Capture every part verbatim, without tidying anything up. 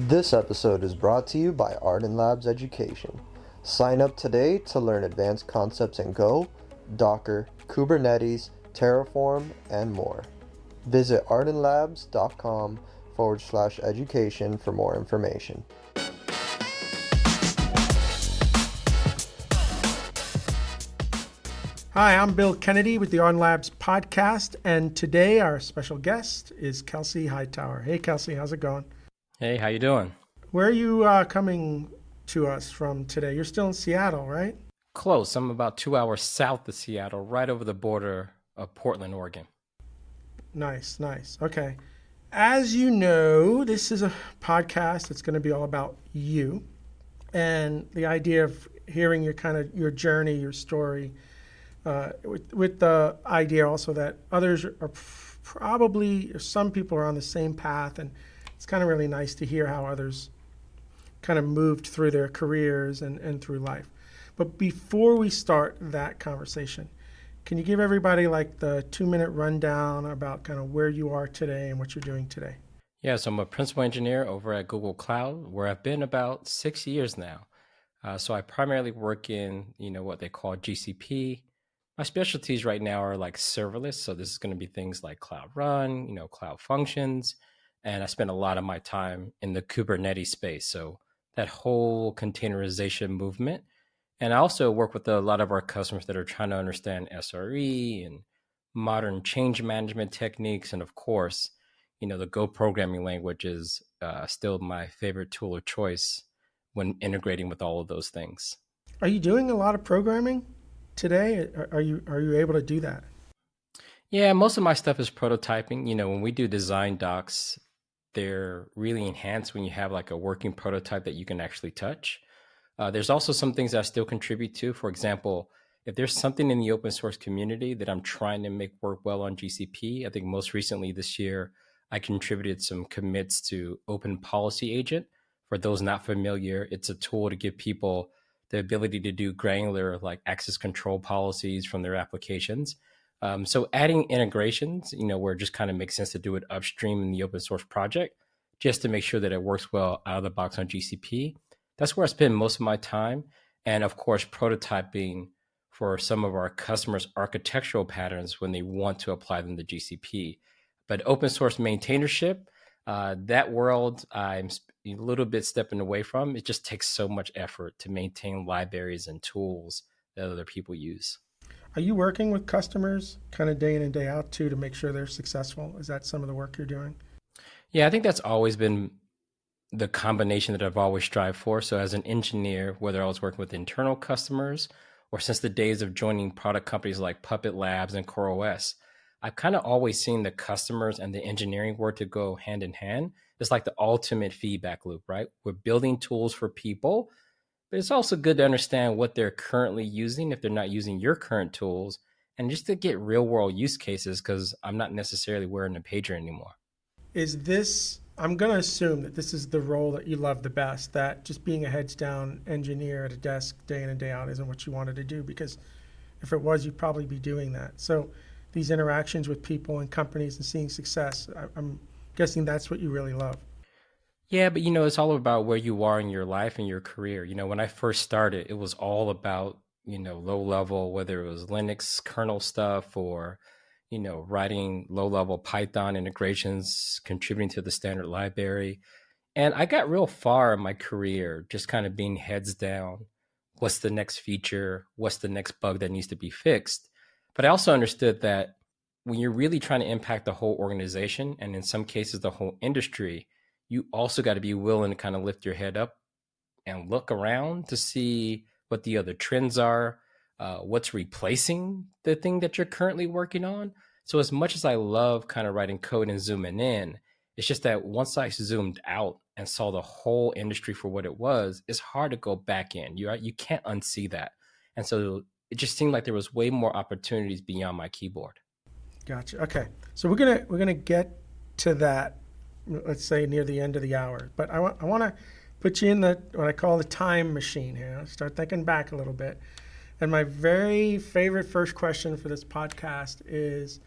This episode is brought to you by Arden Labs Education. Sign up today to learn advanced concepts in Go, Docker, Kubernetes, Terraform, and more. Visit ardenlabs.com forward slash education for more information. Hi, I'm Bill Kennedy with the Arden Labs podcast, and today our special guest is Kelsey Hightower. Hey, Kelsey, how's it going? Hey, how you doing? Where are you uh, coming to us from today? You're still in Seattle, right? Close. I'm about two hours south of Seattle, right over the border of Portland, Oregon. Nice, nice. Okay. As you know, this is a podcast that's going to be all about you and the idea of hearing your kind of your journey, your story, uh, with, with the idea also that others are probably, or some people are on the same path, and it's kind of really nice to hear how others kind of moved through their careers and, and through life. But before we start that conversation, can you give everybody like the two-minute rundown about kind of where you are today and what you're doing today? Yeah, so I'm a principal engineer over at Google Cloud, where I've been about six years now. Uh, so I primarily work in, you know, what they call G C P. My specialties right now are like serverless. So this is going to be things like Cloud Run, you know, Cloud Functions. And I spend a lot of my time in the Kubernetes space. So that whole containerization movement. And I also work with a lot of our customers that are trying to understand S R E and modern change management techniques. And of course, you know, the Go programming language is uh, still my favorite tool of choice when integrating with all of those things. Are you doing a lot of programming today? Are you, are you able to do that? Yeah, most of my stuff is prototyping. You know, when we do design docs, they're really enhanced when you have like a working prototype that you can actually touch. Uh, there's also some things I still contribute to. For example, if there's something in the open source community that I'm trying to make work well on G C P, I think most recently this year, I contributed some commits to Open Policy Agent. For those not familiar, it's a tool to give people the ability to do granular like access control policies from their applications. Um, so adding integrations, you know, where it just kind of makes sense to do it upstream in the open source project, just to make sure that it works well out of the box on G C P. That's where I spend most of my time. And of course, prototyping for some of our customers' architectural patterns when they want to apply them to G C P. But open source maintainership, uh, that world I'm a little bit stepping away from. It just takes so much effort to maintain libraries and tools that other people use. Are you working with customers kind of day in and day out too to make sure they're successful? Is that some of the work you're doing? Yeah, I think that's always been the combination that I've always strived for. So as an engineer, whether I was working with internal customers or since the days of joining product companies like Puppet Labs and CoreOS, I've kind of always seen the customers and the engineering work to go hand in hand. It's like the ultimate feedback loop, right? We're building tools for people, but it's also good to understand what they're currently using if they're not using your current tools, and just to get real world use cases, because I'm not necessarily wearing a pager anymore. Is this, I'm going to assume that this is the role that you love the best, that just being a heads down engineer at a desk day in and day out isn't what you wanted to do, because if it was, you'd probably be doing that. So these interactions with people and companies and seeing success, I'm guessing that's what you really love. Yeah, but, you know, it's all about where you are in your life and your career. You know, when I first started, it was all about, you know, low level, whether it was Linux kernel stuff or, you know, writing low level Python integrations, contributing to the standard library. And I got real far in my career, just kind of being heads down. What's the next feature? What's the next bug that needs to be fixed? But I also understood that when you're really trying to impact the whole organization, and in some cases, the whole industry, you also got to be willing to kind of lift your head up and look around to see what the other trends are, uh, what's replacing the thing that you're currently working on. So as much as I love kind of writing code and zooming in, it's just that once I zoomed out and saw the whole industry for what it was, it's hard to go back in. You, you can't unsee that. And so it just seemed like there was way more opportunities beyond my keyboard. Gotcha. Okay. So we're going to, we're going to get to that, let's say near the end of the hour, but I want I want to put you in the what I call the time machine here. Start thinking back a little bit. And my very favorite first question for this podcast is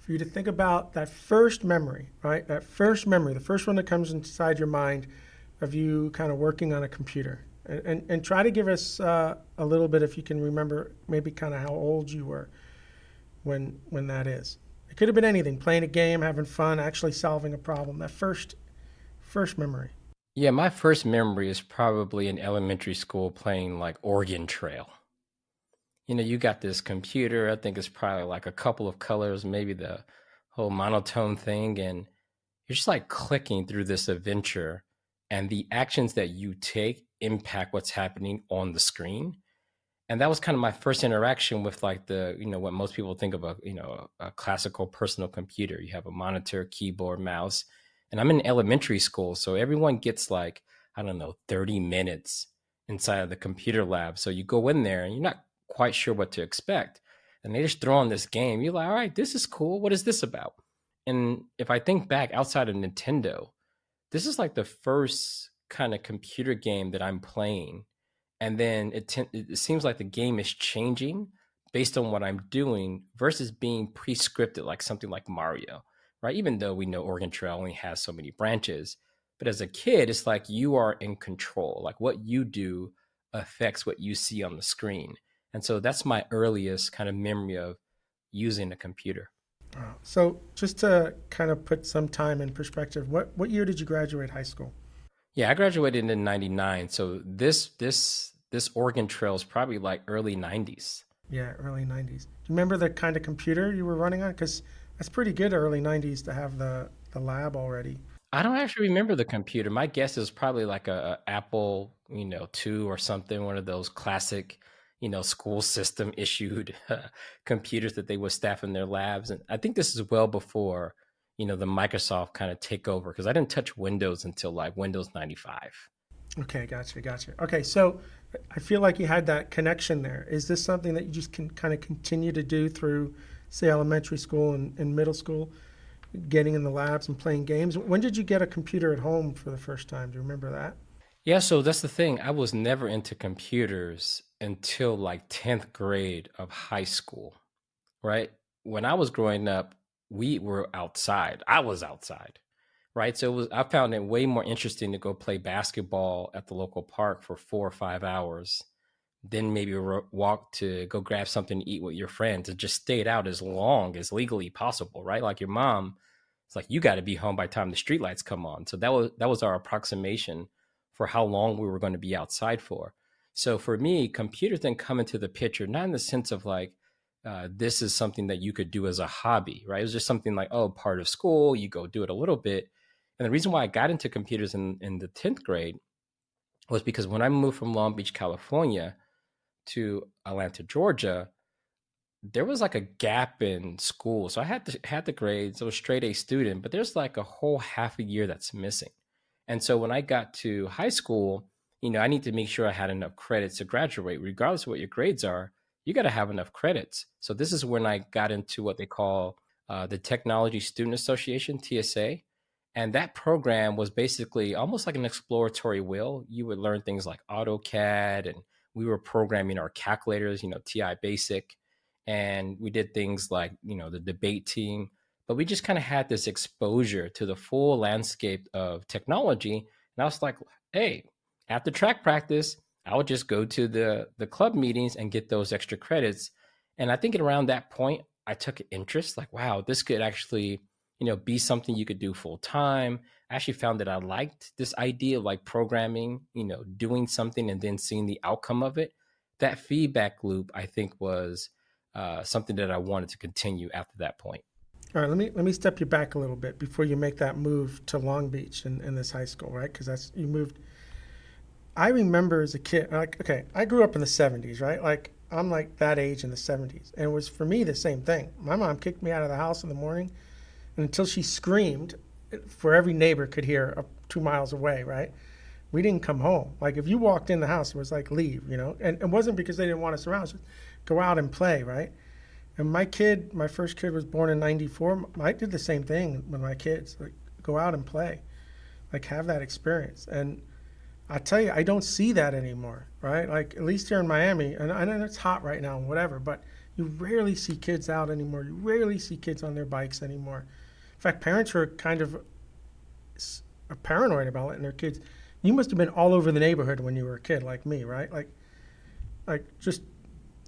for you to think about that first memory, right? That first memory, the first one that comes inside your mind of you kind of working on a computer. And, and, and try to give us uh, a little bit, if you can remember, maybe kind of how old you were when when that is. It could have been anything, playing a game, having fun, actually solving a problem, that first first memory. Yeah, my first memory is probably in elementary school playing like Oregon Trail. You know, you got this computer, I think it's probably like a couple of colors, maybe the whole monotone thing, and you're just like clicking through this adventure, and the actions that you take impact what's happening on the screen. And that was kind of my first interaction with like the, you know, what most people think of a, you know, a classical personal computer. You have a monitor, keyboard, mouse, and I'm in elementary school. So everyone gets like, I don't know, thirty minutes inside of the computer lab. So you go in there and you're not quite sure what to expect. And they just throw on this game. You're like, all right, this is cool. What is this about? And if I think back outside of Nintendo, this is like the first kind of computer game that I'm playing. And then it, te- it seems like the game is changing based on what I'm doing versus being pre-scripted, like something like Mario, right? Even though we know Oregon Trail only has so many branches, but as a kid, it's like you are in control. Like what you do affects what you see on the screen. And so that's my earliest kind of memory of using a computer. Wow. So just to kind of put some time in perspective, what, what year did you graduate high school? Yeah, I graduated in ninety-nine. So this this this Oregon Trail is probably like early nineties. Yeah, early nineties. Do you remember the kind of computer you were running on? Because that's pretty good early nineties to have the, the lab already. I don't actually remember the computer. My guess is probably like a, a Apple, you know, two or something, one of those classic, you know, school system issued uh, computers that they would staff in their labs. And I think this is well before, you know, the Microsoft kind of takeover, because I didn't touch Windows until like Windows ninety-five. Okay, gotcha, gotcha. Okay, so I feel like you had that connection there. Is this something that you just can kind of continue to do through, say, elementary school and, and middle school, getting in the labs and playing games? When did you get a computer at home for the first time? Do you remember that? Yeah, so that's the thing. I was never into computers until like tenth grade of high school, right? When I was growing up, we were outside. I was outside, right? So it was, I found it way more interesting to go play basketball at the local park for four or five hours, then maybe ro- walk to go grab something to eat with your friends, and just stayed out as long as legally possible, right? Like your mom, it's like, you got to be home by the time the streetlights come on. So that was, that was our approximation for how long we were going to be outside for. So for me, computers didn't come into the picture, not in the sense of like, Uh, this is something that you could do as a hobby, right? It was just something like, oh, part of school, you go do it a little bit. And the reason why I got into computers in, in the tenth grade was because when I moved from Long Beach, California to Atlanta, Georgia, there was like a gap in school. So I had to, had the grades, I was a straight A student, but there's like a whole half a year that's missing. And so when I got to high school, you know, I need to make sure I had enough credits to graduate, regardless of what your grades are. You got to have enough credits. So this is when I got into what they call uh, the Technology Student Association, T S A. And that program was basically almost like an exploratory wheel. You would learn things like AutoCAD, and we were programming our calculators, you know, T I Basic. And we did things like, you know, the debate team. But we just kind of had this exposure to the full landscape of technology. And I was like, hey, after track practice, I would just go to the the club meetings and get those extra credits. And I think at around that point, I took an interest, like, wow, this could actually, you know, be something you could do full time. I actually found that I liked this idea of like programming, you know, doing something and then seeing the outcome of it. That feedback loop, I think, was uh, something that I wanted to continue after that point. All right, let me let me step you back a little bit before you make that move to Long Beach and, and this high school, right? Because that's you moved. I remember as a kid, like, okay, I grew up in the seventies, right? Like, I'm like that age in the seventies. And it was, for me, the same thing. My mom kicked me out of the house in the morning, and until she screamed, for every neighbor could hear up two miles away, right? We didn't come home. Like, if you walked in the house, it was like, leave, you know? And it wasn't because they didn't want us around. It was just go out and play, right? And my kid, my first kid was born in ninety-four. I did the same thing with my kids, like, go out and play, like, have that experience. And I tell you, I don't see that anymore, right? Like, at least here in Miami, and I know it's hot right now and whatever, but you rarely see kids out anymore. You rarely see kids on their bikes anymore. In fact, parents are kind of paranoid about letting their kids You must have been all over the neighborhood when you were a kid like me, right? Like, like just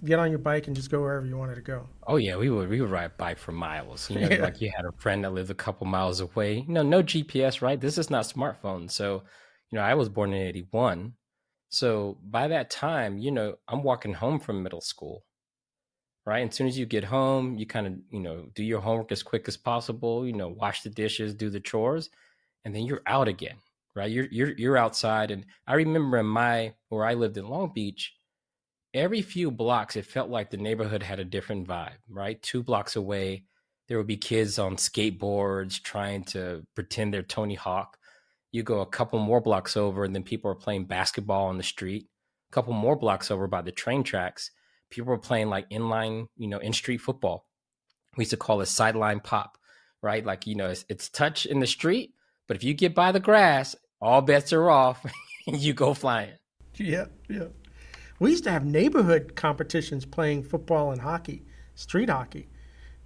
get on your bike and just go wherever you wanted to go. Oh, yeah, we would we would ride bike for miles. You know, yeah. Like you had a friend that lived a couple miles away. You know, no G P S, right? This is not smartphone. So, you know, I was born in eighty-one. So by that time, you know, I'm walking home from middle school, right? And as soon as you get home, you kind of, you know, do your homework as quick as possible, you know, wash the dishes, do the chores, and then you're out again, right? You're you're you're outside. And I remember in my, where I lived in Long Beach, every few blocks, it felt like the neighborhood had a different vibe, right? Two blocks away, there would be kids on skateboards trying to pretend they're Tony Hawk. You go a couple more blocks over, and then people are playing basketball on the street. A couple more blocks over by the train tracks, people are playing like inline, you know, in-street football. We used to call it sideline pop, right? Like, you know, it's, it's touch in the street, but if you get by the grass, all bets are off and you go flying. Yeah, yeah. We used to have neighborhood competitions playing football and hockey, street hockey,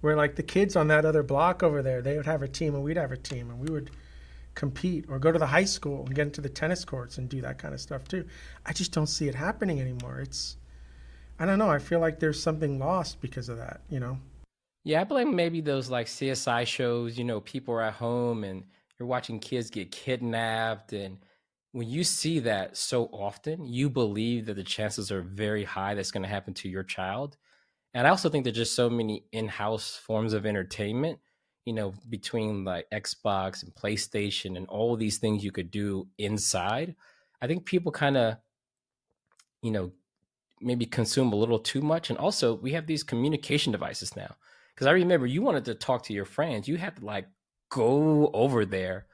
where like the kids on that other block over there, they would have a team and we'd have a team, and we would compete or go to the high school and get into the tennis courts and do that kind of stuff too. I just don't see it happening anymore. It's, I don't know. I feel like there's something lost because of that, you know? Yeah, I blame maybe those like C S I shows, you know, people are at home and you're watching kids get kidnapped, and when you see that so often, you believe that the chances are very high that's going to happen to your child. And I also think there's just so many in-house forms of entertainment, you know, between like Xbox and PlayStation and all these things you could do inside. I think people kind of, you know, maybe consume a little too much. And also we have these communication devices now, because I remember you wanted to talk to your friends. You had to like go over there,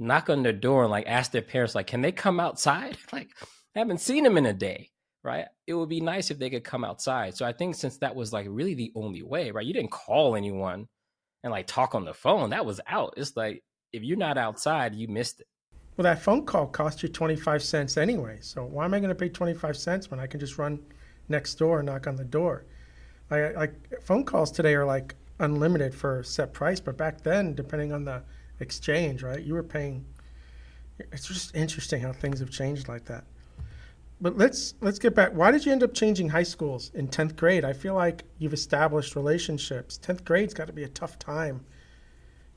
knock on their door and like ask their parents, like, can they come outside? Like, I haven't seen them in a day, right? It would be nice if they could come outside. So I think since that was like really the only way, right? You didn't call anyone and like talk on the phone. That was out. It's like, if you're not outside, you missed it. Well, that phone call cost you twenty-five cents anyway. So why am I going to pay twenty-five cents when I can just run next door and knock on the door? Like, like phone calls today are like unlimited for a set price, but back then, depending on the exchange, right? You were paying. It's just interesting how things have changed like that. But let's let's get back. Why did you end up changing high schools in tenth grade? I feel like you've established relationships. tenth grade's got to be a tough time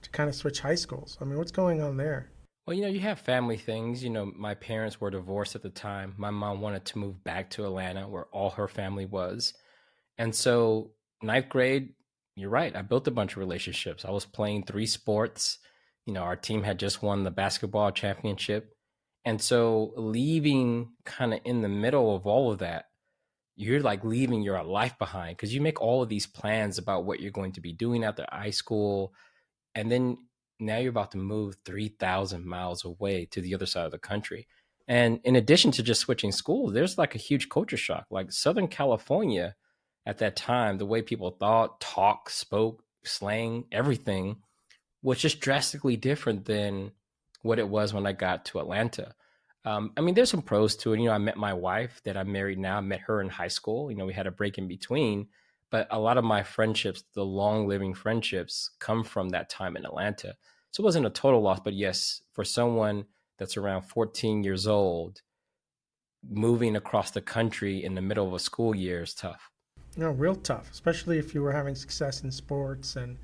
to kind of switch high schools. I mean, what's going on there? Well, you know, you have family things. You know, my parents were divorced at the time. My mom wanted to move back to Atlanta where all her family was. And so ninth grade, you're right. I built a bunch of relationships. I was playing three sports. You know, our team had just won the basketball championship. And so leaving kind of in the middle of all of that, you're like leaving your life behind, because you make all of these plans about what you're going to be doing after high school. And then now you're about to move three thousand miles away to the other side of the country. And in addition to just switching schools, there's like a huge culture shock. Like Southern California at that time, the way people thought, talk, spoke, slang, everything was just drastically different than what it was when I got to Atlanta. Um, I mean, there's some pros to it. You know, I met my wife that I'm married now. I met her in high school. You know, we had a break in between, but a lot of my friendships, the long living friendships, come from that time in Atlanta. So it wasn't a total loss, but yes, for someone that's around fourteen years old, moving across the country in the middle of a school year is tough. No, real tough, especially if you were having success in sports. And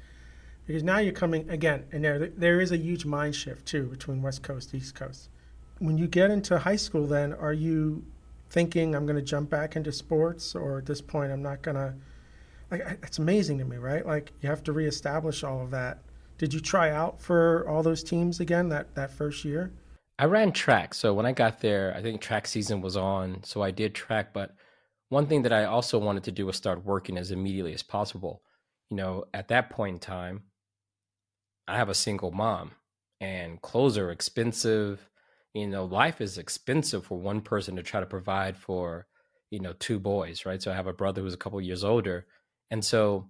because now you're coming, again, and there there is a huge mind shift, too, between West Coast, East Coast. When you get into high school, then, are you thinking, I'm going to jump back into sports? Or at this point, I'm not going to, like, it's amazing to me, right? Like, you have to reestablish all of that. Did you try out for all those teams again that, that first year? I ran track. So when I got there, I think track season was on. So I did track. But one thing that I also wanted to do was start working as immediately as possible. You know, at that point in time, I have a single mom and clothes are expensive. You know, life is expensive for one person to try to provide for, you know, two boys, right? So I have a brother who's a couple years older. And so,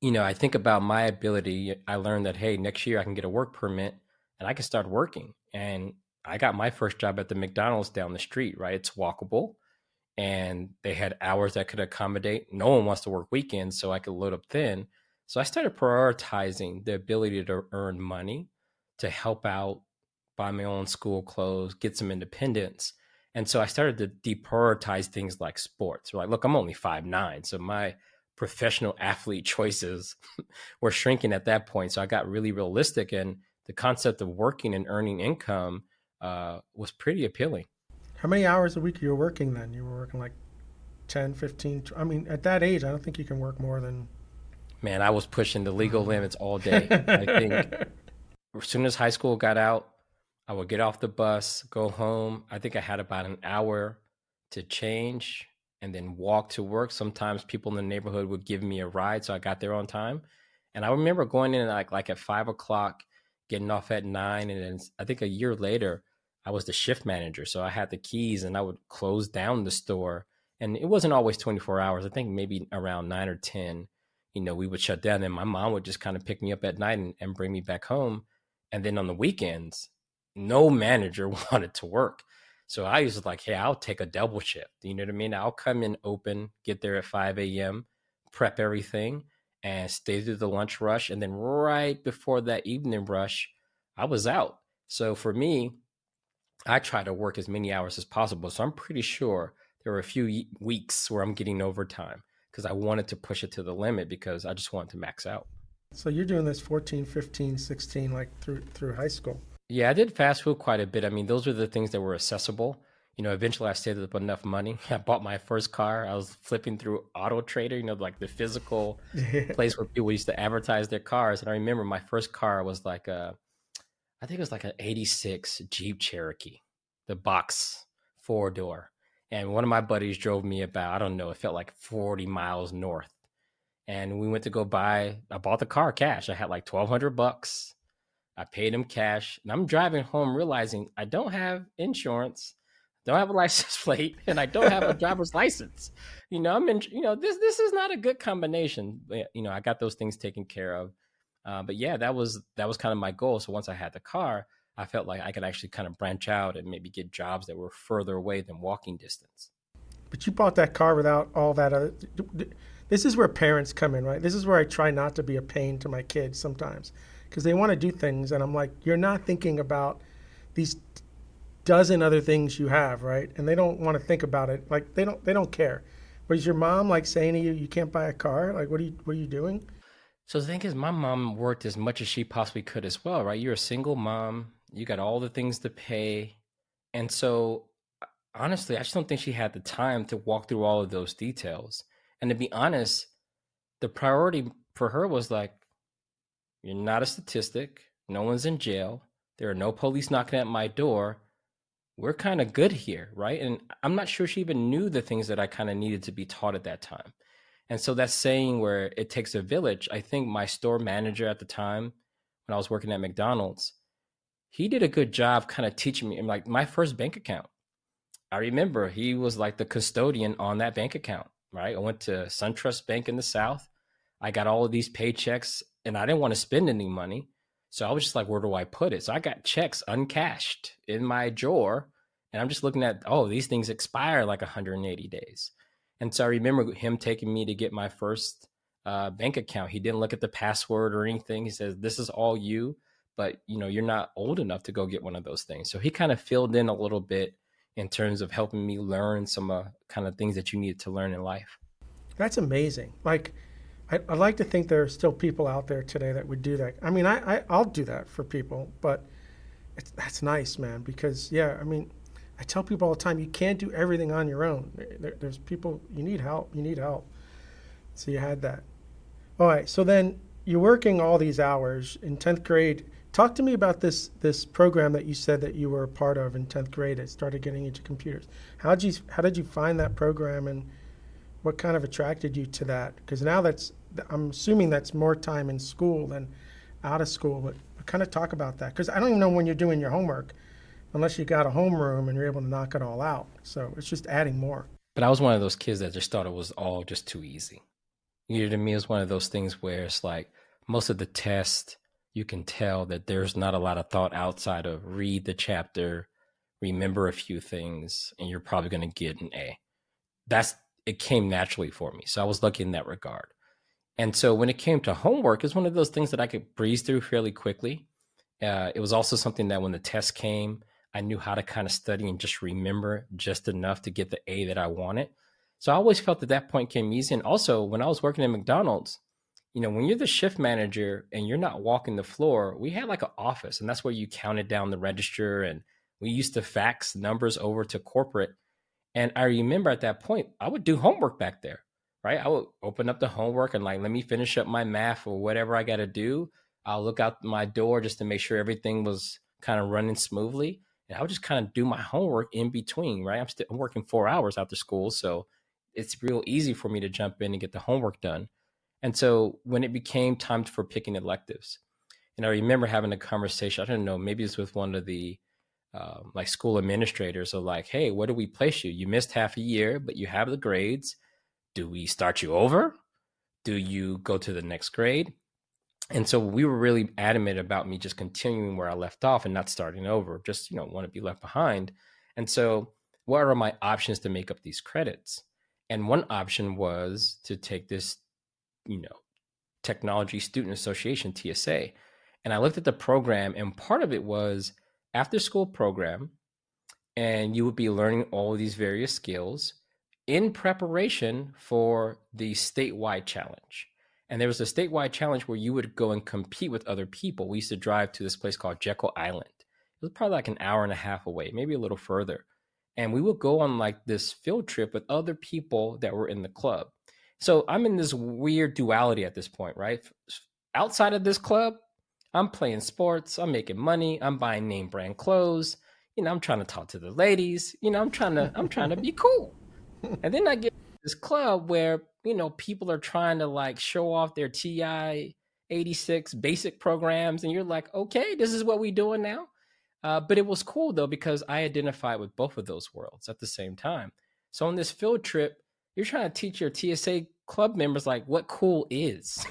you know, I think about my ability. I learned that, hey, next year I can get a work permit and I can start working. And I got my first job at the McDonald's down the street, right? It's walkable. And they had hours that could accommodate. No one wants to work weekends, so I could load up thin. So I started prioritizing the ability to earn money, to help out buy my own school clothes, get some independence. And so I started to deprioritize things like sports. Like, look, I'm only five nine, so my professional athlete choices were shrinking at that point. So I got really realistic, and the concept of working and earning income uh, was pretty appealing. How many hours a week you were working then? You were working like ten, fifteen, I mean, at that age, I don't think you can work more than... Man, I was pushing the legal limits all day. I think as soon as high school got out, I would get off the bus, go home. I think I had about an hour to change and then walk to work. Sometimes people in the neighborhood would give me a ride, so I got there on time. And I remember going in like like at five o'clock, getting off at nine. And then I think a year later, I was the shift manager. So I had the keys and I would close down the store. And it wasn't always twenty-four hours. I think maybe around nine or ten, you know, we would shut down. And my mom would just kind of pick me up at night and, and bring me back home. And then on the weekends, no manager wanted to work. So I was like, hey, I'll take a double shift. You know what I mean? I'll come in open, get there at five a.m., prep everything, and stay through the lunch rush. And then right before that evening rush, I was out. So for me, I try to work as many hours as possible. So I'm pretty sure there were a few weeks where I'm getting overtime because I wanted to push it to the limit because I just wanted to max out. So you're doing this fourteen, fifteen, sixteen, like through through high school. Yeah, I did fast food quite a bit. I mean, those were the things that were accessible. You know, eventually I saved up enough money. I bought my first car. I was flipping through Auto Trader, you know, like the physical place where people used to advertise their cars. And I remember my first car was like a, I think it was like an eighty-six Jeep Cherokee, the box four door. And one of my buddies drove me about, I don't know, it felt like forty miles north. And we went to go buy, I bought the car cash. I had like twelve hundred bucks. I paid him cash, and I'm driving home realizing I don't have insurance, don't have a license plate, and I don't have a driver's license. You know, I'm in, you know, this, this is not a good combination. But, you know, I got those things taken care of. Uh, but yeah, that was, that was kind of my goal. So once I had the car, I felt like I could actually kind of branch out and maybe get jobs that were further away than walking distance. But you bought that car without all that other, this is where parents come in, right? This is where I try not to be a pain to my kids sometimes, because they want to do things, and I'm like, you're not thinking about these dozen other things you have, right? And they don't want to think about it. Like, they don't they don't care. But is your mom, like, saying to you, you can't buy a car? Like, what are you, what are you doing? So the thing is, my mom worked as much as she possibly could as well, right? You're a single mom. You got all the things to pay. And so, honestly, I just don't think she had the time to walk through all of those details. And to be honest, the priority for her was like, you're not a statistic. No one's in jail. There are no police knocking at my door. We're kind of good here, right? And I'm not sure she even knew the things that I kind of needed to be taught at that time. And so that saying where it takes a village, I think my store manager at the time, when I was working at McDonald's, he did a good job kind of teaching me. And like my first bank account, I remember he was like the custodian on that bank account, right? I went to SunTrust Bank in the South. I got all of these paychecks, and I didn't want to spend any money. So I was just like, where do I put it? So I got checks uncashed in my drawer, and I'm just looking at, oh, these things expire like one hundred eighty days. And so I remember him taking me to get my first uh, bank account. He didn't look at the password or anything. He says, this is all you, but you know, you're not old enough to go get one of those things. So he kind of filled in a little bit in terms of helping me learn some uh, kind of things that you needed to learn in life. That's amazing. Like, I, I like to think there are still people out there today that would do that. I mean, I, I, I'll do that for people, but it's, that's nice, man, because, yeah, I mean, I tell people all the time, you can't do everything on your own. There, there's people, you need help, you need help. So you had that. All right, so then you're working all these hours in tenth grade. Talk to me about this this program that you said that you were a part of in tenth grade that started getting into computers. How did you, how did you find that program, and what kind of attracted you to that? Because now that's, I'm assuming that's more time in school than out of school, but kind of talk about that. Because I don't even know when you're doing your homework, unless you got a homeroom and you're able to knock it all out. So it's just adding more. But I was one of those kids that just thought it was all just too easy. You know, to me, it's one of those things where it's like most of the tests, you can tell that there's not a lot of thought outside of read the chapter, remember a few things, and you're probably going to get an A. That's, it came naturally for me. So I was lucky in that regard. And so when it came to homework, it's one of those things that I could breeze through fairly quickly. Uh, it was also something that when the test came, I knew how to kind of study and just remember just enough to get the A that I wanted. So I always felt that that point came easy. And also when I was working at McDonald's, you know, when you're the shift manager and you're not walking the floor, we had like an office, and that's where you counted down the register, and we used to fax numbers over to corporate. And I remember at that point, I would do homework back there, right? I would open up the homework and like, let me finish up my math or whatever I got to do. I'll look out my door just to make sure everything was kind of running smoothly. And I would just kind of do my homework in between, right? I'm still I'm working four hours after school. So it's real easy for me to jump in and get the homework done. And so when it became time for picking electives, and I remember having a conversation, I don't know, maybe it's with one of the uh, like school administrators, or like, hey, where do we place you? You missed half a year, but you have the grades. Do we start you over? Do you go to the next grade? And so we were really adamant about me just continuing where I left off and not starting over, just, you know, want to be left behind. And so what are my options to make up these credits? And one option was to take this, you know, Technology Student Association, T S A. And I looked at the program, and part of it was after school program, and you would be learning all of these various skills in preparation for the statewide challenge. And there was a statewide challenge where you would go and compete with other people. We used to drive to this place called Jekyll Island. It was probably like an hour and a half away, maybe a little further. And we would go on like this field trip with other people that were in the club. So I'm in this weird duality at this point, right? Outside of this club, I'm playing sports, I'm making money, I'm buying name brand clothes. You know, I'm trying to talk to the ladies. You know, I'm trying to, I'm trying to be cool. And then I get this club where, you know, people are trying to like show off their T I eighty-six basic programs. And you're like, okay, this is what we doing now. Uh, but it was cool though, because I identified with both of those worlds at the same time. So on this field trip, you're trying to teach your T S A club members like what cool is.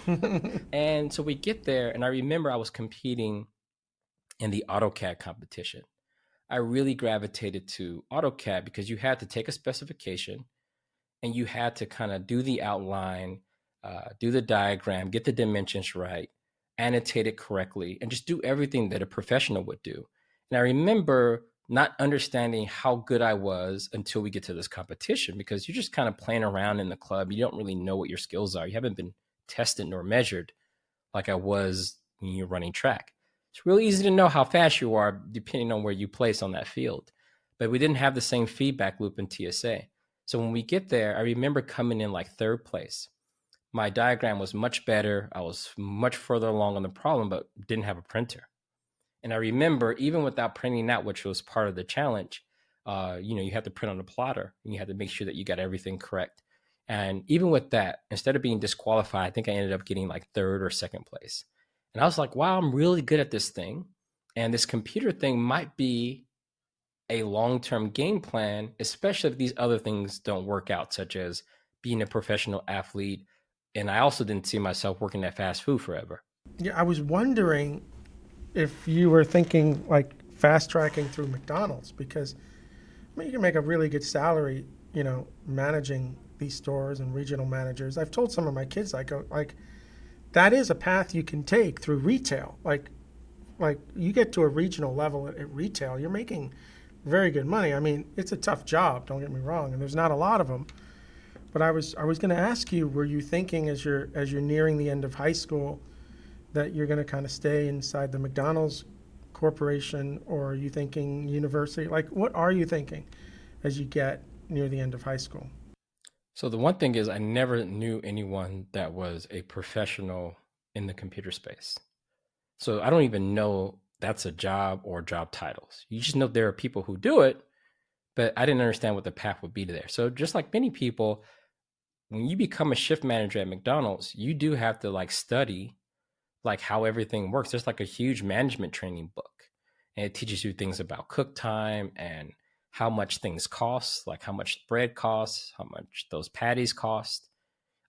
And so we get there, and I remember I was competing in the AutoCAD competition. I really gravitated to AutoCAD because you had to take a specification and you had to kind of do the outline, uh, do the diagram, get the dimensions right, annotate it correctly, and just do everything that a professional would do. And I remember not understanding how good I was until we get to this competition, because you're just kind of playing around in the club. You don't really know what your skills are. You haven't been tested nor measured like I was when you're running track. It's really easy to know how fast you are depending on where you place on that field. But we didn't have the same feedback loop in T S A. So when we get there, I remember coming in like third place. My diagram was much better. I was much further along on the problem, but didn't have a printer. And I remember, even without printing out, which was part of the challenge, uh, you know, you had to print on a plotter and you had to make sure that you got everything correct. And even with that, instead of being disqualified, I think I ended up getting like third or second place. And I was like, wow, I'm really good at this thing. And this computer thing might be a long-term game plan, especially if these other things don't work out, such as being a professional athlete. And I also didn't see myself working at fast food forever. Yeah, I was wondering if you were thinking like fast tracking through McDonald's, because I mean, you can make a really good salary, you know, managing these stores and regional managers. I've told some of my kids, I go like, that is a path you can take through retail. Like, like you get to a regional level at, at retail, you're making very good money. I mean, it's a tough job, don't get me wrong, and there's not a lot of them. But I was, I was going to ask you, were you thinking as you're, as you're nearing the end of high school, that you're going to kind of stay inside the McDonald's corporation, or are you thinking university? Like, what are you thinking as you get near the end of high school? So the one thing is, I never knew anyone that was a professional in the computer space. So I don't even know that's a job or job titles. You just know there are people who do it, but I didn't understand what the path would be to there. So just like many people, when you become a shift manager at McDonald's, you do have to like study like how everything works. There's like a huge management training book, and it teaches you things about cook time and how much things cost, like how much bread costs, how much those patties cost.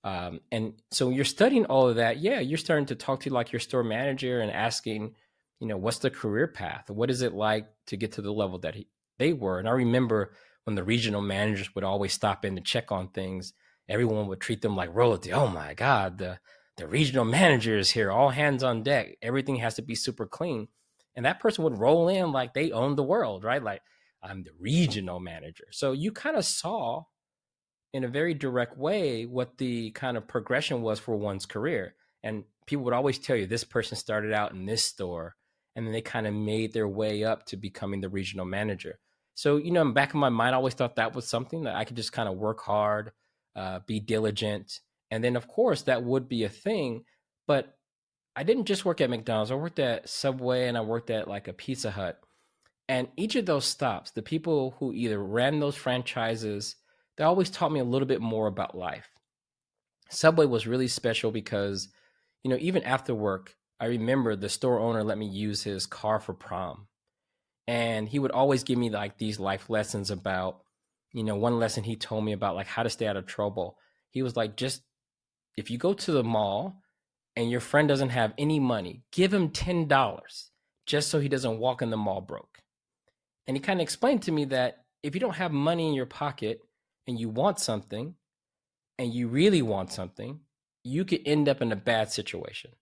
Um, and so you're studying all of that. Yeah, you're starting to talk to like your store manager and asking, you know, what's the career path? What is it like to get to the level that he, they were? And I remember when the regional managers would always stop in to check on things, everyone would treat them like royalty. Oh my God, the The regional manager is here, all hands on deck. Everything has to be super clean. And that person would roll in like they own the world, right? Like, I'm the regional manager. So you kind of saw in a very direct way what the kind of progression was for one's career. And people would always tell you, this person started out in this store, and then they kind of made their way up to becoming the regional manager. So, you know, in the back of my mind, I always thought that was something that I could just kind of work hard, uh, be diligent. And then, of course, that would be a thing. But I didn't just work at McDonald's. I worked at Subway, and I worked at like a Pizza Hut. And each of those stops, the people who either ran those franchises, they always taught me a little bit more about life. Subway was really special because, you know, even after work, I remember the store owner let me use his car for prom. And he would always give me like these life lessons about, you know, one lesson he told me about like how to stay out of trouble. He was like, just if you go to the mall and your friend doesn't have any money, give him ten dollars just so he doesn't walk in the mall broke. And he kind of explained to me that if you don't have money in your pocket and you want something and you really want something, you could end up in a bad situation.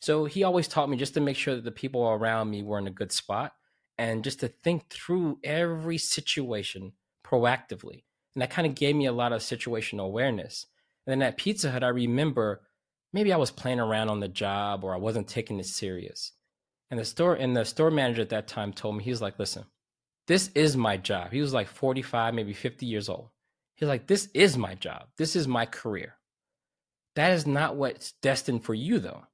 So he always taught me just to make sure that the people around me were in a good spot. And just to think through every situation proactively. And that kind of gave me a lot of situational awareness. And then at Pizza Hut, I remember maybe I was playing around on the job or I wasn't taking it serious. And the store and the store manager at that time told me, he was like, listen, this is my job. He was like forty-five, maybe fifty years old. He was like, this is my job. This is my career. That is not what's destined for you, though.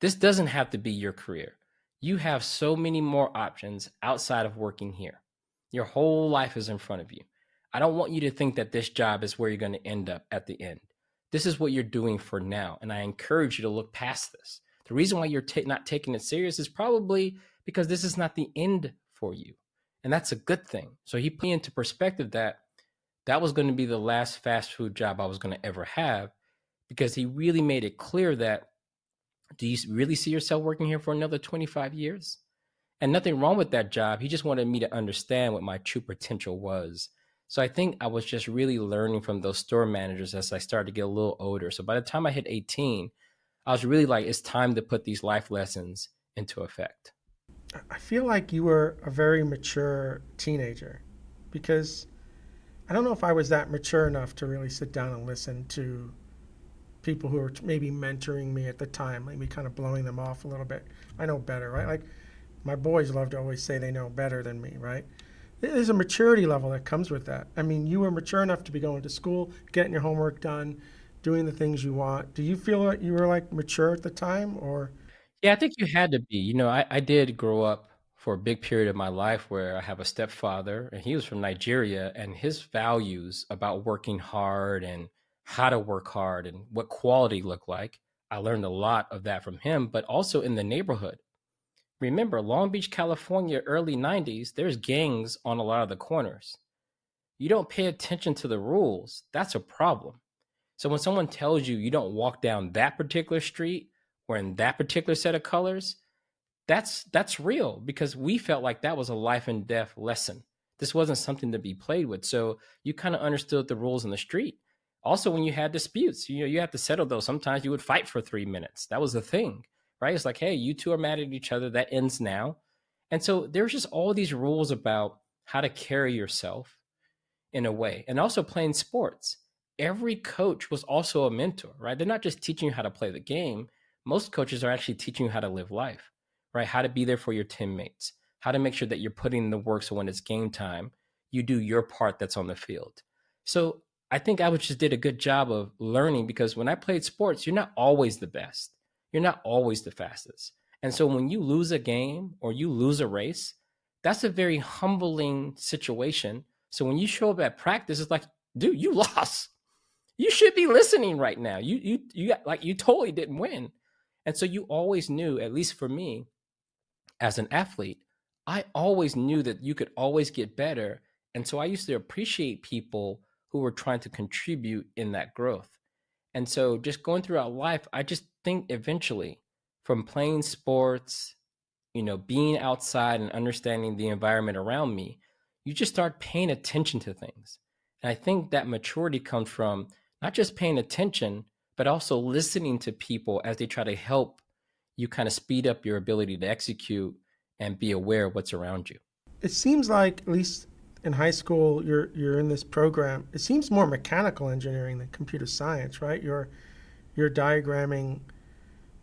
This doesn't have to be your career. You have so many more options outside of working here. Your whole life is in front of you. I don't want you to think that this job is where you're going to end up at the end. This is what you're doing for now. And I encourage you to look past this. The reason why you're ta- not taking it serious is probably because this is not the end for you. And that's a good thing. So he put into perspective that that was going to be the last fast food job I was going to ever have, because he really made it clear that, do you really see yourself working here for another twenty-five years? And nothing wrong with that job. He just wanted me to understand what my true potential was. So I think I was just really learning from those store managers as I started to get a little older. So by the time I hit eighteen, I was really like, it's time to put these life lessons into effect. I feel like you were a very mature teenager, because I don't know if I was that mature enough to really sit down and listen to people who were maybe mentoring me at the time, like me kind of blowing them off a little bit. I know better, right? Like my boys love to always say they know better than me, right? There's a maturity level that comes with that. I mean, you were mature enough to be going to school, getting your homework done, doing the things you want. Do you feel like you were like mature at the time, or? Yeah, I think you had to be. You know, I, I did grow up for a big period of my life where I have a stepfather, and he was from Nigeria, and his values about working hard and how to work hard and what quality looked like. I learned a lot of that from him, but also in the neighborhood. Remember, Long Beach, California, early nineties, there's gangs on a lot of the corners. You don't pay attention to the rules, that's a problem. So when someone tells you you don't walk down that particular street or in that particular set of colors, that's that's real, because we felt like that was a life and death lesson. This wasn't something to be played with. So you kind of understood the rules in the street. Also, when you had disputes, you know, you have to settle those. Sometimes you would fight for three minutes. That was the thing, right? It's like, hey, you two are mad at each other. That ends now. And so there's just all these rules about how to carry yourself in a way. And also playing sports. Every coach was also a mentor, right? They're not just teaching you how to play the game. Most coaches are actually teaching you how to live life, right? How to be there for your teammates, how to make sure that you're putting in the work so when it's game time, you do your part that's on the field. So I think I just did a good job of learning, because when I played sports, you're not always the best. You're not always the fastest. And so when you lose a game or you lose a race, that's a very humbling situation. So when you show up at practice, it's like, dude, you lost. You should be listening right now. You, you, you got, like, you totally didn't win. And so you always knew, at least for me, as an athlete, I always knew that you could always get better. And so I used to appreciate people who were trying to contribute in that growth. And so just going throughout life, I just think eventually from playing sports, you know, being outside and understanding the environment around me, you just start paying attention to things. And I think that maturity comes from not just paying attention, but also listening to people as they try to help you kind of speed up your ability to execute and be aware of what's around you. It seems like, at least in high school, you're you're in this program. It seems more mechanical engineering than computer science, right? You're you're diagramming.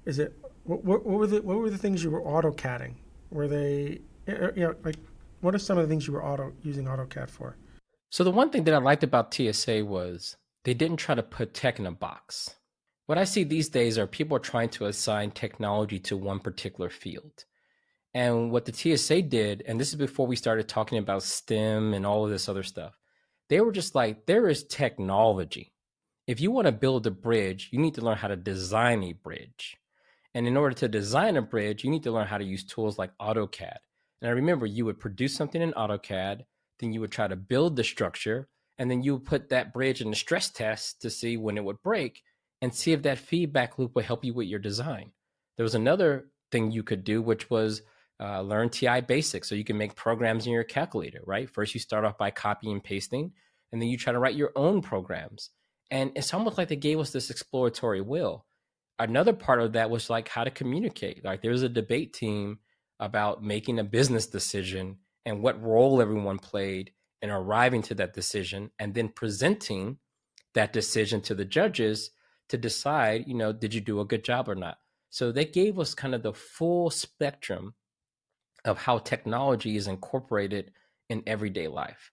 Is it what, what were the what were the things you were AutoCADing? Were they you know like what are some of the things you were auto using AutoCAD for? So the one thing that I liked about T S A was they didn't try to put tech in a box. What I see these days are people are trying to assign technology to one particular field. And what the T S A did, and this is before we started talking about STEM and all of this other stuff, they were just like, there is technology. If you want to build a bridge, you need to learn how to design a bridge. And in order to design a bridge, you need to learn how to use tools like AutoCAD. And I remember you would produce something in AutoCAD, then you would try to build the structure, and then you would put that bridge in a stress test to see when it would break and see if that feedback loop would help you with your design. There was another thing you could do, which was uh, learn T I basics. So you can make programs in your calculator, right? First, you start off by copying and pasting, and then you try to write your own programs. And it's almost like they gave us this exploratory will. Another part of that was like how to communicate. Like there was a debate team about making a business decision and what role everyone played in arriving to that decision, and then presenting that decision to the judges to decide, you know, did you do a good job or not? So they gave us kind of the full spectrum of how technology is incorporated in everyday life.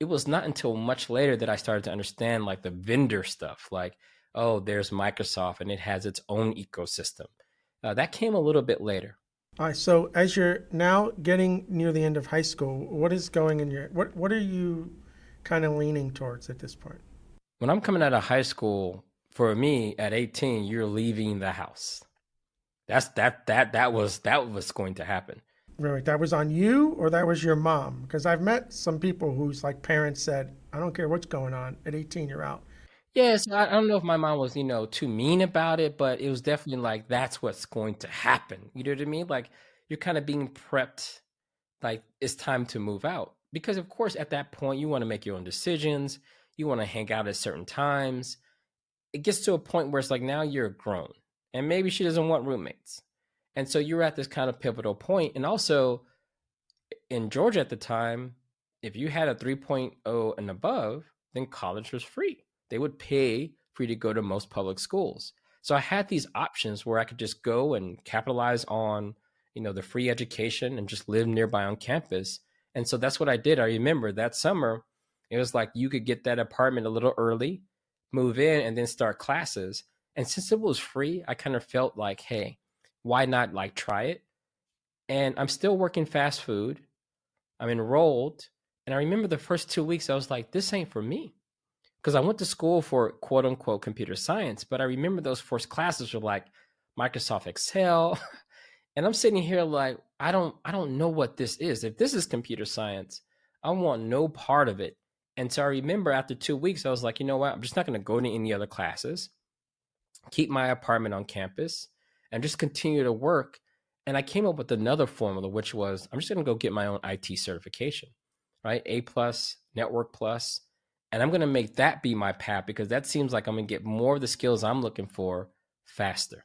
It was not until much later that I started to understand like the vendor stuff, like, oh, there's Microsoft and it has its own ecosystem. Uh, that came a little bit later. All right. So as you're now getting near the end of high school, what is going in your, what, what are you kind of leaning towards at this point? When I'm coming out of high school, for me, at eighteen, you're leaving the house. That's that that that was that was going to happen. Right. That was on you, or that was your mom? Because I've met some people whose like parents said, "I don't care what's going on. At eighteen, you're out." Yes, I don't know if my mom was, you know, too mean about it, but it was definitely like that's what's going to happen. You know what I mean? Like you're kind of being prepped, like it's time to move out. Because of course, at that point, you want to make your own decisions. You want to hang out at certain times. It gets to a point where it's like, now you're grown and maybe she doesn't want roommates. And so you're at this kind of pivotal point. And also in Georgia at the time, if you had a three point oh and above, then college was free. They would pay for you to go to most public schools. So I had these options where I could just go and capitalize on, you know, the free education and just live nearby on campus. And so that's what I did. I remember that summer, it was like, you could get that apartment a little early, move in, and then start classes. And since it was free, I kind of felt like, hey, why not like try it? And I'm still working fast food. I'm enrolled. And I remember the first two weeks, I was like, this ain't for me. Because I went to school for quote unquote computer science, but I remember those first classes were like Microsoft Excel. And I'm sitting here like, I don't, I don't know what this is. If this is computer science, I want no part of it. And so I remember after two weeks, I was like, you know what? I'm just not going to go to any other classes, keep my apartment on campus, and just continue to work. And I came up with another formula, which was, I'm just going to go get my own I T certification, right? A plus, Network Plus. And I'm going to make that be my path because that seems like I'm going to get more of the skills I'm looking for faster.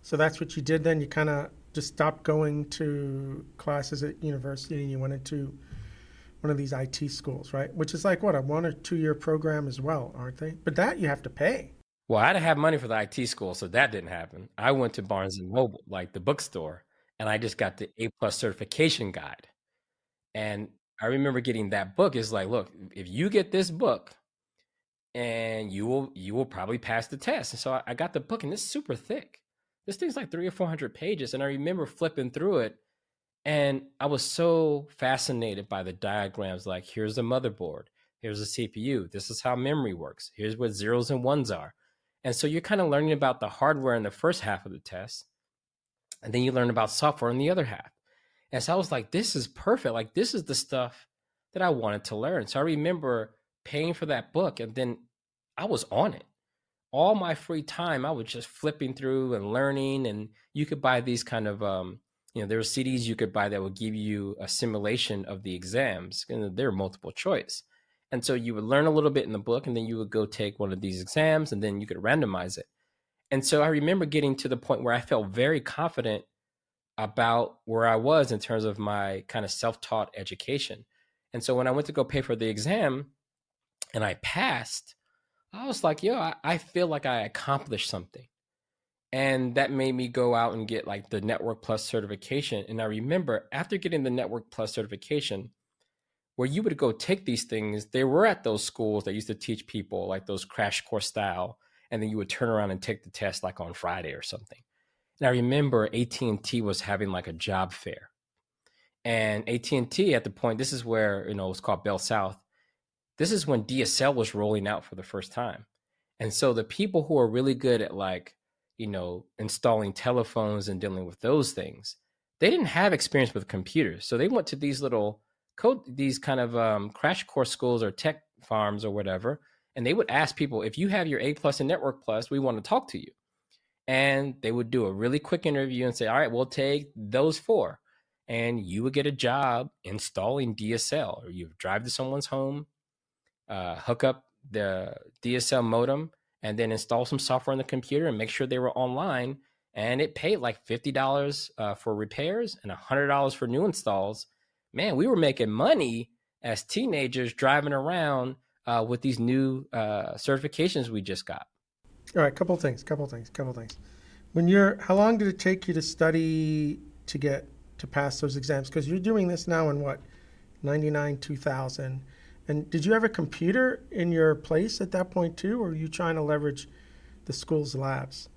So that's what you did then? You kind of just stopped going to classes at university and you went into one of these I T schools, right? Which is like what, a one or two year program as well, aren't they? But that you have to pay. Well, I had to have money for the I T school, so that didn't happen. I went to Barnes and Noble, like the bookstore, and I just got the A plus certification guide. And I remember getting that book. It's like, look, if you get this book, and you will you will probably pass the test. And so I got the book, and it's super thick. This thing's like three or four hundred pages, and I remember flipping through it. And I was so fascinated by the diagrams, like here's the motherboard, here's the C P U, this is how memory works, here's what zeros and ones are. And so you're kind of learning about the hardware in the first half of the test, and then you learn about software in the other half. And so I was like, this is perfect. Like this is the stuff that I wanted to learn. So I remember paying for that book, and then I was on it. All my free time, I was just flipping through and learning, and you could buy these kind of... um You know, there were C Ds you could buy that would give you a simulation of the exams, and they're multiple choice. And so you would learn a little bit in the book, and then you would go take one of these exams, and then you could randomize it. And so I remember getting to the point where I felt very confident about where I was in terms of my kind of self-taught education. And so when I went to go pay for the exam and I passed, I was like, yo, I, I feel like I accomplished something. And that made me go out and get like the Network Plus certification. And I remember after getting the Network Plus certification, where you would go take these things, they were at those schools that used to teach people like those crash course style. And then you would turn around and take the test like on Friday or something. And I remember A T and T was having like a job fair. And A T and T at the point, this is where, you know, it's called Bell South. This is when D S L was rolling out for the first time. And so the people who are really good at like, you know, installing telephones and dealing with those things, they didn't have experience with computers. So they went to these little code, these kind of um, crash course schools or tech farms or whatever. And they would ask people, if you have your A plus and Network Plus, we want to talk to you. And they would do a really quick interview and say, all right, we'll take those four. And you would get a job installing D S L, or you drive to someone's home, uh, hook up the D S L modem, and then install some software on the computer and make sure they were online. And it paid like fifty dollars uh, for repairs and one hundred dollars for new installs. Man, we were making money as teenagers driving around uh, with these new uh, certifications we just got. All right, couple things, couple things, couple things. When you're, how long did it take you to study to get to pass those exams? Because you're doing this now in what, ninety-nine, two thousand. And did you have a computer in your place at that point too, or are you trying to leverage the school's labs?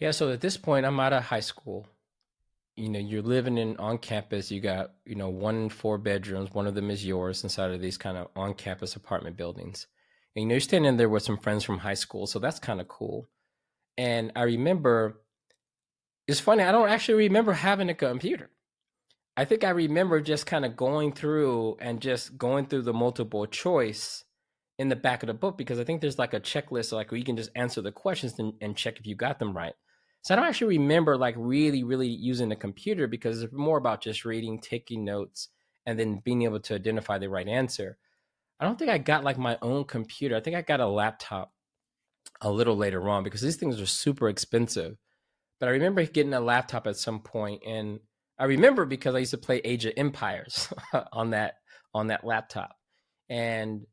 Yeah, so at this point, I'm out of high school. You know, you're living in on campus. You got, you know, one in four bedrooms. One of them is yours inside of these kind of on-campus apartment buildings. And, you know, you're standing there with some friends from high school. So that's kind of cool. And I remember, it's funny, I don't actually remember having a computer. I think I remember just kind of going through and just going through the multiple choice in the back of the book, because I think there's like a checklist, like where you can just answer the questions and, and check if you got them right. So I don't actually remember like really, really using the computer, because it's more about just reading, taking notes, and then being able to identify the right answer. I don't think I got like my own computer. I think I got a laptop a little later on, because these things are super expensive. But I remember getting a laptop at some point, and I remember because I used to play Age of Empires on that on that laptop. And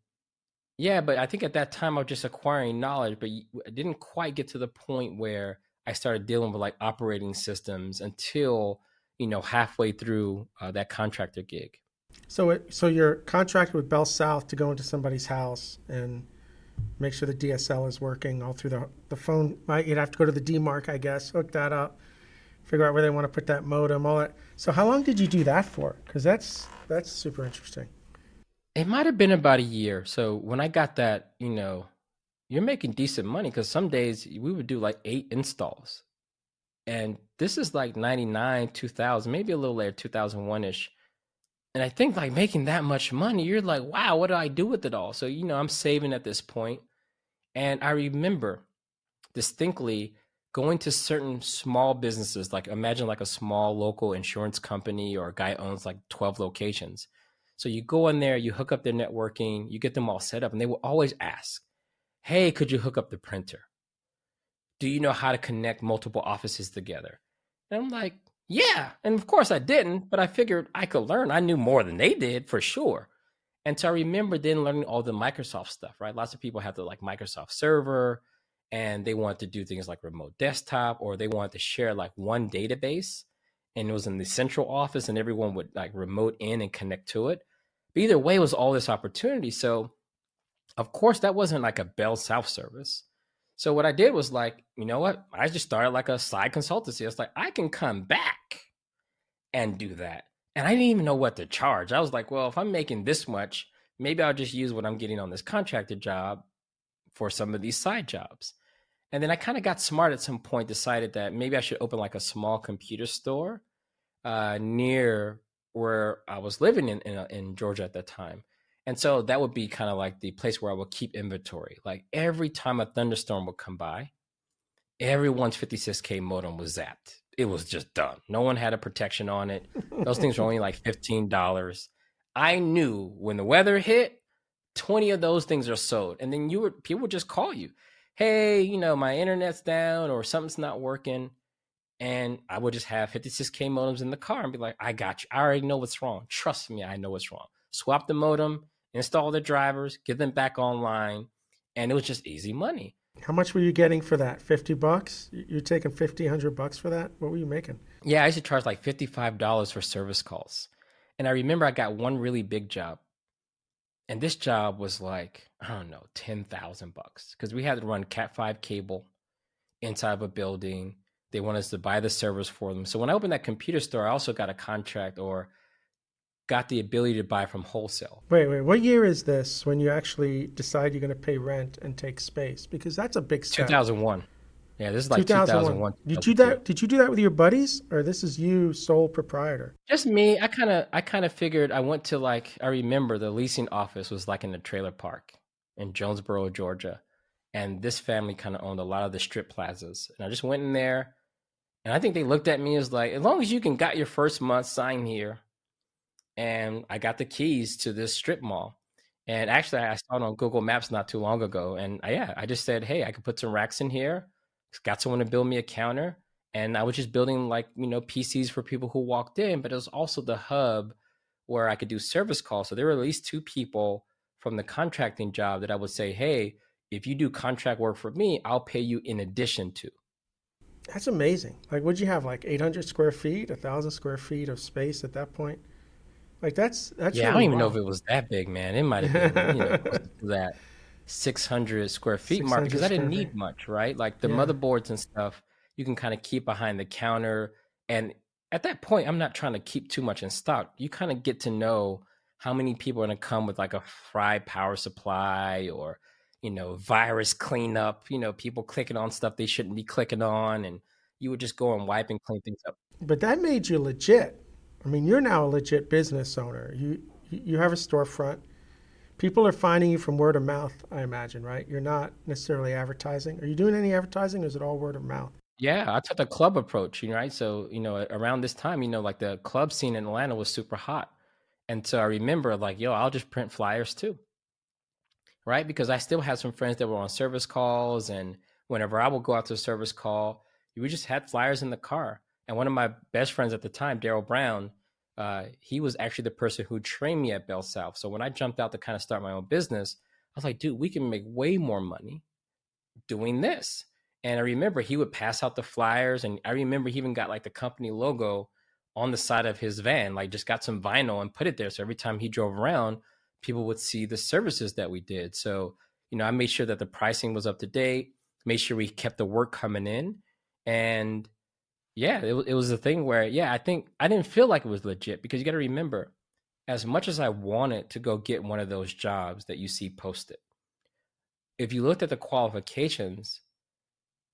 yeah, but I think at that time I was just acquiring knowledge, but I didn't quite get to the point where I started dealing with like operating systems until, you know, halfway through uh, that contractor gig. So it, so you're contracted with Bell South to go into somebody's house and make sure the D S L is working all through the the phone. You'd have to go to the D MARC, I guess, hook that up, figure out where they want to put that modem, all that. So how long did you do that for? Because that's that's super interesting. It might have been about a year. So when I got that, you know, you're making decent money, because some days we would do like eight installs. And this is like ninety-nine, two thousand, maybe a little later, two thousand one-ish. And I think like making that much money, you're like, wow, what do I do with it all? So, you know, I'm saving at this point. And I remember distinctly going to certain small businesses, like imagine like a small local insurance company, or a guy owns like twelve locations. So you go in there, you hook up their networking, you get them all set up, and they will always ask, hey, could you hook up the printer? Do you know how to connect multiple offices together? And I'm like, yeah. And of course I didn't, but I figured I could learn. I knew more than they did for sure. And so I remember then learning all the Microsoft stuff, right? Lots of people have the like Microsoft Server, and they wanted to do things like remote desktop, or they wanted to share like one database, and it was in the central office and everyone would like remote in and connect to it. But either way, it was all this opportunity. So of course that wasn't like a Bell South service. So what I did was like, you know what? I just started like a side consultancy. I was like, I can come back and do that. And I didn't even know what to charge. I was like, well, if I'm making this much, maybe I'll just use what I'm getting on this contractor job for some of these side jobs. And then I kind of got smart at some point, decided that maybe I should open like a small computer store uh, near where I was living in, in, in Georgia at that time. And so that would be kind of like the place where I would keep inventory. Like every time a thunderstorm would come by, everyone's fifty-six K modem was zapped. It was just done. No one had a protection on it. Those things were only like fifteen dollars. I knew when the weather hit, twenty of those things are sold. And then you would, people would just call you. Hey, you know, my internet's down or something's not working. And I would just have fifty-six K modems in the car and be like, I got you. I already know what's wrong. Trust me, I know what's wrong. Swap the modem, install the drivers, get them back online. And it was just easy money. How much were you getting for that? fifty bucks? You're taking fifty, a hundred bucks for that? What were you making? Yeah, I used to charge like fifty-five dollars for service calls. And I remember I got one really big job. And this job was like, I don't know, ten thousand bucks. Because we had to run Cat five cable inside of a building. They wanted us to buy the servers for them. So when I opened that computer store, I also got a contract or got the ability to buy from wholesale. Wait, wait, what year is this when you actually decide you're going to pay rent and take space? Because that's a big step. two thousand one. Yeah, this is like two thousand one. Did you do that? Did you do that with your buddies, or this is you sole proprietor? Just me. I kind of, I kind of figured. I went to like, I remember the leasing office was like in a trailer park in Jonesboro, Georgia, and this family kind of owned a lot of the strip plazas. And I just went in there, and I think they looked at me as like, as long as you can got your first month, sign here. And I got the keys to this strip mall. And actually, I saw it on Google Maps not too long ago, and I, yeah, I just said, hey, I could put some racks in here. Got someone to build me a counter, and I was just building like, you know, P Cs for people who walked in, but it was also the hub where I could do service calls. So there were at least two people from the contracting job that I would say, hey, if you do contract work for me, I'll pay you in addition to. That's amazing. Like, would you have like eight hundred square feet, a thousand square feet of space at that point? Like that's, that's, yeah, really I don't even wild. know if it was that big, man. It might've been, you know, that. six hundred square feet mark, because I didn't need much, right? Like the yeah. motherboards and stuff, you can kind of keep behind the counter. And at that point, I'm not trying to keep too much in stock. You kind of get to know how many people are going to come with like a fried power supply or, you know, virus cleanup, you know, people clicking on stuff they shouldn't be clicking on. And you would just go and wipe and clean things up. But that made you legit. I mean, you're now a legit business owner. You, you have a storefront. People are finding you from word of mouth, I imagine, right? You're not necessarily advertising. Are you doing any advertising, or is it all word of mouth? Yeah, I took the club approach, you know, right? So, you know, around this time, you know, like the club scene in Atlanta was super hot. And so I remember like, yo, I'll just print flyers too, right? Because I still had some friends that were on service calls, and whenever I would go out to a service call, we just had flyers in the car. And one of my best friends at the time, Daryl Brown, Uh, he was actually the person who trained me at Bell South. So when I jumped out to kind of start my own business, I was like, dude, we can make way more money doing this. And I remember he would pass out the flyers. And I remember he even got like the company logo on the side of his van, like just got some vinyl and put it there. So every time he drove around, people would see the services that we did. So, you know, I made sure that the pricing was up to date, made sure we kept the work coming in. And yeah, it, it was a thing where, yeah, I think I didn't feel like it was legit, because you got to remember, as much as I wanted to go get one of those jobs that you see posted, if you looked at the qualifications,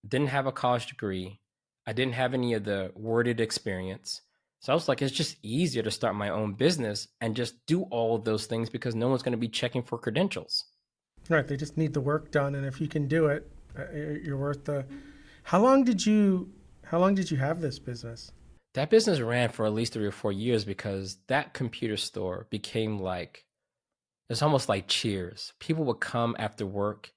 didn't have a college degree, I didn't have any of the worded experience. So I was like, it's just easier to start my own business and just do all of those things, because no one's going to be checking for credentials. Right. They just need the work done. And if you can do it, you're worth the... How long did you... How long did you have this business? That business ran for at least three or four years, because that computer store became like, it's almost like Cheers. People would come after work.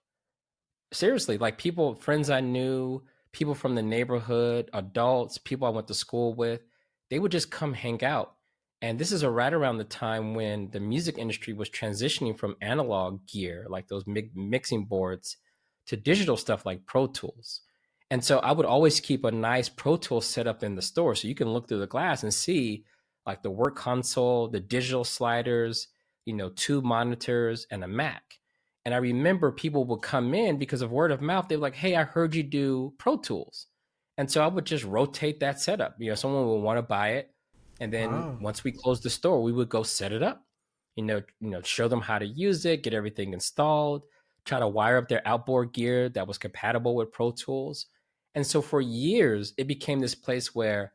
Seriously, like people, friends I knew, people from the neighborhood, adults, people I went to school with, they would just come hang out. And this is right around the time when the music industry was transitioning from analog gear, like those mi- mixing boards, to digital stuff like Pro Tools. And so I would always keep a nice Pro Tool set up in the store, so you can look through the glass and see like the work console, the digital sliders, you know, two monitors and a Mac. And I remember people would come in because of word of mouth. They were like, hey, I heard you do Pro Tools. And so I would just rotate that setup. You know, someone would want to buy it. And then wow. once we closed the store, we would go set it up, you know, you know, show them how to use it, get everything installed, try to wire up their outboard gear that was compatible with Pro Tools. And so for years, it became this place where,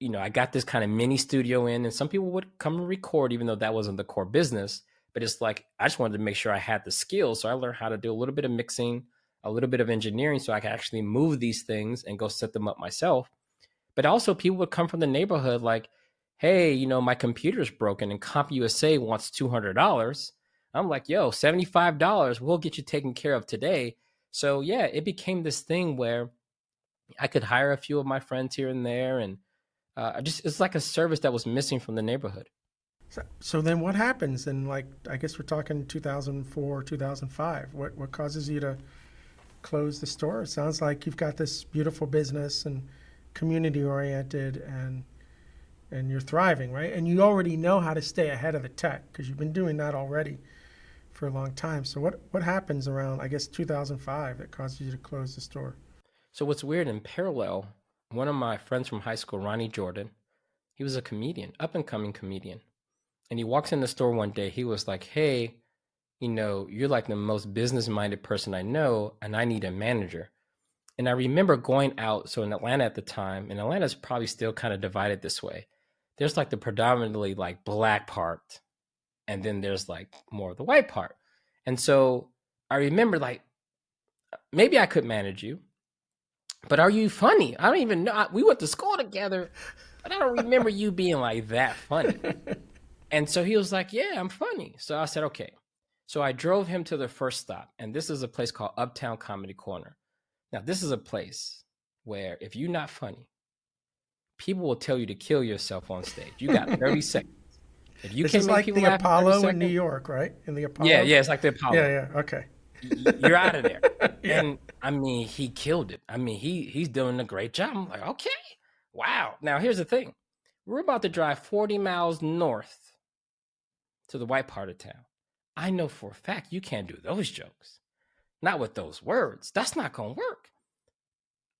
you know, I got this kind of mini studio in, and some people would come and record, even though that wasn't the core business. But it's like, I just wanted to make sure I had the skills. So I learned how to do a little bit of mixing, a little bit of engineering, so I could actually move these things and go set them up myself. But also people would come from the neighborhood like, hey, you know, my computer's broken and CompUSA wants two hundred dollars. I'm like, yo, seventy-five dollars, we'll get you taken care of today. So yeah, it became this thing where I could hire a few of my friends here and there, and uh, I just it's like a service that was missing from the neighborhood. So, so then what happens? And like, I guess we're talking two thousand four, two thousand five. What what causes you to close the store? It sounds like you've got this beautiful business and community oriented, and and you're thriving, right? And you already know how to stay ahead of the tech because you've been doing that already for a long time. So what what happens around, I guess, two thousand five that causes you to close the store? So what's weird, in parallel, one of my friends from high school, Ronnie Jordan, he was a comedian, up-and-coming comedian. And he walks in the store one day. He was like, hey, you know, you're like the most business-minded person I know, and I need a manager. And I remember going out, so in Atlanta at the time, and Atlanta's probably still kind of divided this way. There's like the predominantly like black part, and then there's like more of the white part. And so I remember like, maybe I could manage you, but are you funny? I don't even know. We went to school together, but I don't remember you being like that funny. And so he was like, yeah, I'm funny. So I said, okay. So I drove him to the first stop. And this is a place called Uptown Comedy Corner. Now, this is a place where if you're not funny, people will tell you to kill yourself on stage. You got thirty seconds. If you this can't is make like people the laugh Apollo in, seconds, in New York, right? In the Apollo. Yeah, yeah, it's like the Apollo. Yeah, yeah, okay. You're out of there. Yeah. And I mean, he killed it. I mean, he he's doing a great job. I'm like, okay, wow. Now, here's the thing. We're about to drive forty miles north to the white part of town. I know for a fact you can't do those jokes. Not with those words. That's not going to work.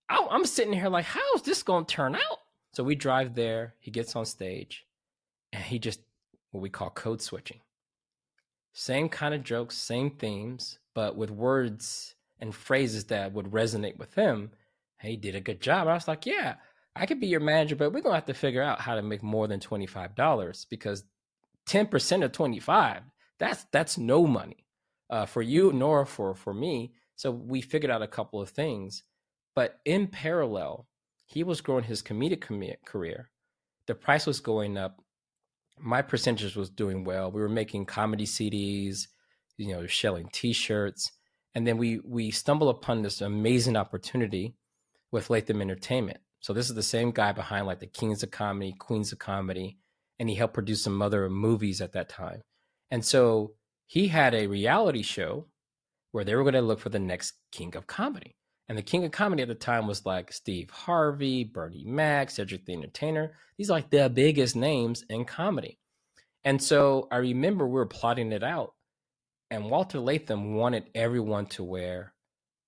I, I'm sitting here like, how is this going to turn out? So we drive there. He gets on stage, and he just, what we call code switching. Same kind of jokes, same themes, but with words and phrases that would resonate with him. He did a good job. I was like, yeah, I could be your manager, but we're going to have to figure out how to make more than twenty-five dollars, because ten percent of twenty-five, that's that's no money uh, for you nor for, for me. So we figured out a couple of things. But in parallel, he was growing his comedic com- career. The price was going up. My percentages was doing well. We were making comedy C Ds, you know, selling T-shirts. And then we we stumbled upon this amazing opportunity with Latham Entertainment. So this is the same guy behind like the Kings of Comedy, Queens of Comedy, and he helped produce some other movies at that time. And so he had a reality show where they were going to look for the next King of Comedy. And the King of Comedy at the time was like Steve Harvey, Bernie Mac, Cedric the Entertainer. These are like the biggest names in comedy. And so I remember we were plotting it out, and Walter Latham wanted everyone to wear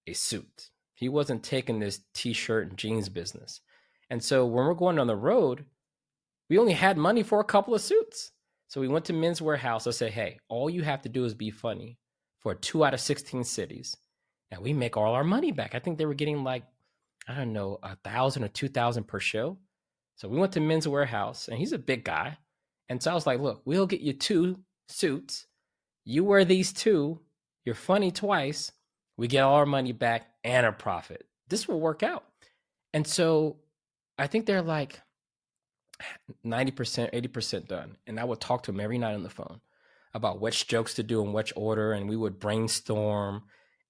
a suit. He wasn't taking this T-shirt and jeans business. And so when we're going on the road, we only had money for a couple of suits. So we went to Men's Warehouse. I said, hey, all you have to do is be funny for two out of sixteen cities, and we make all our money back. I think they were getting like, I don't know, a thousand or two thousand per show. So we went to Men's Warehouse, and he's a big guy. And so I was like, look, we'll get you two suits. You wear these two. You're funny twice. We get all our money back and a profit. This will work out. And so I think they're like ninety percent, eighty percent done. And I would talk to them every night on the phone about which jokes to do in which order. And we would brainstorm.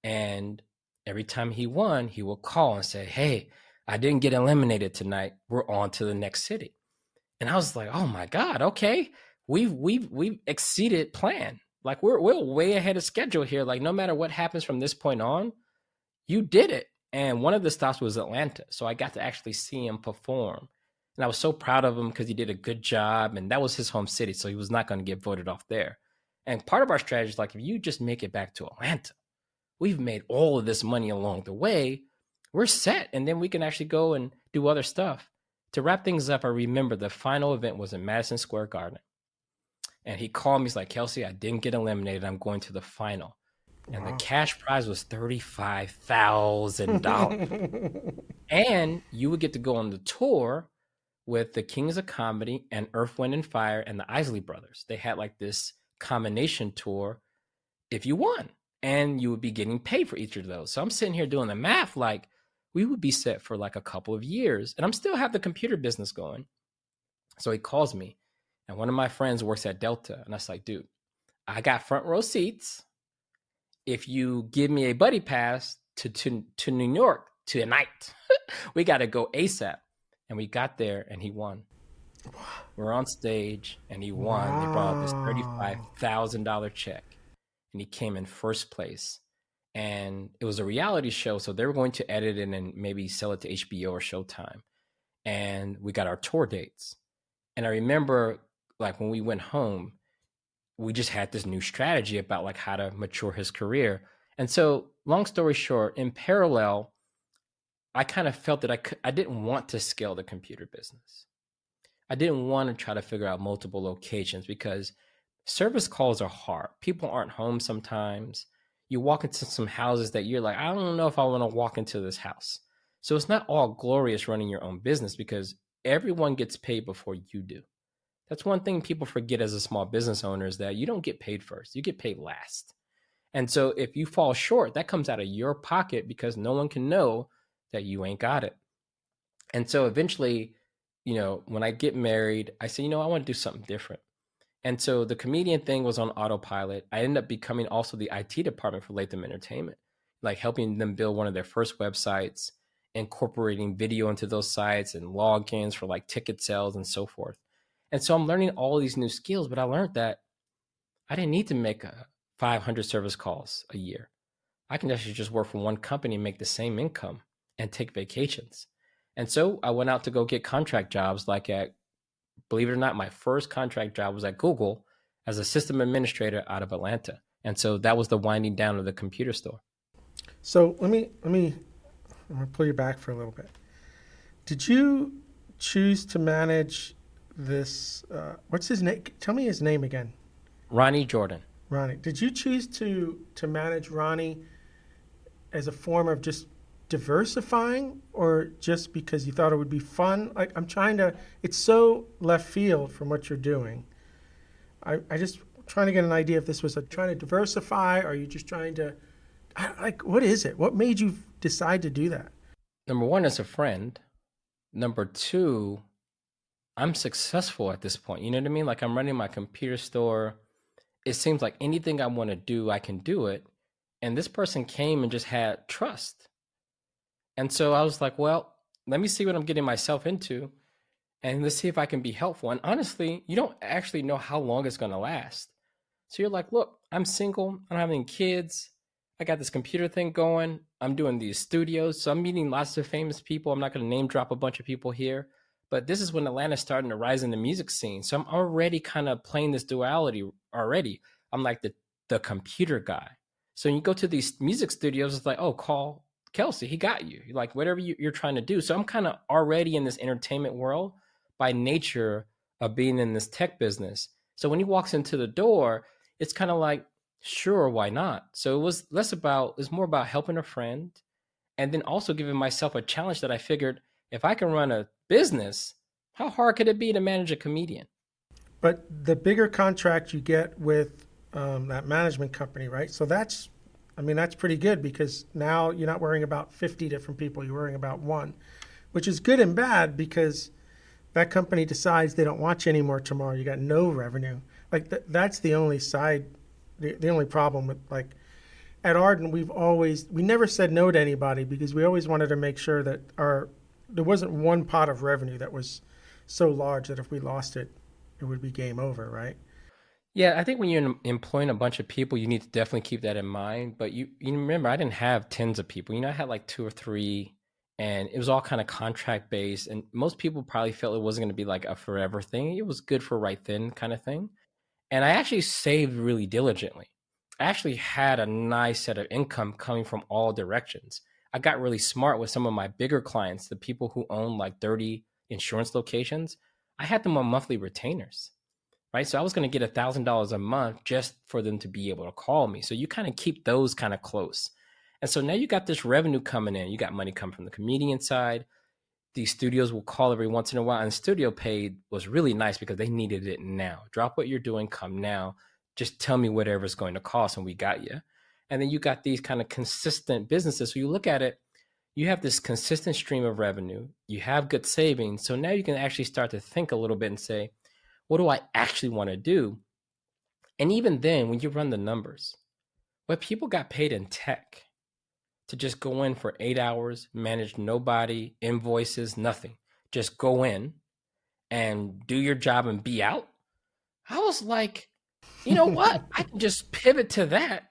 And every time he won, he would call and say, hey, I didn't get eliminated tonight. We're on to the next city. And I was like, oh my God, okay. We've, we've, we've exceeded plan. Like we're we're way ahead of schedule here. Like no matter what happens from this point on, you did it. And one of the stops was Atlanta. So I got to actually see him perform. And I was so proud of him because he did a good job. And that was his home city. So he was not going to get voted off there. And part of our strategy is like, if you just make it back to Atlanta, we've made all of this money along the way. We're set. And then we can actually go and do other stuff. To wrap things up, I remember the final event was in Madison Square Garden. And he called me, he's like, Kelsey, I didn't get eliminated. I'm going to the final. And wow. The cash prize was thirty-five thousand dollars. And you would get to go on the tour with the Kings of Comedy and Earth, Wind, and Fire and the Isley Brothers. They had like this combination tour if you won. And you would be getting paid for each of those. So I'm sitting here doing the math like we would be set for like a couple of years. And I'm still have the computer business going. So he calls me. And one of my friends works at Delta. And I was like, dude, I got front row seats. If you give me a buddy pass to, to, to New York, tonight. We got to go ASAP. And we got there and he won. We're on stage and he won. Wow. They brought out this thirty-five thousand dollars check and he came in first place. And it was a reality show. So they were going to edit it and maybe sell it to H B O or Showtime. And we got our tour dates. And I remember like when we went home, we just had this new strategy about like how to mature his career. And so long story short, in parallel, I kind of felt that I could, I didn't want to scale the computer business. I didn't want to try to figure out multiple locations because service calls are hard. People aren't home sometimes. You walk into some houses that you're like, I don't know if I want to walk into this house. So it's not all glorious running your own business because everyone gets paid before you do. That's one thing people forget as a small business owner is that you don't get paid first, you get paid last. And so if you fall short, that comes out of your pocket because no one can know that you ain't got it. And so eventually, you know, when I get married, I say, you know, I want to do something different. And so the comedian thing was on autopilot. I ended up becoming also the I T department for Latham Entertainment, like helping them build one of their first websites, incorporating video into those sites and logins for like ticket sales and so forth. And so I'm learning all these new skills, but I learned that I didn't need to make a five hundred service calls a year. I can actually just work for one company and make the same income and take vacations. And so I went out to go get contract jobs like at, believe it or not, my first contract job was at Google as a system administrator out of Atlanta. And so that was the winding down of the computer store. So let me, let me, I'm gonna pull you back for a little bit. Did you choose to manage this, uh, what's his name? Tell me his name again. Ronnie Jordan. Ronnie, did you choose to, to manage Ronnie as a form of just diversifying or just because you thought it would be fun? Like I'm trying to, it's so left field from what you're doing. I, I just trying to get an idea if this was a trying to diversify or are you just trying to, like, what is it? What made you decide to do that? Number one, as a friend. Number two, I'm successful at this point. You know what I mean? Like I'm running my computer store. It seems like anything I want to do, I can do it. And this person came and just had trust. And so I was like, well, let me see what I'm getting myself into and let's see if I can be helpful. And honestly, you don't actually know how long it's going to last. So you're like, look, I'm single. I don't have any kids. I got this computer thing going. I'm doing these studios. So I'm meeting lots of famous people. I'm not going to name drop a bunch of people here, but this is when Atlanta's starting to rise in the music scene. So I'm already kind of playing this duality already. I'm like the, the computer guy. So when you go to these music studios, it's like, oh, call Kelsey, he got you, like whatever you, you're trying to do. So I'm kind of already in this entertainment world by nature of being in this tech business. So when he walks into the door, it's kind of like, sure, why not? So it was less about, it's more about helping a friend and then also giving myself a challenge that I figured if I can run a business, how hard could it be to manage a comedian? But the bigger contract you get with um, that management company, right? So that's, I mean, that's pretty good because now you're not worrying about fifty different people. You're worrying about one, which is good and bad because that company decides they don't want you anymore tomorrow. You got no revenue. Like th- that's the only side, the, the only problem with like at Arden, we've always, we never said no to anybody because we always wanted to make sure that our, there wasn't one pot of revenue that was so large that if we lost it, it would be game over, right? Yeah, I think when you're employing a bunch of people, you need to definitely keep that in mind. But you, you remember, I didn't have tens of people. You know, I had like two or three, and it was all kind of contract based. And most people probably felt it wasn't going to be like a forever thing. It was good for right then kind of thing. And I actually saved really diligently. I actually had a nice set of income coming from all directions. I got really smart with some of my bigger clients, the people who own like thirty insurance locations. I had them on monthly retainers. Right. So I was going to get one thousand dollars a month just for them to be able to call me. So you kind of keep those kind of close. And so now you got this revenue coming in. You got money coming from the comedian side. These studios will call every once in a while. And studio paid was really nice because they needed it now. Drop what you're doing. Come now. Just tell me whatever it's going to cost. And we got you. And then you got these kind of consistent businesses. So you look at it. You have this consistent stream of revenue. You have good savings. So now you can actually start to think a little bit and say, what do I actually want to do? And even then, when you run the numbers, what people got paid in tech to just go in for eight hours, manage nobody, invoices, nothing. Just go in and do your job and be out. I was like, you know what? I can just pivot to that.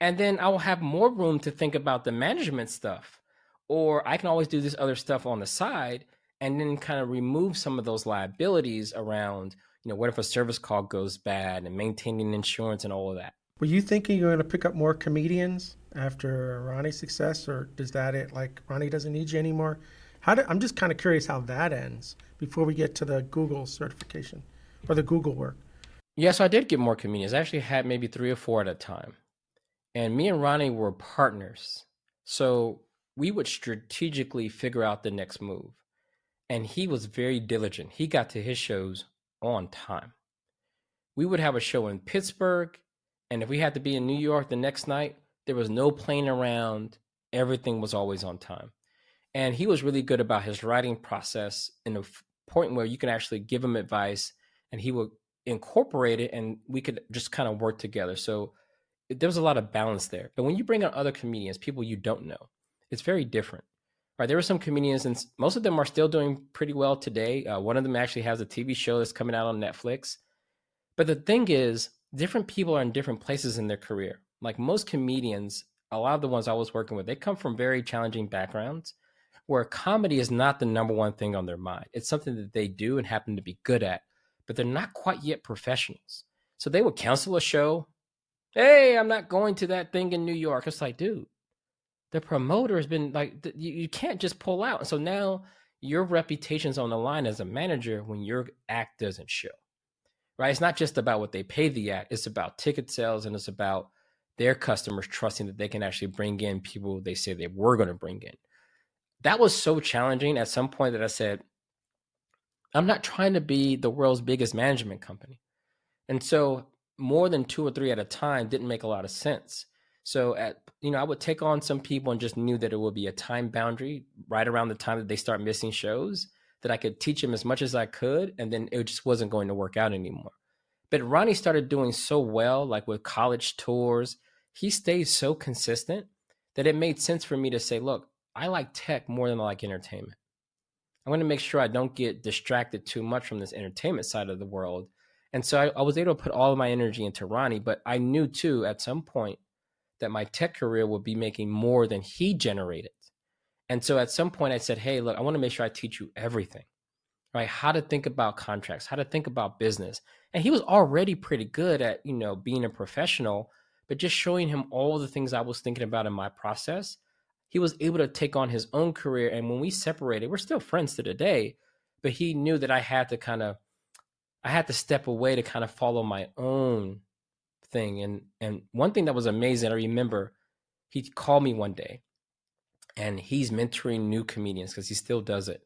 And then I will have more room to think about the management stuff, or I can always do this other stuff on the side and then kind of remove some of those liabilities around, you know, what if a service call goes bad and maintaining insurance and all of that. Were you thinking you're going to pick up more comedians after Ronnie's success, or does that it like Ronnie doesn't need you anymore? How do, I'm just kind of curious how that ends before we get to the Google certification or the Google work. Yeah, so I did get more comedians. I actually had maybe three or four at a time. And me and Ronnie were partners. So we would strategically figure out the next move. And he was very diligent. He got to his shows on time. We would have a show in Pittsburgh. And if we had to be in New York the next night, there was no playing around. Everything was always on time. And he was really good about his writing process in a point where you can actually give him advice and he would incorporate it and we could just kind of work together. So there was a lot of balance there. But when you bring on other comedians, people you don't know, it's very different. Right, there were some comedians, and most of them are still doing pretty well today. Uh, one of them actually has a T V show that's coming out on Netflix. But the thing is, different people are in different places in their career. Like most comedians, a lot of the ones I was working with, they come from very challenging backgrounds where comedy is not the number one thing on their mind. It's something that they do and happen to be good at, but they're not quite yet professionals. So they would cancel a show. Hey, I'm not going to that thing in New York. It's like, dude, the promoter has been like, th- you can't just pull out. So now your reputation's on the line as a manager when your act doesn't show, right? It's not just about what they pay the act. It's about ticket sales, and it's about their customers trusting that they can actually bring in people they say they were going to bring in. That was so challenging at some point that I said, I'm not trying to be the world's biggest management company. And so more than two or three at a time didn't make a lot of sense. So, at, you know, I would take on some people and just knew that it would be a time boundary right around the time that they start missing shows, that I could teach them as much as I could, and then it just wasn't going to work out anymore. But Ronnie started doing so well, like with college tours, he stayed so consistent that it made sense for me to say, look, I like tech more than I like entertainment. I'm going to make sure I don't get distracted too much from this entertainment side of the world. And so I, I was able to put all of my energy into Ronnie, but I knew too at some point that my tech career would be making more than he generated. And so at some point I said, hey, look, I want to make sure I teach you everything, right? How to think about contracts, how to think about business. And he was already pretty good at, you know, being a professional, but just showing him all the things I was thinking about in my process, he was able to take on his own career. And when we separated, we're still friends to today, but he knew that I had to kind of, I had to step away to kind of follow my own thing. And and one thing that was amazing, I remember he called me one day and he's mentoring new comedians because he still does it.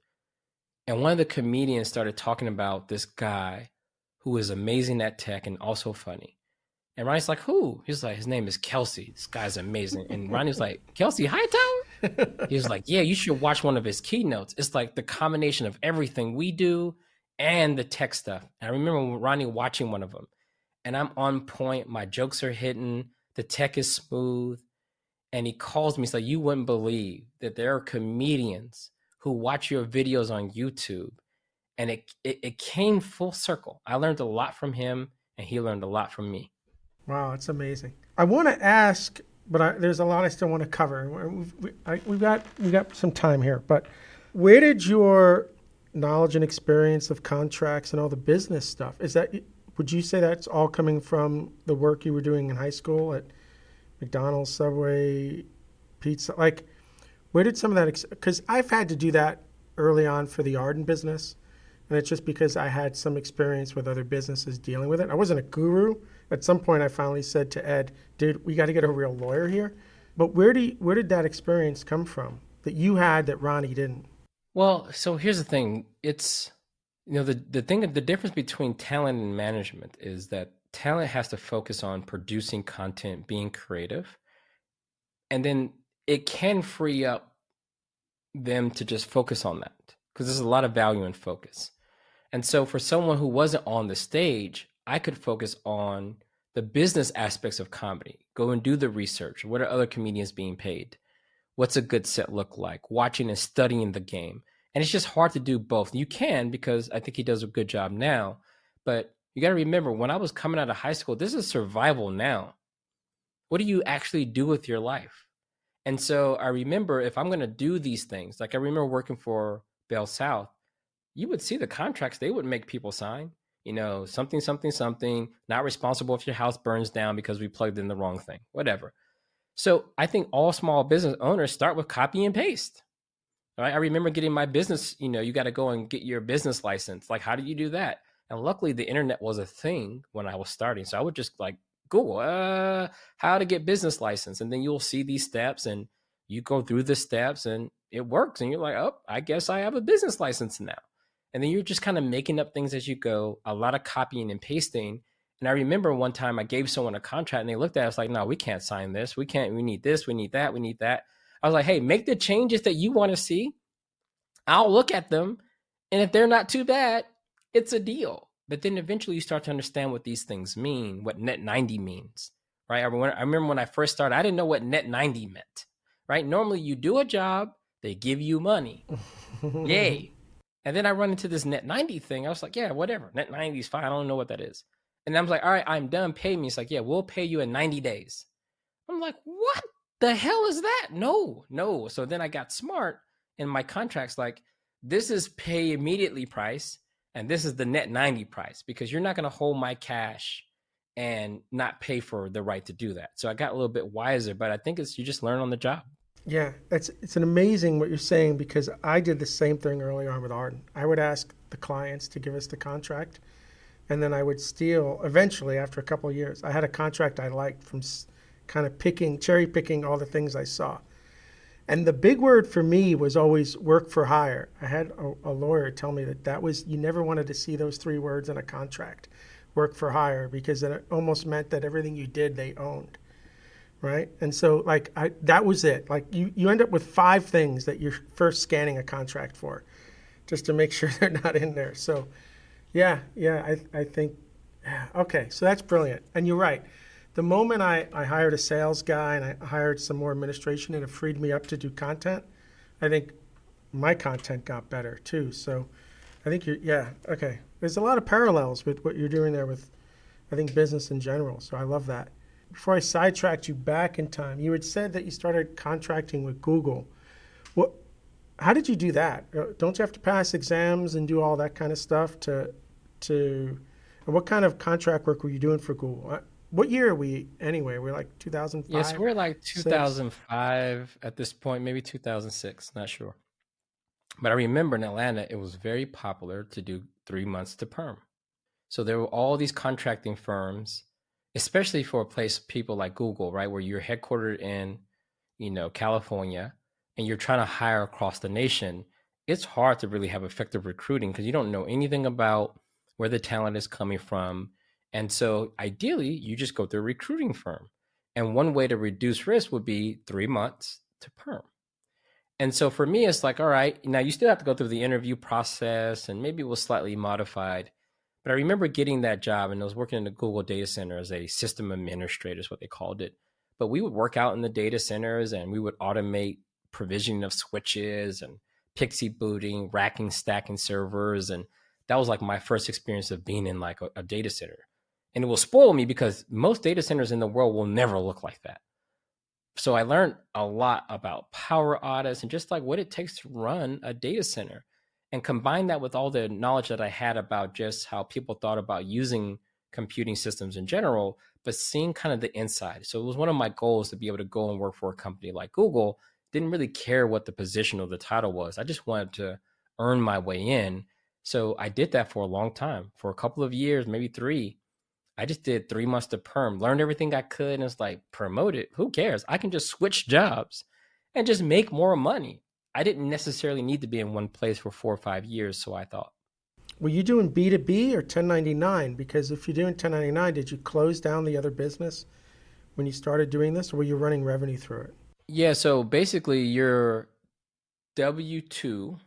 And one of the comedians started talking about this guy who is amazing at tech and also funny. And Ronnie's like, who? He's like, his name is Kelsey. This guy's amazing. And Ronnie's like, Kelsey Hightower? He was like, yeah, you should watch one of his keynotes. It's like the combination of everything we do and the tech stuff. And I remember Ronnie watching one of them. And I'm on point. My jokes are hitting. The tech is smooth. And he calls me. He's like, you wouldn't believe that there are comedians who watch your videos on YouTube. And it, it it came full circle. I learned a lot from him, and he learned a lot from me. Wow, that's amazing. I want to ask, but I, there's a lot I still want to cover. We've, we, I, we've got we've got some time here. But where did your knowledge and experience of contracts and all the business stuff, is that... would you say that's all coming from the work you were doing in high school at McDonald's, Subway, Pizza? Like, where did some of that... Ex- because I've had to do that early on for the Arden business, and it's just because I had some experience with other businesses dealing with it. I wasn't a guru. At some point, I finally said to Ed, dude, we got to get a real lawyer here. But where do you, where did that experience come from that you had that Ronnie didn't? Well, so here's the thing. It's... You know, the, the thing, the difference between talent and management is that talent has to focus on producing content, being creative, and then it can free up them to just focus on that because there's a lot of value in focus. And so for someone who wasn't on the stage, I could focus on the business aspects of comedy, go and do the research. What are other comedians being paid? What's a good set look like? Watching and studying the game. And it's just hard to do both. You can, because I think he does a good job now, but you got to remember, when I was coming out of high school, this is survival now. What do you actually do with your life? And so I remember, if I'm going to do these things, like I remember working for Bell South, you would see the contracts they would make people sign, you know, something, something, something, not responsible if your house burns down because we plugged in the wrong thing, whatever. So I think all small business owners start with copy and paste. Right? I remember getting my business, you know, you got to go and get your business license. Like, how do you do that? And luckily the internet was a thing when I was starting. So I would just like Google uh, how to get business license. And then you'll see these steps and you go through the steps and it works. And you're like, oh, I guess I have a business license now. And then you're just kind of making up things as you go, a lot of copying and pasting. And I remember one time I gave someone a contract and they looked at us like, no, we can't sign this. We can't, we need this, we need that, we need that. I was like, hey, make the changes that you want to see. I'll look at them. And if they're not too bad, it's a deal. But then eventually you start to understand what these things mean, what net ninety means, right? I remember when I first started, I didn't know what net ninety meant, right? Normally you do a job, they give you money. Yay. And then I run into this net ninety thing. I was like, yeah, whatever. net ninety is fine. I don't know what that is. And I'm like, all right, I'm done. Pay me. It's like, yeah, we'll pay you in ninety days. I'm like, what the hell is that? No, no. So then I got smart in my contracts. Like, this is pay immediately price. And this is the net ninety price, because you're not going to hold my cash and not pay for the right to do that. So I got a little bit wiser, but I think it's, you just learn on the job. Yeah, it's, it's an amazing what you're saying, because I did the same thing early on with Arden. I would ask the clients to give us the contract. And then I would steal, eventually, after a couple of years, I had a contract I liked from kind of picking, cherry picking all the things I saw. And the big word for me was always work for hire. I had a, a lawyer tell me that that was, you never wanted to see those three words in a contract, work for hire, because it almost meant that everything you did, they owned, right? And so like, I, that was it. Like you, you end up with five things that you're first scanning a contract for, just to make sure they're not in there. So Yeah, yeah, I, I think, yeah. Okay, so that's brilliant. And you're right. The moment I, I hired a sales guy and I hired some more administration, and it freed me up to do content, I think my content got better too. So I think you're, yeah, okay. There's a lot of parallels with what you're doing there with, I think, business in general. So I love that. Before I sidetracked you back in time, you had said that you started contracting with Google. What? How did you do that? Don't you have to pass exams and do all that kind of stuff to... to and what kind of contract work were you doing for Google? What year are we anyway? We're like two thousand five? Yes, we're like two thousand five six at this point, maybe two thousand six, not sure. But I remember in Atlanta, it was very popular to do three months to perm. So there were all these contracting firms, especially for a place, people like Google, right? Where you're headquartered in, you know, California, and you're trying to hire across the nation. It's hard to really have effective recruiting because you don't know anything about where the talent is coming from. And so ideally you just go through a recruiting firm. And one way to reduce risk would be three months to perm. And so for me, it's like, all right, now you still have to go through the interview process and maybe it was slightly modified. But I remember getting that job and I was working in the Google data center as a system administrator is what they called it. But we would work out in the data centers and we would automate provisioning of switches and Pixie booting, racking, stacking servers. And that was like my first experience of being in like a, a data center. And it will spoil me because most data centers in the world will never look like that. So I learned a lot about power audits and just like what it takes to run a data center, and combine that with all the knowledge that I had about just how people thought about using computing systems in general, but seeing kind of the inside. So it was one of my goals to be able to go and work for a company like Google. Didn't really care what the position or the title was. I just wanted to earn my way in. So I did that for a long time, for a couple of years, maybe three. I just did three months to perm, learned everything I could. And it's like, promoted, who cares? I can just switch jobs and just make more money. I didn't necessarily need to be in one place for four or five years. So I thought. Were you doing B to B or ten ninety-nine? Because if you're doing ten ninety-nine, did you close down the other business when you started doing this, or were you running revenue through it? Yeah. So basically you're W two,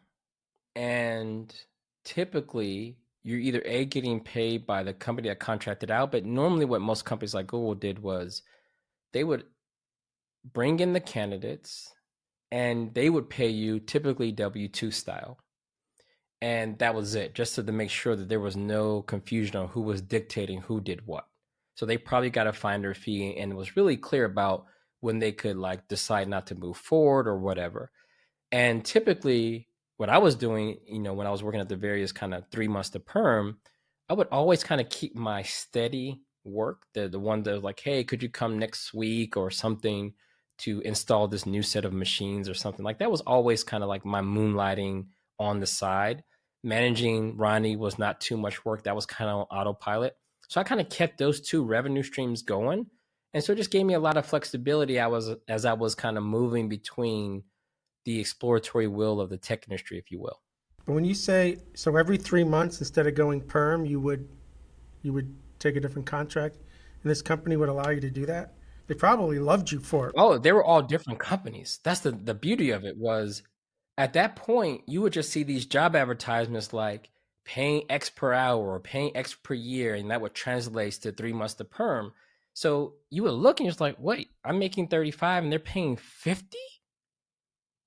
and typically you're either A, getting paid by the company that contracted out, but normally what most companies like Google did was they would bring in the candidates, and they would pay you typically W two style. And that was it, just so to make sure that there was no confusion on who was dictating who did what. So they probably got a finder fee and was really clear about when they could like decide not to move forward or whatever. And typically what I was doing, you know, when I was working at the various kind of three months to perm, I would always kind of keep my steady work, the the one that was like, hey, could you come next week or something to install this new set of machines or something like that. Was always kind of like my moonlighting on the side. Managing Ronnie was not too much work. That was kind of on autopilot. So I kind of kept those two revenue streams going. And so it just gave me a lot of flexibility. I was, as I was kind of moving between the exploratory will of the tech industry, if you will. When you say, so every three months, instead of going perm, you would, you would take a different contract and this company would allow you to do that? They probably loved you for it. Oh, they were all different companies. That's the, the beauty of it was at that point, you would just see these job advertisements like paying X per hour or paying X per year. And that would translate to three months to perm. So you would look and you're just like, wait, I'm making thirty-five and they're paying fifty?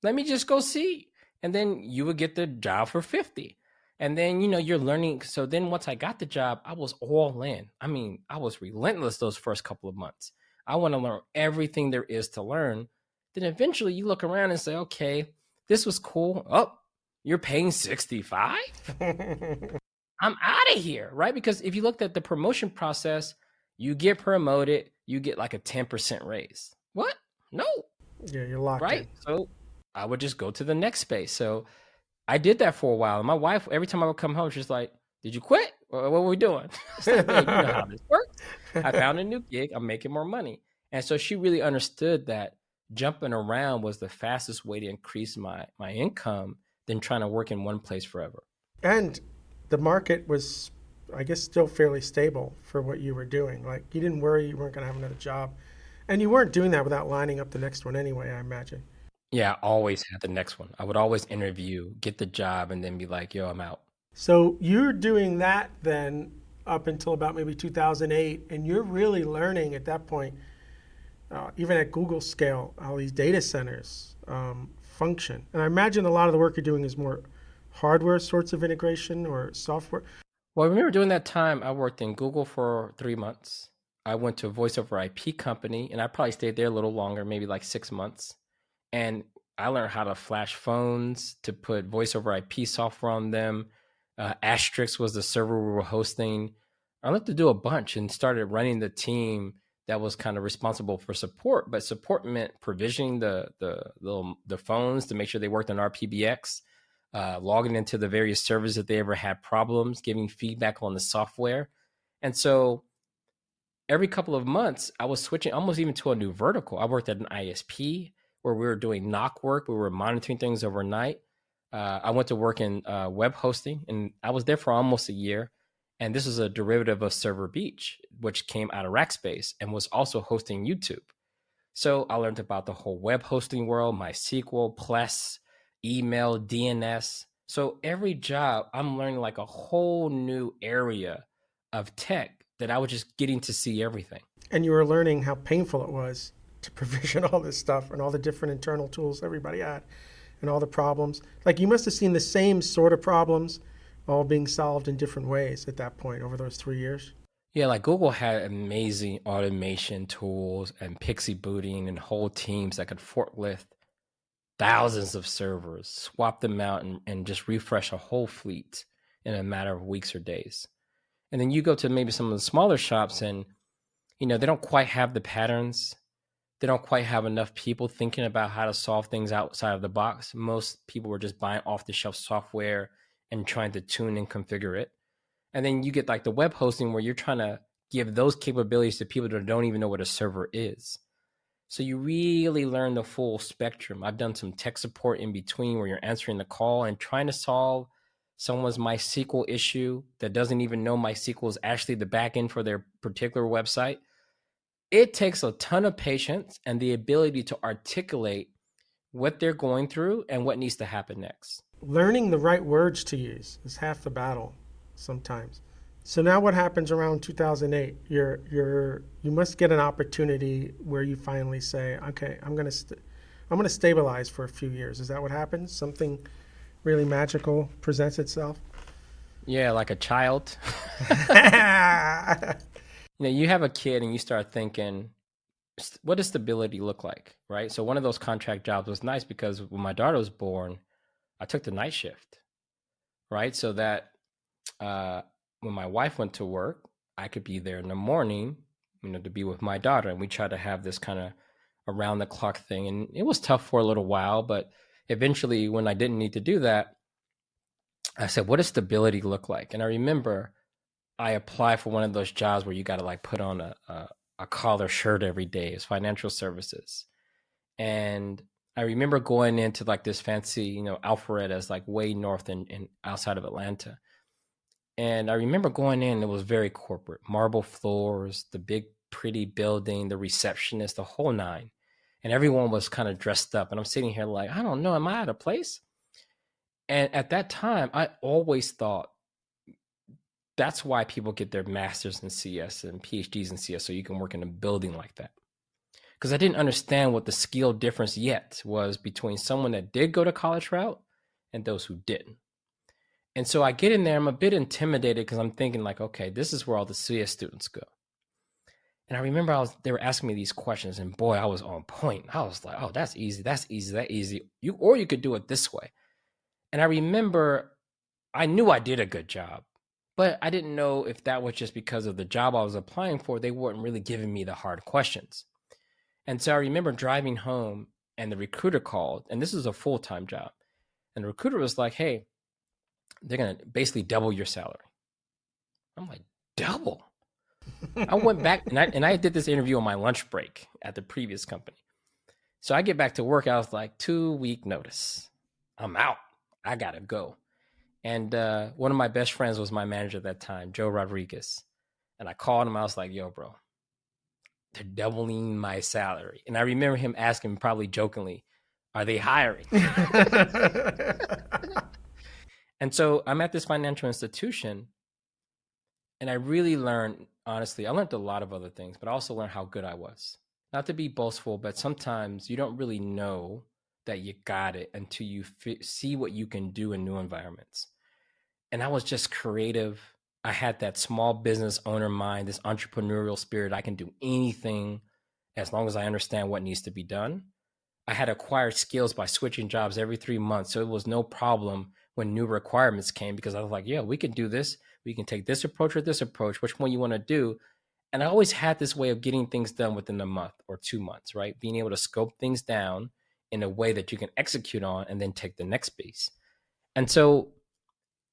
Let me just go see. And then you would get the job for fifty. And then, you know, you're learning. So then once I got the job, I was all in. I mean, I was relentless those first couple of months. I want to learn everything there is to learn. Then eventually you look around and say, okay, this was cool. Oh, you're paying sixty-five? I'm out of here, right? Because if you looked at the promotion process, you get promoted, you get like a ten percent raise. What? No. Yeah, you're locked in. Right? So I would just go to the next space. So I did that for a while. And my wife, every time I would come home, she's like, did you quit? What were we doing? I said, hey, you know how this works. I found a new gig. I'm making more money. And so she really understood that jumping around was the fastest way to increase my, my income than trying to work in one place forever. And the market was, I guess, still fairly stable for what you were doing. Like you didn't worry you weren't going to have another job. And you weren't doing that without lining up the next one anyway, I imagine. Yeah, I always had the next one. I would always interview, get the job, and then be like, yo, I'm out. So you're doing that then up until about maybe two thousand eight, and you're really learning at that point, uh, even at Google scale, how these data centers um, function. And I imagine a lot of the work you're doing is more hardware sorts of integration or software. Well, I remember during that time, I worked in Google for three months. I went to a voice over I P company, and I probably stayed there a little longer, maybe like six months. And I learned how to flash phones, to put voice over I P software on them. Uh, Asterisk was the server we were hosting. I learned to do a bunch and started running the team that was kind of responsible for support. But support meant provisioning the the the, the phones to make sure they worked on R P B X, uh, logging into the various servers that they ever had problems, giving feedback on the software. And so every couple of months, I was switching almost even to a new vertical. I worked at an I S P where we were doing knock work. We were monitoring things overnight. Uh, I went to work in uh, web hosting, and I was there for almost a year. And this was a derivative of Server Beach, which came out of Rackspace and was also hosting YouTube. So I learned about the whole web hosting world, MySQL, P L E S, email, D N S. So every job, I'm learning like a whole new area of tech that I was just getting to see everything. And you were learning how painful it was to provision all this stuff and all the different internal tools everybody had. And all the problems, like you must have seen the same sort of problems all being solved in different ways at that point over those three years. Yeah, like Google had amazing automation tools and Pixie booting and whole teams that could forklift thousands of servers, swap them out and, and just refresh a whole fleet in a matter of weeks or days. And then you go to maybe some of the smaller shops and, you know, they don't quite have the patterns. They don't quite have enough people thinking about how to solve things outside of the box. Most people were just buying off-the-shelf software and trying to tune and configure it. And then you get like the web hosting where you're trying to give those capabilities to people that don't even know what a server is. So you really learn the full spectrum. I've done some tech support in between where you're answering the call and trying to solve someone's MySQL issue that doesn't even know MySQL is actually the backend for their particular website. It takes a ton of patience and the ability to articulate what they're going through and what needs to happen next. Learning the right words to use is half the battle sometimes. So now what happens around two thousand eight? You're, you're, you must get an opportunity where you finally say, okay, I'm going to st- I'm going to stabilize for a few years. Is that what happens? Something really magical presents itself? Yeah, like a child. You know, you have a kid and you start thinking, what does stability look like, right? So one of those contract jobs was nice because when my daughter was born, I took the night shift, right? So that uh, when my wife went to work, I could be there in the morning, you know, to be with my daughter. And we tried to have this kind of around the clock thing. And it was tough for a little while, but eventually when I didn't need to do that, I said, what does stability look like? And I remember I applied for one of those jobs where you got to like put on a, a a collar shirt every day. Is financial services. And I remember going into like this fancy, you know, Alpharetta's like way north and outside of Atlanta. And I remember going in, it was very corporate, marble floors, the big, pretty building, the receptionist, the whole nine. And everyone was kind of dressed up. And I'm sitting here like, I don't know, am I out of place? And at that time, I always thought, that's why people get their masters in C S and P H Ds in C S, so you can work in a building like that. Because I didn't understand what the skill difference yet was between someone that did go to college route and those who didn't. And so I get in there, I'm a bit intimidated because I'm thinking like, okay, this is where all the C S students go. And I remember I was, they were asking me these questions, and boy, I was on point. I was like, oh, that's easy, that's easy, that easy. You, or you could do it this way. And I remember I knew I did a good job. But I didn't know if that was just because of the job I was applying for. They weren't really giving me the hard questions. And so I remember driving home and the recruiter called, and this is a full-time job. And the recruiter was like, hey, they're going to basically double your salary. I'm like, double? I went back and I, and I did this interview on my lunch break at the previous company. So I get back to work. I was like, two week notice. I'm out. I got to go. And uh, one of my best friends was my manager at that time, Joe Rodriguez. And I called him. I was like, yo, bro, they're doubling my salary. And I remember him asking, probably jokingly, are they hiring? And so I'm at this financial institution. And I really learned, honestly, I learned a lot of other things, but I also learned how good I was. Not to be boastful, but sometimes you don't really know that you got it until you f- see what you can do in new environments. And I was just creative. I had that small business owner mind, this entrepreneurial spirit. I can do anything as long as I understand what needs to be done. I had acquired skills by switching jobs every three months. So it was no problem when new requirements came because I was like, yeah, we can do this. We can take this approach or this approach, which one you want to do. And I always had this way of getting things done within a month or two months, right? Being able to scope things down in a way that you can execute on and then take the next piece. And so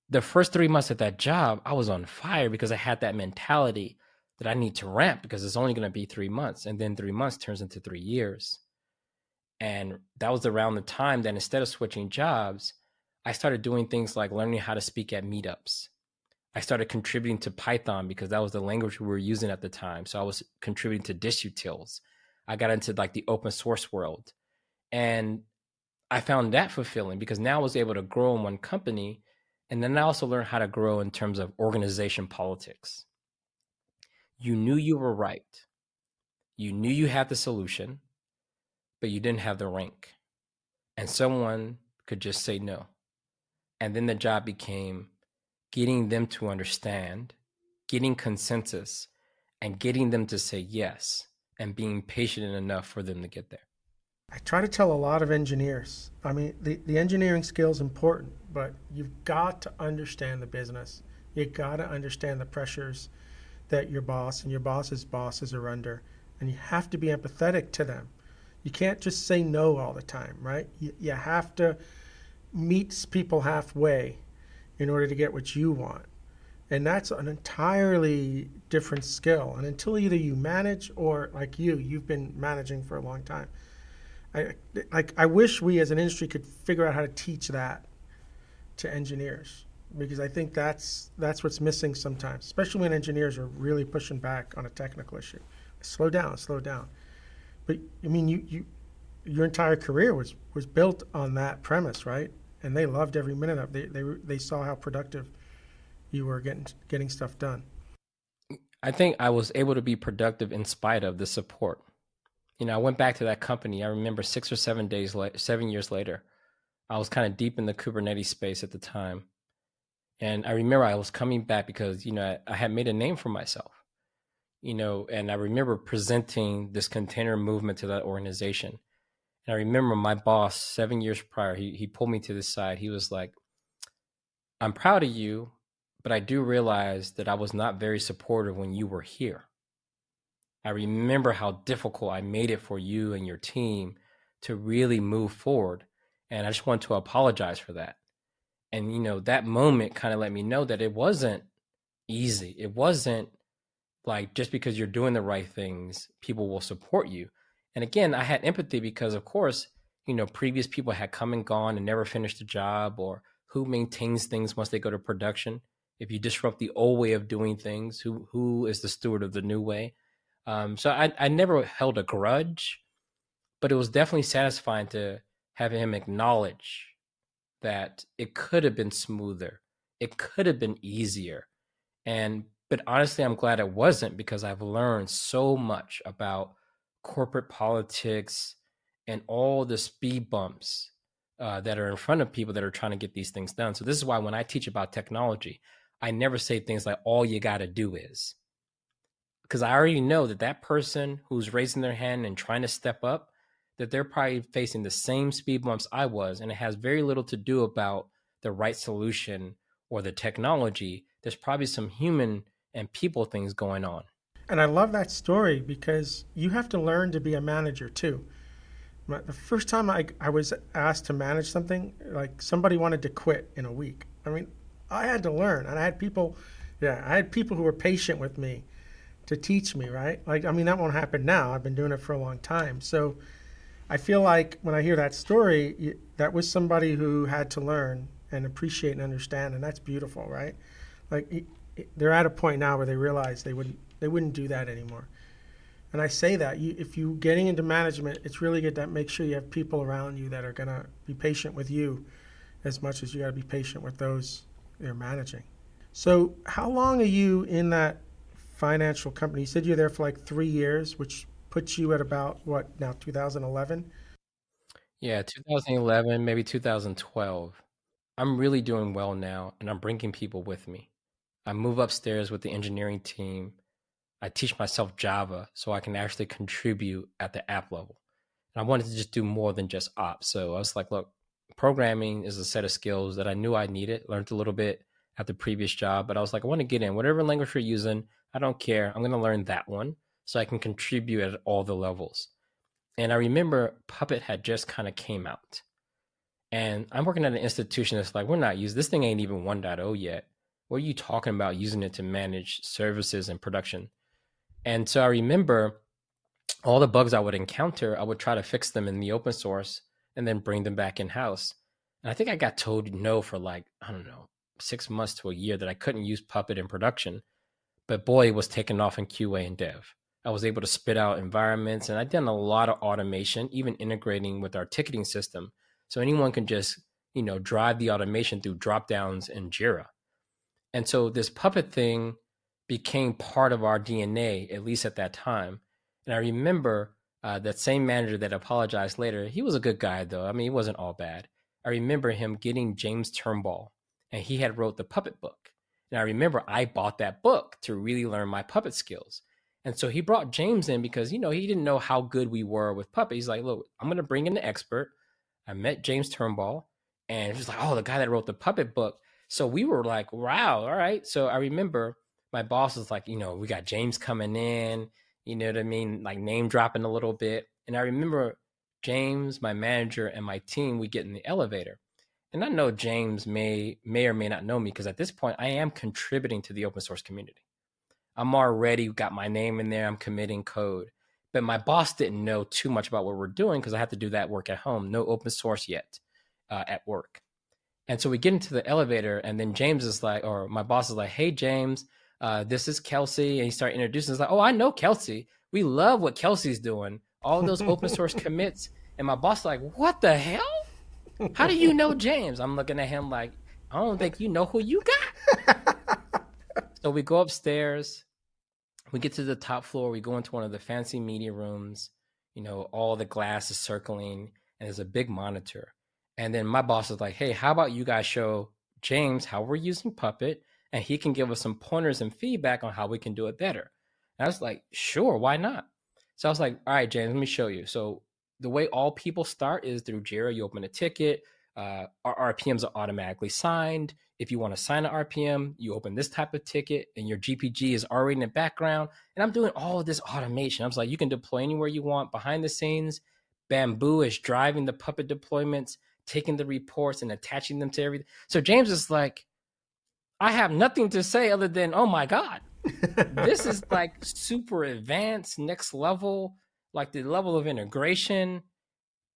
the first three months at that job, I was on fire because I had that mentality that I need to ramp because it's only going to be three months. And then three months turns into three years. And that was around the time that instead of switching jobs, I started doing things like learning how to speak at meetups. I started contributing to Python because that was the language we were using at the time. So I was contributing to disutils. I got into like the open source world. And I found that fulfilling because now I was able to grow in one company. And then I also learned how to grow in terms of organization politics. You knew you were right. You knew you had the solution, but you didn't have the rank. And someone could just say no. And then the job became getting them to understand, getting consensus, and getting them to say yes, and being patient enough for them to get there. I try to tell a lot of engineers, I mean, the, the engineering skill is important, but you've got to understand the business. You've got to understand the pressures that your boss and your boss's bosses are under, and you have to be empathetic to them. You can't just say no all the time, right? You, you have to meet people halfway in order to get what you want. And that's an entirely different skill. And until either you manage or, like you, you've been managing for a long time. I, like, I wish we as an industry could figure out how to teach that to engineers, because I think that's that's what's missing sometimes, especially when engineers are really pushing back on a technical issue. Slow down, slow down. But I mean, you, you your entire career was, was built on that premise, right? And they loved every minute of it. They, they they saw how productive you were getting getting stuff done. I think I was able to be productive in spite of the support. you know, I went back to that company. I remember six or seven days later, seven years later, I was kind of deep in the Kubernetes space at the time. And I remember I was coming back because, you know, I, I had made a name for myself, you know, and I remember presenting this container movement to that organization. And I remember my boss seven years prior, he he pulled me to the side. He was like, I'm proud of you, but I do realize that I was not very supportive when you were here. I remember how difficult I made it for you and your team to really move forward. And I just want to apologize for that. And, you know, that moment kind of let me know that it wasn't easy. It wasn't like just because you're doing the right things, people will support you. And again, I had empathy because, of course, you know, previous people had come and gone and never finished a job, or who maintains things once they go to production. If you disrupt the old way of doing things, who who is the steward of the new way? Um, so I, I never held a grudge, but it was definitely satisfying to have him acknowledge that it could have been smoother. It could have been easier. And, but honestly, I'm glad it wasn't, because I've learned so much about corporate politics and all the speed bumps uh, that are in front of people that are trying to get these things done. So this is why when I teach about technology, I never say things like all you got to do is. Because I already know that that person who's raising their hand and trying to step up, that they're probably facing the same speed bumps I was. And it has very little to do about the right solution or the technology. There's probably some human and people things going on. And I love that story, because you have to learn to be a manager too. The first time I, I was asked to manage something, like somebody wanted to quit in a week. I mean, I had to learn, and I had people, yeah, I had people who were patient with me to teach me, right? Like, I mean, that won't happen now. I've been doing it for a long time. So I feel like when I hear that story, that was somebody who had to learn and appreciate and understand, and that's beautiful, right? Like it, it, they're at a point now where they realize they wouldn't they wouldn't do that anymore. And I say that, you, if you're getting into management, it's really good to make sure you have people around you that are gonna be patient with you as much as you gotta be patient with those they're managing. So how long are you in that financial company? You said you're there for like three years, which puts you at about what now, two thousand eleven? Yeah, two thousand eleven, maybe two thousand twelve. I'm really doing well now, and I'm bringing people with me. I move upstairs with the engineering team. I teach myself Java so I can actually contribute at the app level. And I wanted to just do more than just ops. So I was like, look, programming is a set of skills that I knew I needed, learned a little bit at the previous job, but I was like, I want to get in whatever language you're using. I don't care. I'm going to learn that one so I can contribute at all the levels. And I remember Puppet had just kind of came out. And I'm working at an institution that's like, we're not using, this thing ain't even one point oh yet. What are you talking about using it to manage services and production? And so I remember all the bugs I would encounter, I would try to fix them in the open source and then bring them back in-house. And I think I got told no for like, I don't know, six months to a year that I couldn't use Puppet in production. But boy, it was taking off in Q A and dev. I was able to spit out environments, and I'd done a lot of automation, even integrating with our ticketing system. So anyone can just, you know, drive the automation through dropdowns in Jira. And so this Puppet thing became part of our D N A, at least at that time. And I remember uh, that same manager that apologized later, he was a good guy though. I mean, he wasn't all bad. I remember him getting James Turnbull, and he had wrote the Puppet book. And I remember I bought that book to really learn my Puppet skills. And so he brought James in because, you know, he didn't know how good we were with Puppet. He's like, look, I'm going to bring in the expert. I met James Turnbull, and he's like, oh, the guy that wrote the Puppet book. So we were like, wow, all right. So I remember my boss was like, you know, we got James coming in, you know what I mean? Like name dropping a little bit. And I remember James, my manager, and my team, we get in the elevator. And I know James may, may or may not know me, because at this point I am contributing to the open source community. I'm already got my name in there. I'm committing code. But my boss didn't know too much about what we're doing because I had to do that work at home. No open source yet uh, at work. And so we get into the elevator, and then James is like, or my boss is like, hey, James, uh, this is Kelsey. And he started introducing us like, oh, I know Kelsey. We love what Kelsey's doing. All those open source commits. And my boss is like, what the hell? How do you know James? I'm looking at him like, I don't think you know who you got. So we go upstairs, we get to the top floor, we go into one of the fancy media rooms, you know, all the glass is circling and there's a big monitor. And then my boss was like, hey, how about you guys show James how we're using Puppet and he can give us some pointers and feedback on how we can do it better. And I was like, sure, why not? So I was like, all right, James, let me show you. So the way all people start is through Jira. You open a ticket. Uh, our R P Ms are automatically signed. If you want to sign an R P M, you open this type of ticket and your G P G is already in the background. And I'm doing all of this automation. I was like, you can deploy anywhere you want behind the scenes. Bamboo is driving the Puppet deployments, taking the reports and attaching them to everything. So James is like, I have nothing to say other than, oh my God, this is like super advanced, next level, like the level of integration.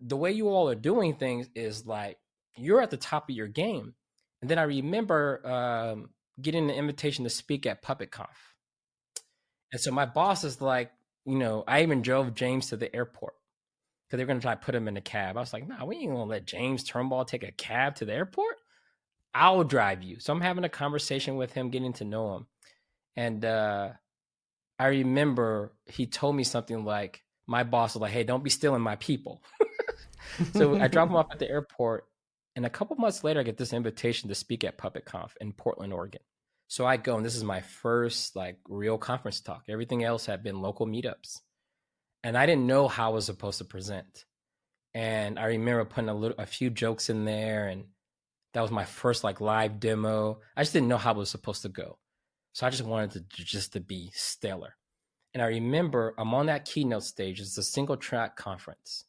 The way you all are doing things is like, you're at the top of your game. And then I remember um, getting the invitation to speak at PuppetConf. And so my boss is like, you know, I even drove James to the airport because they're going to try to put him in a cab. I was like, nah, we ain't going to let James Turnbull take a cab to the airport. I'll drive you. So I'm having a conversation with him, getting to know him. And uh, I remember he told me something like, my boss was like, hey, don't be stealing my people. So I dropped him off at the airport. And a couple months later, I get this invitation to speak at PuppetConf in Portland, Oregon. So I go, and this is my first like real conference talk. Everything else had been local meetups. And I didn't know how I was supposed to present. And I remember putting a little, a few jokes in there. And that was my first like live demo. I just didn't know how it was supposed to go. So I just wanted to just to be stellar. And I remember I'm on that keynote stage. It's a single track conference.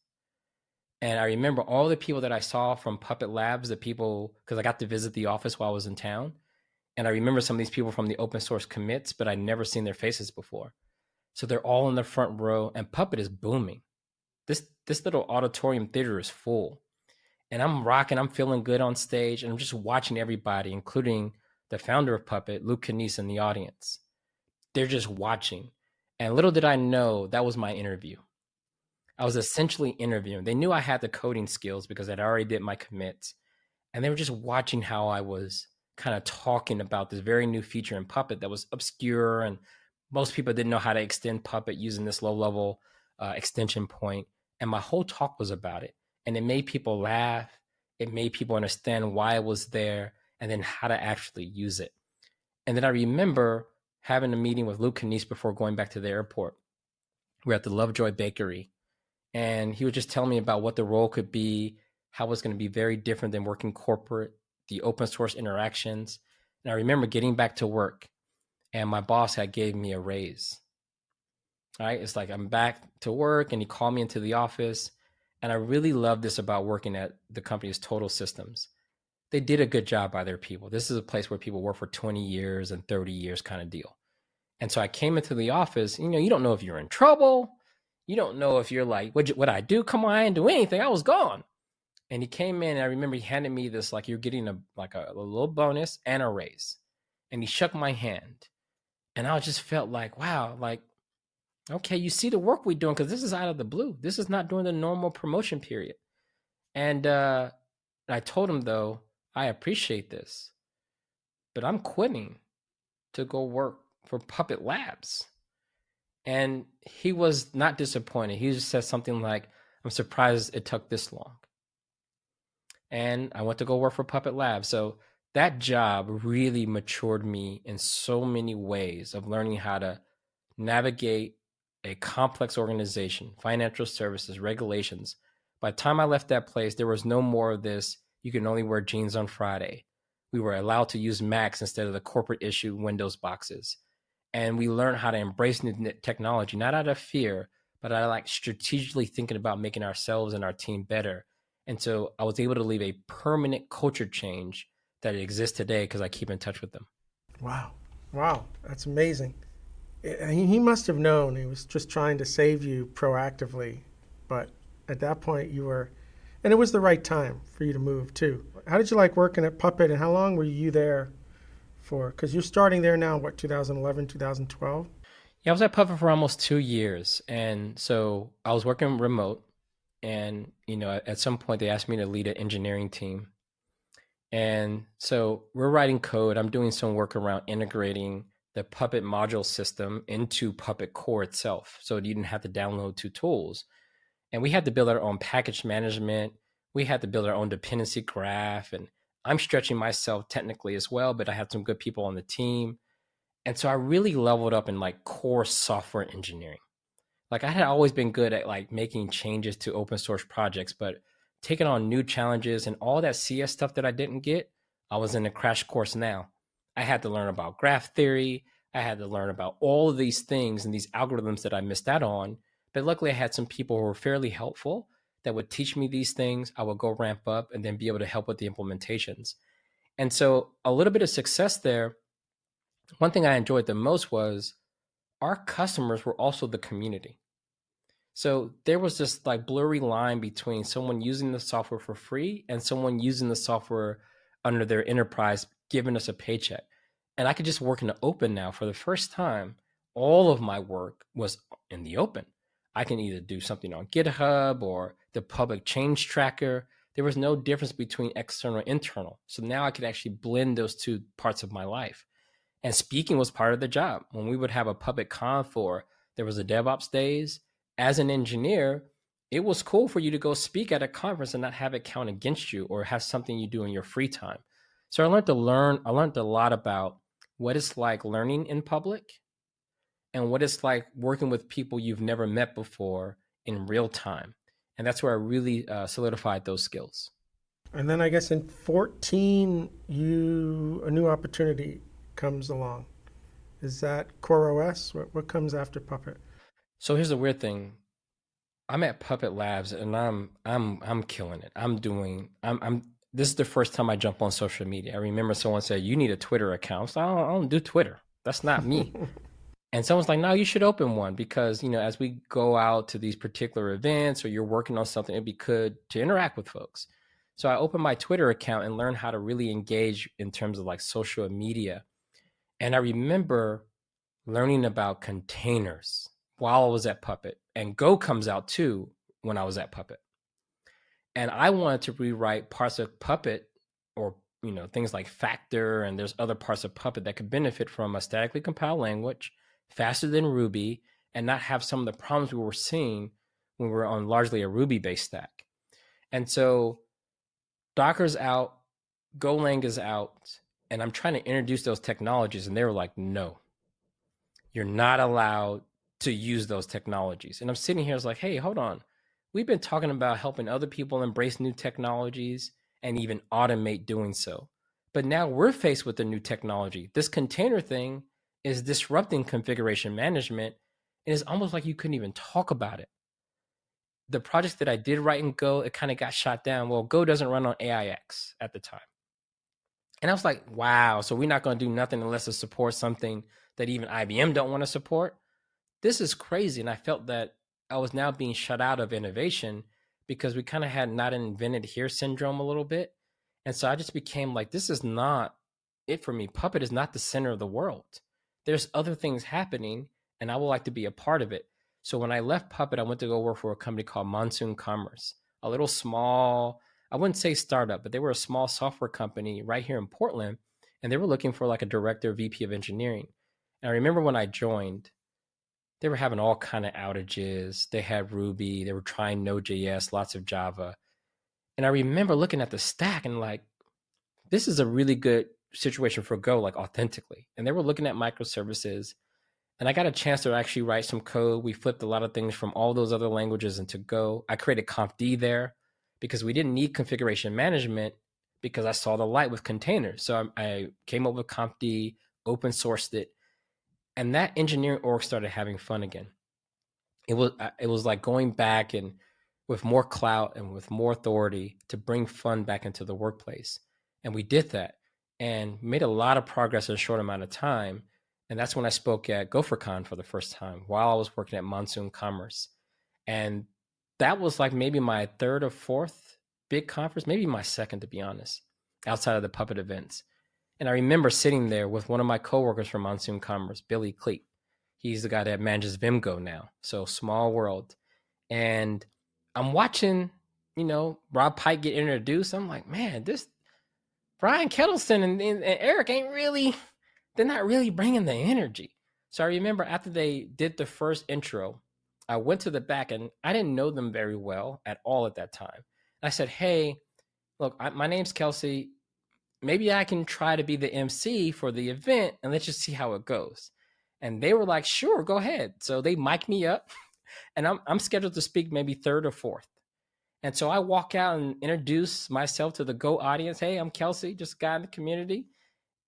And I remember all the people that I saw from Puppet Labs, the people, because I got to visit the office while I was in town. And I remember some of these people from the open source commits, but I'd never seen their faces before. So they're all in the front row and Puppet is booming. This this little auditorium theater is full. And I'm rocking, I'm feeling good on stage. And I'm just watching everybody, including the founder of Puppet, Luke Knies, in the audience. They're just watching. And little did I know, that was my interview. I was essentially interviewing. They knew I had the coding skills because I'd already did my commits. And they were just watching how I was kind of talking about this very new feature in Puppet that was obscure. And most people didn't know how to extend Puppet using this low level uh, extension point. And my whole talk was about it. And it made people laugh. It made people understand why it was there and then how to actually use it. And then I remember having a meeting with Luke Knies before going back to the airport. We were at the Lovejoy Bakery. And he would just tell me about what the role could be, how it's going to be very different than working corporate, the open source interactions. And I remember getting back to work and my boss had gave me a raise. All right. It's like, I'm back to work and he called me into the office. And I really love this about working at the company's Total Systems. They did a good job by their people. This is a place where people work for twenty years and thirty years kind of deal. And so I came into the office, you know, you don't know if you're in trouble. You don't know if you're like, what'd you, what'd I do? Come on, I didn't do anything. I was gone. And he came in and I remember he handed me this, like, you're getting a like a, a little bonus and a raise. And he shook my hand. And I just felt like, wow, like, okay, you see the work we're doing, because this is out of the blue. This is not during the normal promotion period. And uh, I told him, though, I appreciate this, but I'm quitting to go work for Puppet Labs. And he was not disappointed. He just said something like, I'm surprised it took this long. And I went to go work for Puppet Labs. So that job really matured me in so many ways of learning how to navigate a complex organization, financial services, regulations. By the time I left that place, there was no more of this, you can only wear jeans on Friday. We were allowed to use Macs instead of the corporate issue Windows boxes. And we learn how to embrace new technology, not out of fear, but out of like strategically thinking about making ourselves and our team better. And so I was able to leave a permanent culture change that exists today because I keep in touch with them. Wow. Wow. That's amazing. He must have known he was just trying to save you proactively. But at that point you were, and it was the right time for you to move too. How did you like working at Puppet and how long were you there? Because you're starting there now, what, two thousand eleven, two thousand twelve? Yeah, I was at Puppet for almost two years. And so I was working remote. And, you know, at some point they asked me to lead an engineering team. And so we're writing code. I'm doing some work around integrating the Puppet module system into Puppet Core itself. So you didn't have to download two tools. and we had to build our own package management. We had to build our own dependency graph, and I'm stretching myself technically as well, but I had some good people on the team. And so I really leveled up in like core software engineering. Like I had always been good at like making changes to open source projects, but taking on new challenges and all that C S stuff that I didn't get, I was in a crash course now. I had to learn about graph theory. I had to learn about all of these things and these algorithms that I missed out on. But luckily I had some people who were fairly helpful that would teach me these things. I would go ramp up and then be able to help with the implementations. And so a little bit of success there. One thing I enjoyed the most was our customers were also the community. So there was this like blurry line between someone using the software for free and someone using the software under their enterprise, giving us a paycheck. And I could just work in the open now. For the first time, all of my work was in the open. I can either do something on GitHub or the public change tracker. There was no difference between external and internal. So now I could actually blend those two parts of my life. And speaking was part of the job. When we would have a public con for, there was a DevOps days. As an engineer, it was cool for you to go speak at a conference and not have it count against you or have something you do in your free time. So I learned to learn, I learned a lot about what it's like learning in public and what it's like working with people you've never met before in real time. And that's where I really uh, solidified those skills. And then I guess in fourteen, you a new opportunity comes along. Is that CoreOS? What, what comes after Puppet? So here's the weird thing. I'm at Puppet Labs and I'm I'm I'm killing it. I'm doing I'm I'm this is the first time I jump on social media. I remember someone said, you need a Twitter account. So I, don't, I don't do Twitter. That's not me. And someone's like, no, you should open one because, you know, as we go out to these particular events or you're working on something, it'd be good to interact with folks. So I opened my Twitter account and learned how to really engage in terms of like social media. And I remember learning about containers while I was at Puppet, and Go comes out too when I was at Puppet. And I wanted to rewrite parts of Puppet or, you know, things like Factor, and there's other parts of Puppet that could benefit from a statically compiled language faster than Ruby and not have some of the problems we were seeing when we were on largely a Ruby-based stack. And so Docker's out, Golang is out, and I'm trying to introduce those technologies. And they were like, no, you're not allowed to use those technologies. And I'm sitting here, I was like, hey, hold on. We've been talking about helping other people embrace new technologies and even automate doing so. But now we're faced with a new technology. This container thing is disrupting configuration management. And it's almost like you couldn't even talk about it. The projects that I did write in Go, it kind of got shot down. Well, Go doesn't run on A I X at the time. And I was like, wow, so we're not going to do nothing unless it supports something that even I B M don't want to support. This is crazy. And I felt that I was now being shut out of innovation because we kind of had not invented here syndrome a little bit. And so I just became like, this is not it for me. Puppet is not the center of the world. There's other things happening and I would like to be a part of it. So when I left Puppet, I went to go work for a company called Monsoon Commerce, a little small, I wouldn't say startup, but they were a small software company right here in Portland. And they were looking for like a director, V P of engineering. And I remember when I joined, they were having all kind of outages. They had Ruby. They were trying Node.js, lots of Java. And I remember looking at the stack and like, this is a really good situation for Go, like authentically. And they were looking at microservices. And I got a chance to actually write some code. We flipped a lot of things from all those other languages into Go. I created conf D there because we didn't need configuration management because I saw the light with containers. So I, I came up with conf D, open sourced it. And that engineering org started having fun again. It was it was like going back and with more clout and with more authority to bring fun back into the workplace. And we did that and made a lot of progress in a short amount of time. And that's when I spoke at GopherCon for the first time while I was working at Monsoon Commerce. And that was like maybe my third or fourth big conference, maybe my second, to be honest, outside of the Puppet events. And I remember sitting there with one of my coworkers from Monsoon Commerce, Billy Cleek. He's the guy that manages Vimgo now. So small world. And I'm watching, you know, Rob Pike get introduced. I'm like, man, this Brian Kettleson and, and, and Eric ain't really, they're not really bringing the energy. So I remember after they did the first intro, I went to the back and I didn't know them very well at all at that time. I said, hey, look, I, my name's Kelsey. Maybe I can try to be the M C for the event and let's just see how it goes. And they were like, sure, go ahead. So they mic'd me up and I'm I'm scheduled to speak maybe third or fourth. And so I walk out and introduce myself to the Go audience. Hey, I'm Kelsey, just a guy in the community.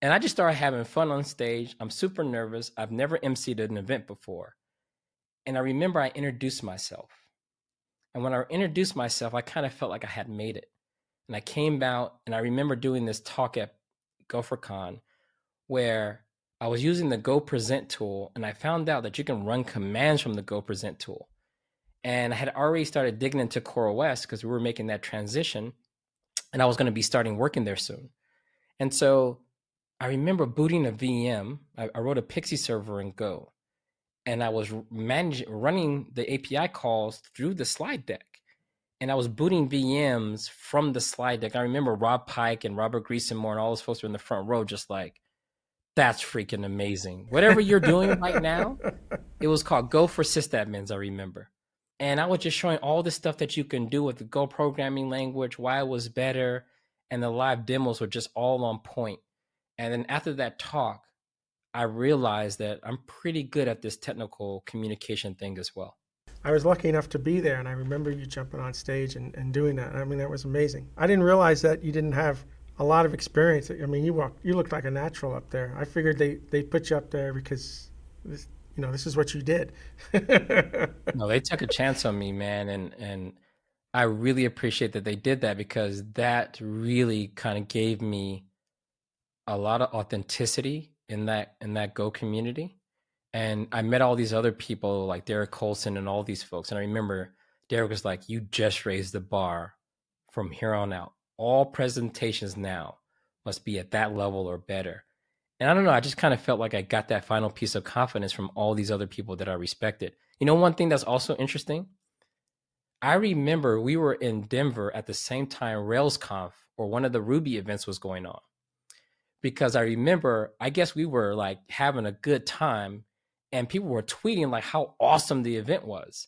And I just started having fun on stage. I'm super nervous. I've never emceed an event before. And I remember I introduced myself. And when I introduced myself, I kind of felt like I had made it. And I came out and I remember doing this talk at GopherCon where I was using the Go Present tool and I found out that you can run commands from the Go Present tool. And I had already started digging into CoreOS because we were making that transition and I was going to be starting working there soon. And so I remember booting a V M. I, I wrote a Pixie server in Go and I was managing, running the A P I calls through the slide deck. And I was booting V Ms from the slide deck. I remember Rob Pike and Robert Griesenmore and all those folks were in the front row just like, that's freaking amazing. Whatever you're doing right now, it was called Go for Sysadmins, I remember. And I was just showing all the stuff that you can do with the Go programming language, why it was better, and the live demos were just all on point. And then after that talk, I realized that I'm pretty good at this technical communication thing as well. I was lucky enough to be there, and I remember you jumping on stage and, and doing that. I mean, that was amazing. I didn't realize that you didn't have a lot of experience. I mean, you walked, you looked like a natural up there. I figured they, they put you up there because, this, you know, this is what you did. No, they took a chance on me, man, and, and I really appreciate that they did that because that really kind of gave me a lot of authenticity in that in that Go community. And I met all these other people like Derek Colson and all these folks. And I remember Derek was like, you just raised the bar from here on out. All presentations now must be at that level or better. And I don't know, I just kind of felt like I got that final piece of confidence from all these other people that I respected. You know, one thing that's also interesting, I remember we were in Denver at the same time RailsConf or one of the Ruby events was going on. Because I remember, I guess we were like having a good time. And people were tweeting like how awesome the event was.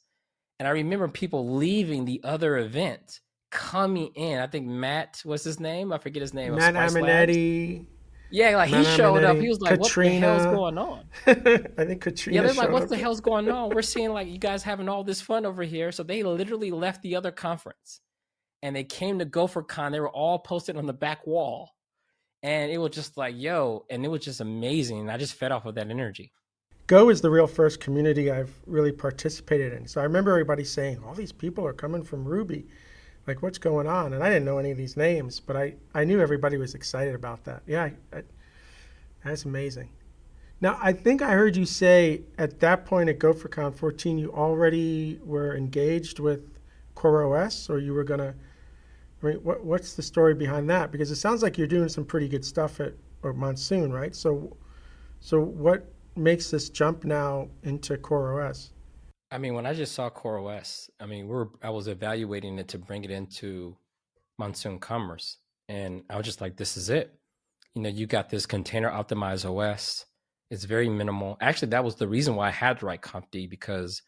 And I remember people leaving the other event, coming in. I think Matt, what's his name? I forget his name. Matt Aminetti. Yeah, like Matt he showed Aminetti. Up. He was like, Katrina. What the hell's going on? I think Katrina Yeah, they're like, what the hell's going on? We're seeing like you guys having all this fun over here. So they literally left the other conference. And they came to GopherCon. They were all posted on the back wall. And it was just like, yo. And it was just amazing. And I just fed off of that energy. Go is the real first community I've really participated in. So I remember everybody saying, all these people are coming from Ruby. Like, what's going on? And I didn't know any of these names, but I, I knew everybody was excited about that. Yeah, I, I, that's amazing. Now, I think I heard you say at that point at GopherCon fourteen, you already were engaged with CoreOS, or you were going to, I mean, what, what's the story behind that? Because it sounds like you're doing some pretty good stuff at or Monsoon, right? So, so what makes this jump now into CoreOS? I mean, when I just saw CoreOS, I mean, we're I was evaluating it to bring it into Monsoon Commerce. And I was just like, this is it. You know, you got this container optimized O S. It's very minimal. Actually, that was the reason why I had to write CompD because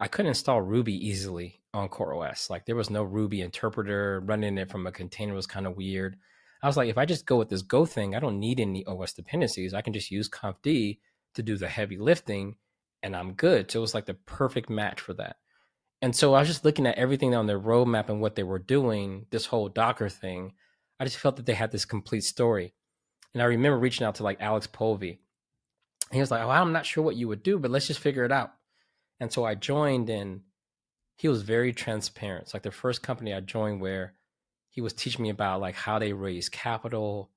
I couldn't install Ruby easily on CoreOS. Like there was no Ruby interpreter. Running it from a container was kind of weird. I was like, if I just go with this Go thing, I don't need any O S dependencies. I can just use CompD to do the heavy lifting and I'm good. So it was like the perfect match for that. And so I was just looking at everything on their roadmap and what they were doing, this whole Docker thing. I just felt that they had this complete story. And I remember reaching out to like Alex Polvey. He was like, oh, I'm not sure what you would do, but let's just figure it out. And so I joined and he was very transparent. It's like the first company I joined where he was teaching me about like how they raise capital.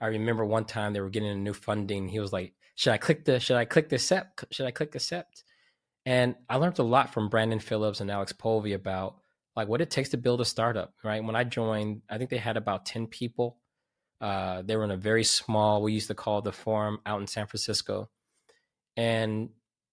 I remember one time they were getting a new funding. He was like, Should I click the, should I click the accept? Should I click accept? And I learned a lot from Brandon Phillips and Alex Polvey about like what it takes to build a startup, right? When I joined, I think they had about ten people. Uh, they were in a very small, we used to call the Forum out in San Francisco. And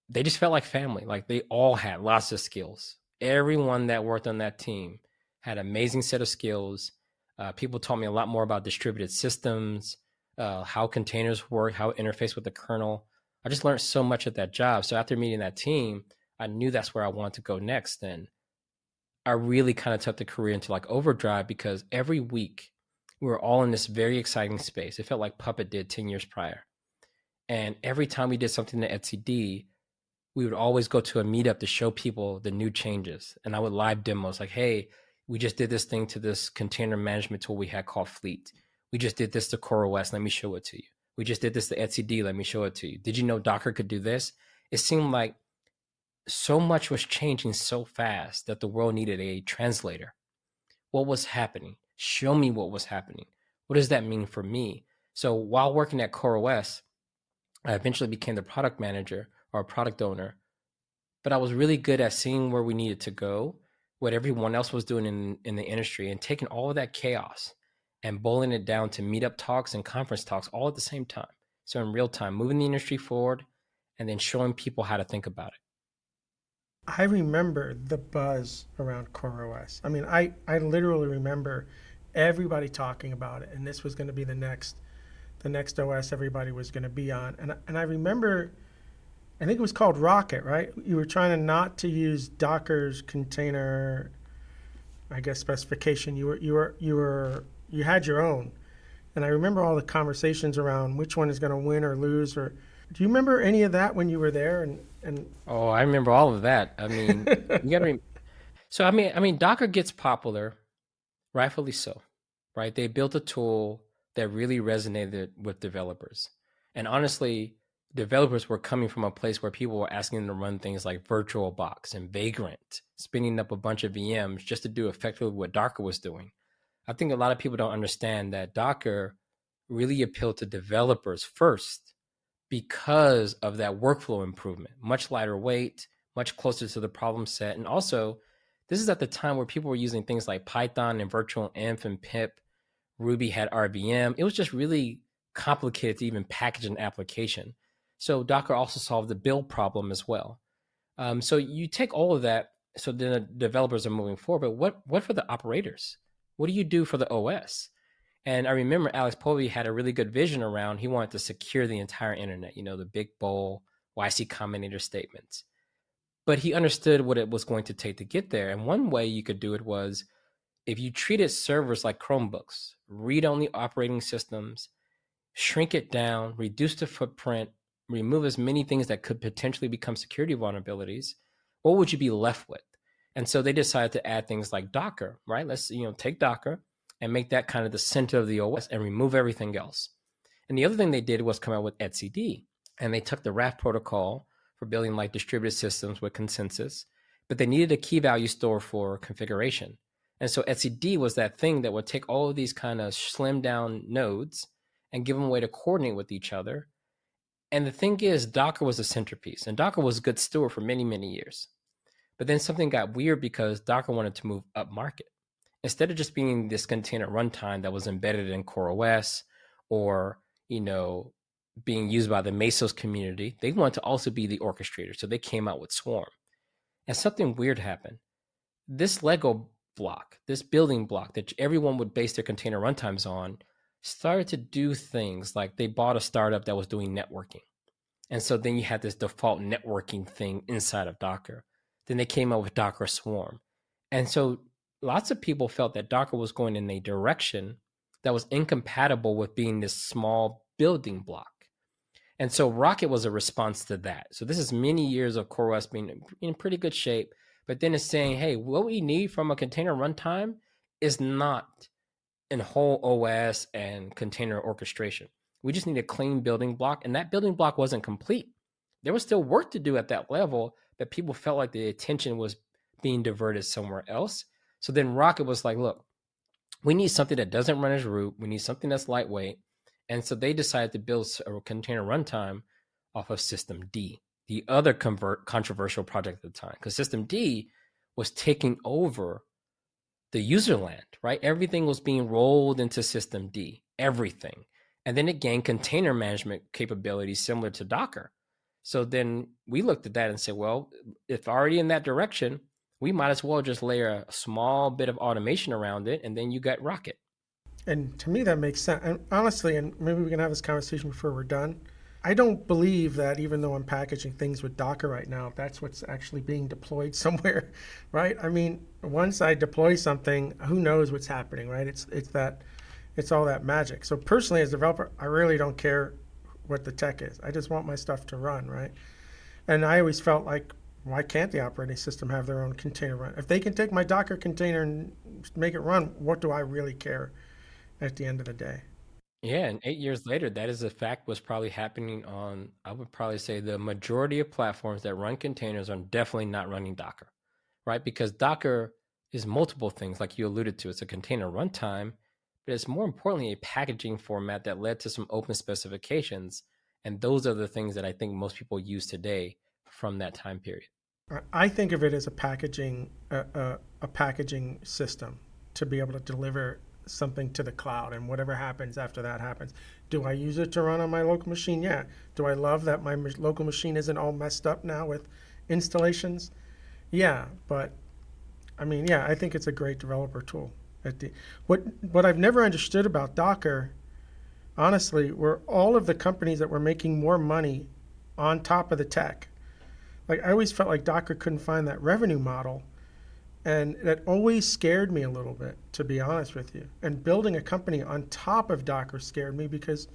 they just felt like family. Like they all had lots of skills. Everyone that worked on that team had an amazing set of skills. Uh, people taught me a lot more about distributed systems, Uh, how containers work, how it interface with the kernel. I just learned so much at that job. So after meeting that team, I knew that's where I wanted to go next. And I really kind of took the career into like overdrive, because every week we were all in this very exciting space. It felt like Puppet did ten years prior. And every time we did something at Etsy D, we would always go to a meetup to show people the new changes. And I would live demos like, hey, we just did this thing to this container management tool we had called Fleet. We just did this to CoreOS. Let me show it to you. We just did this to Etsy D. Let me show it to you. Did you know Docker could do this? It seemed like so much was changing so fast that the world needed a translator. What was happening? Show me what was happening. What does that mean for me? So while working at CoreOS, I eventually became the product manager or product owner, but I was really good at seeing where we needed to go, what everyone else was doing in, in the industry, and taking all of that chaos and boiling it down to meetup talks and conference talks all at the same time. So in real time, moving the industry forward and then showing people how to think about it. I remember the buzz around CoreOS. I mean, I, I literally remember everybody talking about it, and this was going to be the next the next O S everybody was going to be on. And and I remember, I think it was called Rocket, right? You were trying to not to use Docker's container, I guess, specification. You were you were you were you had your own. And I remember all the conversations around which one is going to win or lose. Or do you remember any of that when you were there? And and oh, I remember all of that. I mean, you got to be. So I mean, I mean, Docker gets popular, rightfully so, right? They built a tool that really resonated with developers, and honestly, developers were coming from a place where people were asking them to run things like VirtualBox and Vagrant, spinning up a bunch of V Ms just to do effectively what Docker was doing. I think a lot of people don't understand that Docker really appealed to developers first because of that workflow improvement, much lighter weight, much closer to the problem set. And also, this is at the time where people were using things like Python and virtualenv and pip. Ruby had R V M. It was just really complicated to even package an application. So Docker also solved the build problem as well. Um, so you take all of that, so then the developers are moving forward, but what what for the operators? What do you do for the O S? And I remember Alex Povey had a really good vision around, he wanted to secure the entire internet, you know, the big, bold Y C Combinator statements. But he understood what it was going to take to get there. And one way you could do it was if you treated servers like Chromebooks, read-only operating systems, shrink it down, reduce the footprint, remove as many things that could potentially become security vulnerabilities, what would you be left with? And so they decided to add things like Docker, right? Let's, you know, take Docker and make that kind of the center of the O S and remove everything else. And the other thing they did was come out with etcd, and they took the raft protocol for building like distributed systems with consensus, but they needed a key value store for configuration. And so etcd was that thing that would take all of these kind of slimmed down nodes and give them a way to coordinate with each other. And the thing is, Docker was a centerpiece, and Docker was a good steward for many, many years. But then something got weird because Docker wanted to move up market. Instead of just being this container runtime that was embedded in CoreOS or, you know, being used by the Mesos community, they wanted to also be the orchestrator. So they came out with Swarm. And something weird happened. This Lego block, this building block that everyone would base their container runtimes on, started to do things like they bought a startup that was doing networking. And so then you had this default networking thing inside of Docker. Then they came up with Docker Swarm. And so lots of people felt that Docker was going in a direction that was incompatible with being this small building block. And so Rocket was a response to that. So this is many years of CoreOS being in pretty good shape, but then it's saying, hey, what we need from a container runtime is not in whole O S and container orchestration. We just need a clean building block. And that building block wasn't complete. There was still work to do at that level, that people felt like the attention was being diverted somewhere else. So then Rocket was like, look, we need something that doesn't run as root. We need something that's lightweight. And so they decided to build a container runtime off of System D, the other convert controversial project at the time, because System D was taking over the user land, right? Everything was being rolled into System D, everything. And then it gained container management capabilities similar to Docker. So then we looked at that and said, well, if already in that direction, we might as well just layer a small bit of automation around it. And then you got Rocket. And to me, that makes sense. And honestly, and maybe we can have this conversation before we're done, I don't believe that, even though I'm packaging things with Docker right now, that's what's actually being deployed somewhere, right? I mean, once I deploy something, who knows what's happening, right? It's it's that, it's all that magic. So personally, as a developer, I really don't care what the tech is. I just want my stuff to run, right? And I always felt like, why can't the operating system have their own container run? If they can take my Docker container and make it run, what do I really care at the end of the day? Yeah, and eight years later, that is a fact was probably happening on, I would probably say the majority of platforms that run containers are definitely not running Docker, right? Because Docker is multiple things, like you alluded to. It's a container runtime, but it's more importantly a packaging format that led to some open specifications. And those are the things that I think most people use today from that time period. I think of it as a packaging, a, a, a packaging system to be able to deliver something to the cloud, and whatever happens after that happens. Do I use it to run on my local machine? Yeah. Do I love that my local machine isn't all messed up now with installations? Yeah. But I mean, yeah, I think it's a great developer tool. At the, what what I've never understood about Docker, honestly, were all of the companies that were making more money on top of the tech. Like, I always felt like Docker couldn't find that revenue model. And that always scared me a little bit, to be honest with you. And building a company on top of Docker scared me, because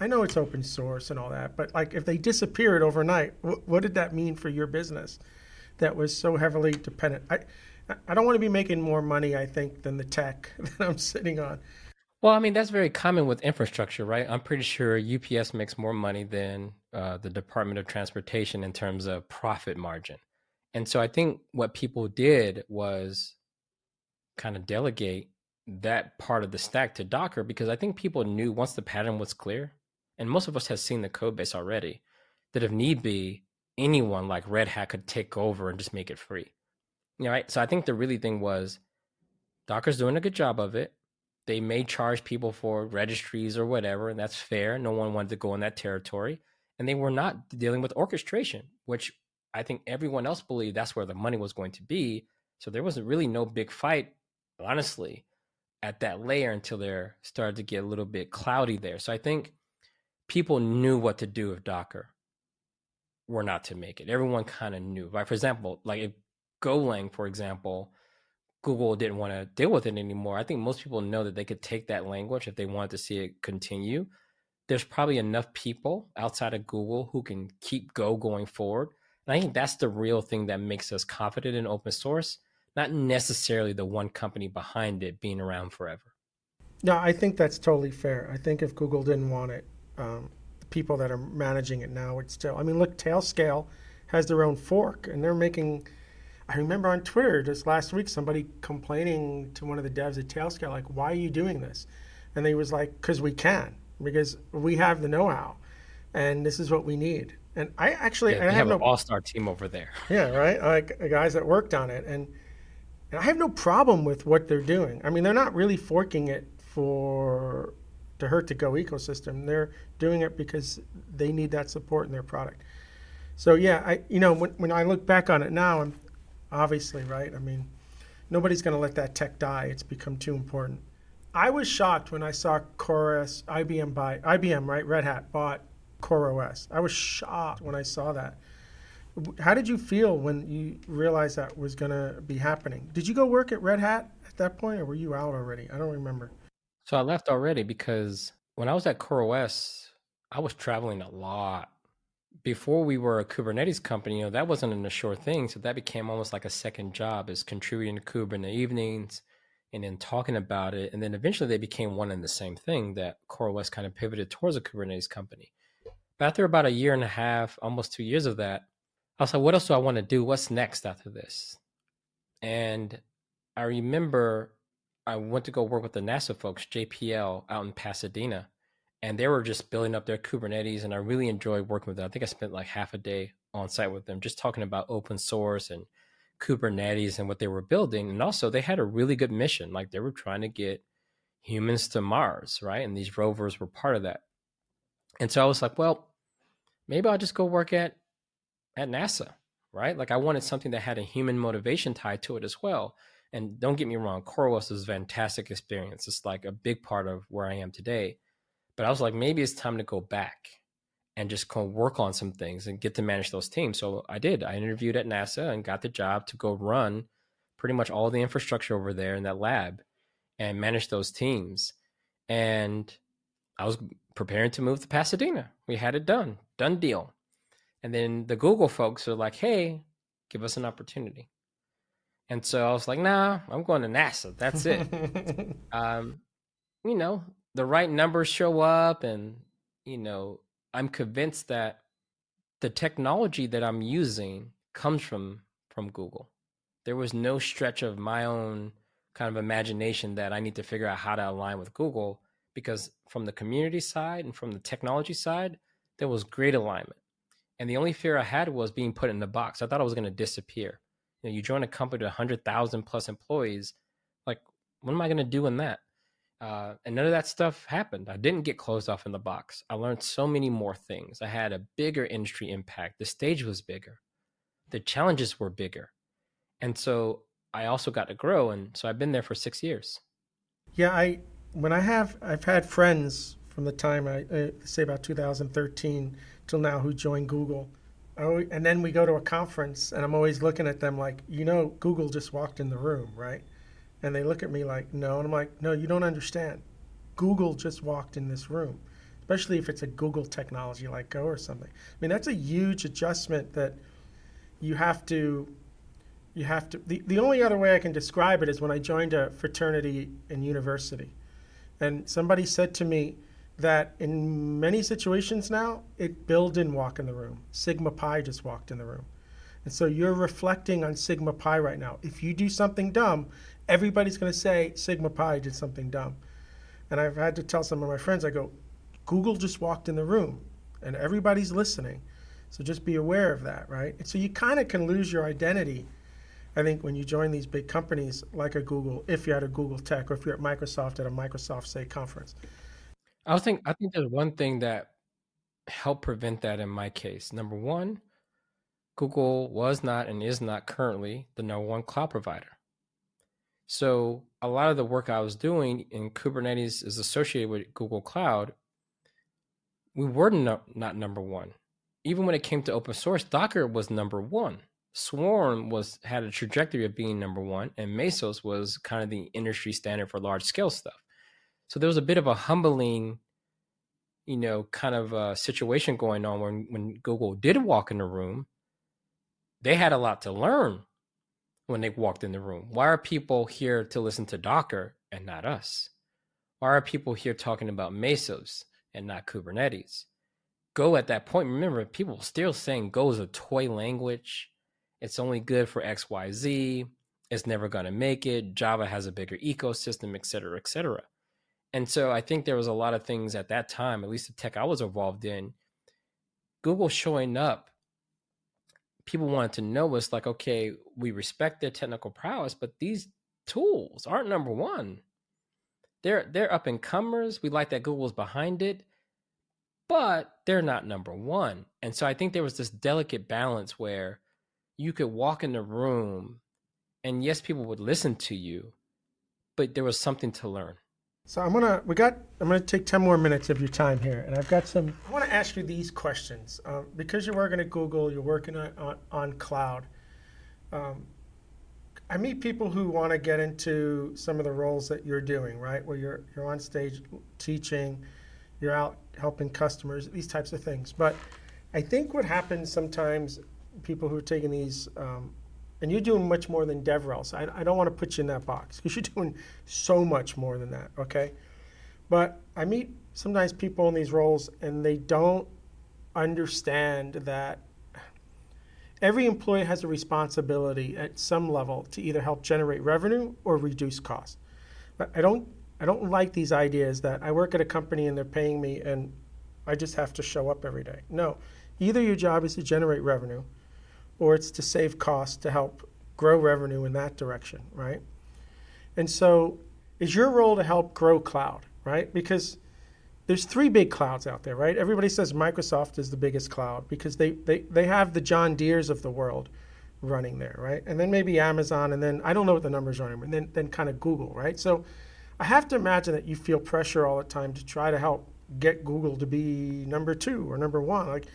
I know it's open source and all that, but like if they disappeared overnight, wh- what did that mean for your business that was so heavily dependent? I I don't want to be making more money, I think, than the tech that I'm sitting on. Well, I mean, that's very common with infrastructure, right? I'm pretty sure U P S makes more money than uh, the Department of Transportation in terms of profit margin. And so I think what people did was kind of delegate that part of the stack to Docker, because I think people knew once the pattern was clear, and most of us have seen the code base already, that if need be, anyone like Red Hat could take over and just make it free. You know, right? So I think the really thing was Docker's doing a good job of it. They may charge people for registries or whatever, and that's fair. No one wanted to go in that territory. And they were not dealing with orchestration, which I think everyone else believed that's where the money was going to be. So there was really no big fight, honestly, at that layer until there started to get a little bit cloudy there. So I think people knew what to do if Docker were not to make it. Everyone kind of knew. Like, for example, like if Golang, for example, Google didn't want to deal with it anymore. I think most people know that they could take that language if they wanted to see it continue. There's probably enough people outside of Google who can keep Go going forward. And I think that's the real thing that makes us confident in open source, not necessarily the one company behind it being around forever. No, I think that's totally fair. I think if Google didn't want it, um, the people that are managing it now would still. I mean, look, Tailscale has their own fork, and they're making, I remember on Twitter just last week, somebody complaining to one of the devs at Tailscale, like, why are you doing this? And they was like, because we can, because we have the know-how, and this is what we need. And I actually, yeah, I have, have no, an all-star team over there. Yeah, right. Like the guys that worked on it, and, and I have no problem with what they're doing. I mean, they're not really forking it for to hurt the Go ecosystem. They're doing it because they need that support in their product. So yeah, I you know when when I look back on it now, I'm obviously right. I mean, nobody's going to let that tech die. It's become too important. I was shocked when I saw CoreOS, I B M buy I B M, right? Red Hat bought CoreOS. I was shocked when I saw that. How did you feel when you realized that was going to be happening? Did you go work at Red Hat at that point, or were you out already? I don't remember. So I left already, because when I was at CoreOS, I was traveling a lot. Before we were a Kubernetes company, you know, that wasn't an assured sure thing. So that became almost like a second job, is contributing to Kubernetes in the evenings and then talking about it. And then eventually they became one and the same thing, that CoreOS kind of pivoted towards a Kubernetes company. After about a year and a half, almost two years of that, I was like, what else do I want to do? What's next after this? And I remember I went to go work with the NASA folks, J P L, out in Pasadena, and they were just building up their Kubernetes, and I really enjoyed working with them. I think I spent like half a day on site with them, just talking about open source and Kubernetes and what they were building. And also they had a really good mission. Like, they were trying to get humans to Mars, right? And these rovers were part of that. And so I was like, well, maybe I'll just go work at at NASA, right? Like, I wanted something that had a human motivation tied to it as well. And don't get me wrong, CoreOS was a fantastic experience. It's like a big part of where I am today. But I was like, maybe it's time to go back. and just go work on some things and get to manage those teams. So I did. I interviewed at NASA and got the job to go run pretty much all the infrastructure over there in that lab and manage those teams. And I was preparing to move to Pasadena. We had it done. Done deal. And then the Google folks are like, hey, give us an opportunity. And so I was like, nah, I'm going to NASA. That's it. um, you know, the right numbers show up. And, you know, I'm convinced that the technology that I'm using comes from, from Google. There was no stretch of my own kind of imagination that I need to figure out how to align with Google, because from the community side and from the technology side, there was great alignment. And the only fear I had was being put in the box. I thought I was going to disappear. You know, you join a company with one hundred thousand plus employees, like, what am I going to do in that? Uh, and none of that stuff happened. I didn't get closed off in the box. I learned so many more things. I had a bigger industry impact. The stage was bigger. The challenges were bigger. And so I also got to grow. And so I've been there for six years. Yeah, I when I have, I've had friends from the time, I uh, say about two thousand thirteen till now, who joined Google. And then we go to a conference and I'm always looking at them like, you know, Google just walked in the room, right? And they look at me like, no. And I'm like, no, you don't understand. Google just walked in this room, especially if it's a Google technology like Go or something. I mean, that's a huge adjustment that you have to, you have to, the, the only other way I can describe it is when I joined a fraternity in university and somebody said to me, that in many situations now, it Bill didn't walk in the room. Sigma Pi just walked in the room. And so you're reflecting on Sigma Pi right now. If you do something dumb, everybody's going to say Sigma Pi did something dumb. And I've had to tell some of my friends, I go, Google just walked in the room and everybody's listening. So just be aware of that, right? And so you kind of can lose your identity, I think, when you join these big companies like a Google, if you're at a Google Tech, or if you're at Microsoft at a Microsoft, say, conference. I think I think there's one thing that helped prevent that in my case. Number one, Google was not and is not currently the number one cloud provider. So a lot of the work I was doing in Kubernetes is associated with Google Cloud. We were no, not number one. Even when it came to open source, Docker was number one. Swarm was had a trajectory of being number one, and Mesos was kind of the industry standard for large scale stuff. So there was a bit of a humbling, you know, kind of a situation going on when, when Google did walk in the room. They had a lot to learn when they walked in the room. Why are people here to listen to Docker and not us? Why are people here talking about Mesos and not Kubernetes? Go at that point, remember, people were still saying Go is a toy language. It's only good for X, Y, Z. It's never going to make it. Java has a bigger ecosystem, et cetera, et cetera. And so I think there was a lot of things at that time, at least the tech I was involved in, Google showing up, people wanted to know us like, okay, we respect their technical prowess, but these tools aren't number one. They're they're up and comers. We like that Google's behind it, but they're not number one. And so I think there was this delicate balance where you could walk in the room and yes, people would listen to you, but there was something to learn. So I'm gonna we got I'm gonna take ten more minutes of your time here, and I've got some. I want to ask you these questions um, because you're working at Google, you're working on on, on cloud. Um, I meet people who want to get into some of the roles that you're doing, right? Where you're you're on stage teaching, you're out helping customers, these types of things. But I think what happens sometimes, people who are taking these. Um, And you're doing much more than DevRel. So I, I don't want to put you in that box because you're doing so much more than that, okay? But I meet sometimes people in these roles and they don't understand that every employee has a responsibility at some level to either help generate revenue or reduce costs. But I don't, I don't like these ideas that I work at a company and they're paying me and I just have to show up every day. No, either your job is to generate revenue or it's to save costs to help grow revenue in that direction, right? And so is your role to help grow cloud, right? Because there's three big clouds out there, right? Everybody says Microsoft is the biggest cloud because they, they, they have the John Deeres of the world running there, right? And then maybe Amazon, and then I don't know what the numbers are anymore, and then, then kind of Google, right? So I have to imagine that you feel pressure all the time to try to help get Google to be number two or number one. Like,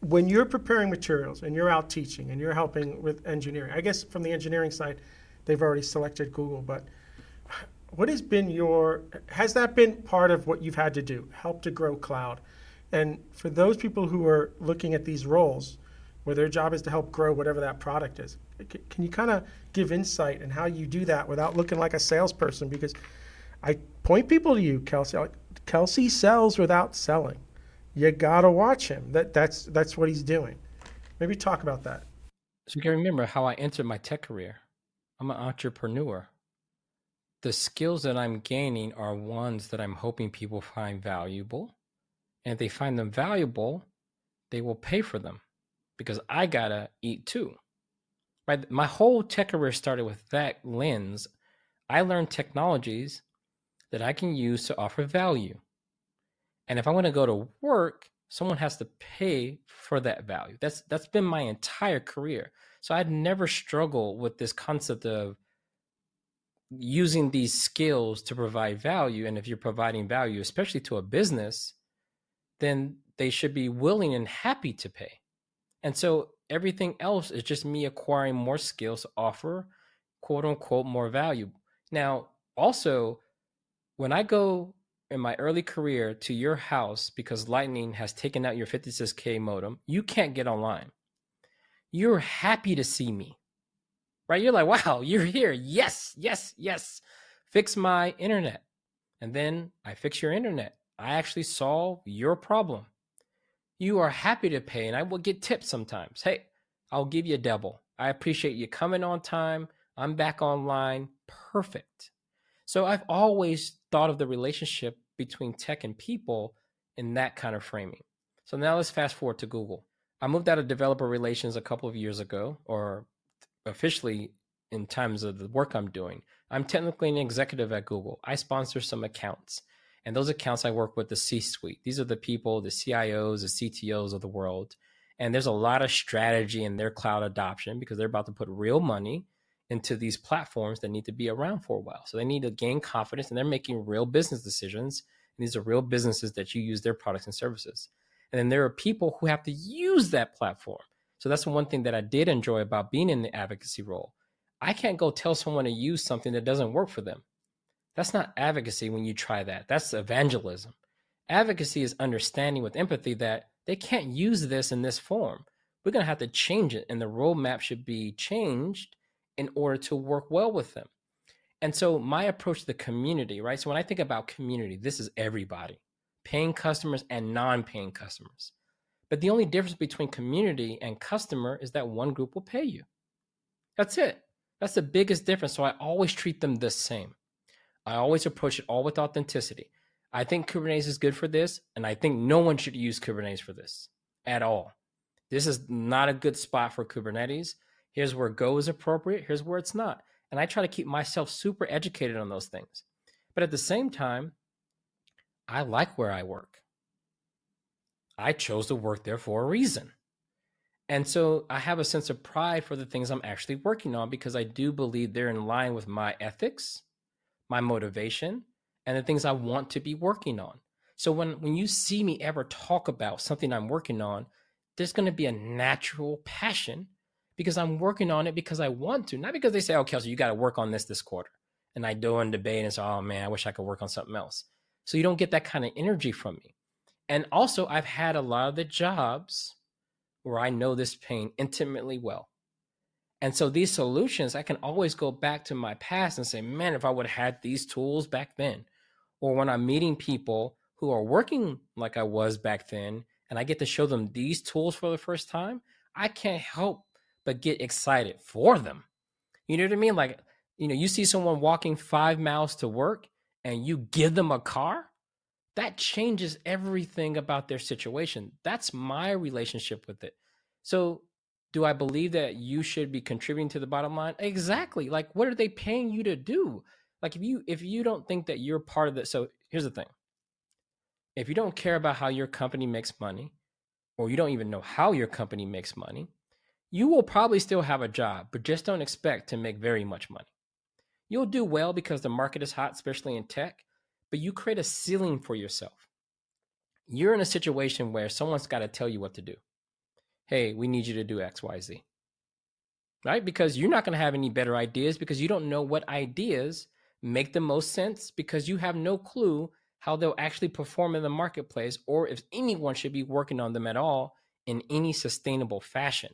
when you're preparing materials and you're out teaching and you're helping with engineering, I guess from the engineering side, they've already selected Google, but what has been your, has that been part of what you've had to do, help to grow cloud? And for those people who are looking at these roles, where their job is to help grow whatever that product is, can you kind of give insight in how you do that without looking like a salesperson? Because I point people to you, Kelsey. Like, Kelsey sells without selling. You gotta watch him. That that's that's what he's doing. Maybe talk about that. So you can remember how I entered my tech career. I'm an entrepreneur. The skills that I'm gaining are ones that I'm hoping people find valuable. And if they find them valuable, they will pay for them, because I gotta eat too. Right? My whole tech career started with that lens. I learned technologies that I can use to offer value. And if I want to go to work, someone has to pay for that value. That's that's been my entire career. So I'd never struggle with this concept of using these skills to provide value. And if you're providing value, especially to a business, then they should be willing and happy to pay. And so everything else is just me acquiring more skills to offer, quote unquote, more value. Now, also, when I go in my early career to your house because Lightning has taken out your fifty-six K modem, you can't get online. You're happy to see me, right? You're like, wow, you're here. Yes, yes, yes. Fix my internet. And then I fix your internet. I actually solve your problem. You are happy to pay, and I will get tips sometimes. Hey, I'll give you a double. I appreciate you coming on time. I'm back online. Perfect. So I've always thought of the relationship between tech and people in that kind of framing. So now let's fast forward to Google. I moved out of developer relations a couple of years ago, or officially in terms of the work I'm doing. I'm technically an executive at Google. I sponsor some accounts, and those accounts I work with the C-suite. These are the people, the C I Os, the C T Os of the world. And there's a lot of strategy in their cloud adoption because they're about to put real money into these platforms that need to be around for a while. So they need to gain confidence, and they're making real business decisions. And these are real businesses that you use their products and services. And then there are people who have to use that platform. So that's one thing that I did enjoy about being in the advocacy role. I can't go tell someone to use something that doesn't work for them. That's not advocacy when you try that. That's evangelism. Advocacy is understanding with empathy that they can't use this in this form. We're going to have to change it, and the roadmap should be changed in order to work well with them. And so my approach to the community, right? So when I think about community, this is everybody, paying customers and non-paying customers. But the only difference between community and customer is that one group will pay you. That's it. That's the biggest difference. So I always treat them the same. I always approach it all with authenticity. I think Kubernetes is good for this, and I think no one should use Kubernetes for this at all. This is not a good spot for Kubernetes. Here's where Go is appropriate. Here's where it's not. And I try to keep myself super educated on those things. But at the same time, I like where I work. I chose to work there for a reason. And so I have a sense of pride for the things I'm actually working on, because I do believe they're in line with my ethics, my motivation, and the things I want to be working on. So when, when you see me ever talk about something I'm working on, there's going to be a natural passion, because I'm working on it because I want to, not because they say, oh, Kelsey, you got to work on this this quarter. And I do in debate and it's, oh man, I wish I could work on something else. So you don't get that kind of energy from me. And also I've had a lot of the jobs where I know this pain intimately well. And so these solutions, I can always go back to my past and say, man, if I would have had these tools back then, or when I'm meeting people who are working like I was back then, and I get to show them these tools for the first time, I can't help but get excited for them. You know what I mean? Like, you know, you see someone walking five miles to work and you give them a car, that changes everything about their situation. That's my relationship with it. So do I believe that you should be contributing to the bottom line? Exactly. Like, what are they paying you to do? Like, if you, if you don't think that you're part of that. So here's the thing. If you don't care about how your company makes money, or you don't even know how your company makes money, you will probably still have a job, but just don't expect to make very much money. You'll do well because the market is hot, especially in tech, but you create a ceiling for yourself. you're in a situation where someone's got to tell you what to do. Hey, we need you to do X, Y, Z. Right? Because you're not going to have any better ideas because you don't know what ideas make the most sense because you have no clue how they'll actually perform in the marketplace or if anyone should be working on them at all in any sustainable fashion.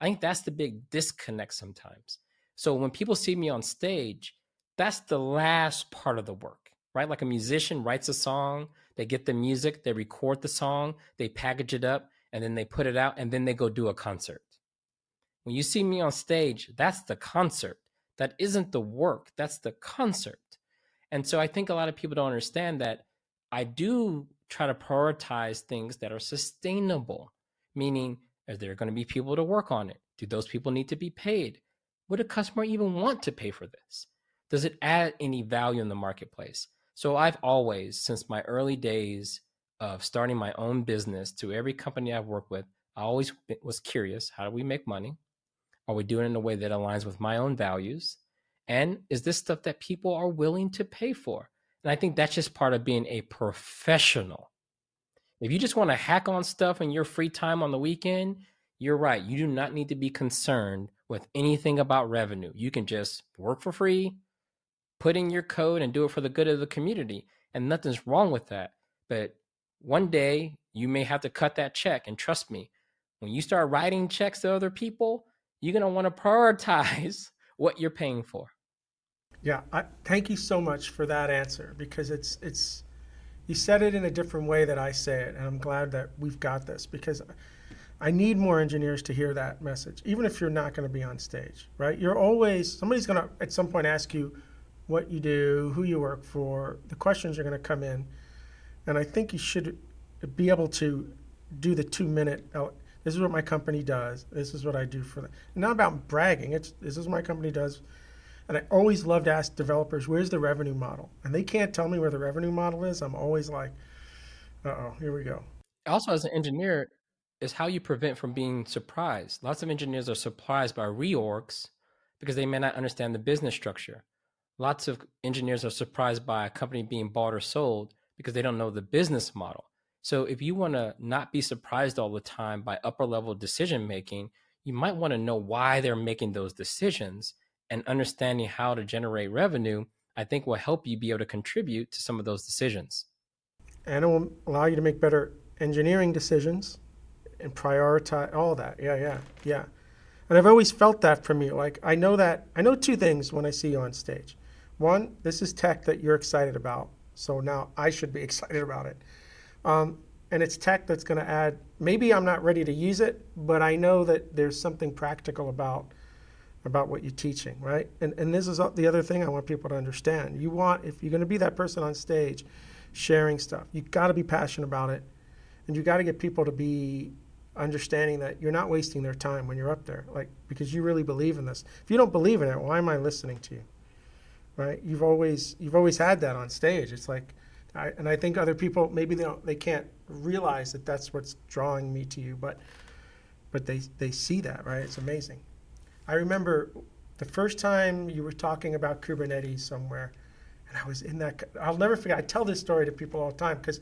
I think that's the big disconnect sometimes. So when people see me on stage, that's the last part of the work, right? Like a musician writes a song, they get the music, they record the song, they package it up, and then they put it out, and then they go do a concert. When you see me on stage, that's the concert. That isn't the work, that's the concert. And so I think a lot of people don't understand that I do try to prioritize things that are sustainable, meaning are there going to be people to work on it? Do those people need to be paid? Would a customer even want to pay for this? Does it add any value in the marketplace? So I've always, since my early days of starting my own business to every company I've worked with, I always was curious, how do we make money? Are we doing it in a way that aligns with my own values? And is this stuff that people are willing to pay for? And I think that's just part of being a professional. If you just want to hack on stuff in your free time on the weekend, you're right. You do not need to be concerned with anything about revenue. You can just work for free, put in your code and do it for the good of the community. And nothing's wrong with that. But one day you may have to cut that check. And trust me, when you start writing checks to other people, you're going to want to prioritize what you're paying for. Yeah. I, thank you so much for that answer, because it's, it's, you said it in a different way that I say it. And I'm glad that we've got this, because I need more engineers to hear that message, even if you're not going to be on stage, right? You're always, somebody's going to at some point ask you what you do, who you work for, the questions are going to come in. And I think you should be able to do the two minute, this is what my company does. This is what I do for them. Not about bragging. It's this is what my company does. And I always love to ask developers, where's the revenue model? And they can't tell me where the revenue model is. I'm always like, uh-oh, here we go. Also, as an engineer, is how you prevent from being surprised. Lots of engineers are surprised by reorgs because they may not understand the business structure. Lots of engineers are surprised by a company being bought or sold because they don't know the business model. So if you want to not be surprised all the time by upper level decision making, you might want to know why they're making those decisions, and understanding how to generate revenue, I think will help you be able to contribute to some of those decisions. And it will allow you to make better engineering decisions and prioritize all that. Yeah, yeah, yeah. And I've always felt that from you. Like I know that, I know two things when I see you on stage. One, this is tech that you're excited about. So now I should be excited about it. Um, and it's tech that's going to add, maybe I'm not ready to use it, but I know that there's something practical about about what you're teaching, right? And and this is the other thing I want people to understand. You want, if you're going to be that person on stage sharing stuff, you've got to be passionate about it. And you've got to get people to be understanding that you're not wasting their time when you're up there, like, because you really believe in this. If you don't believe in it, why am I listening to you, right? You've always, you've always had that on stage. It's like, I, and I think other people, maybe they don't, they can't realize that that's what's drawing me to you, but but they, they see that, right? It's amazing. I remember the first time you were talking about Kubernetes somewhere, and I was in that, I'll never forget, I tell this story to people all the time, because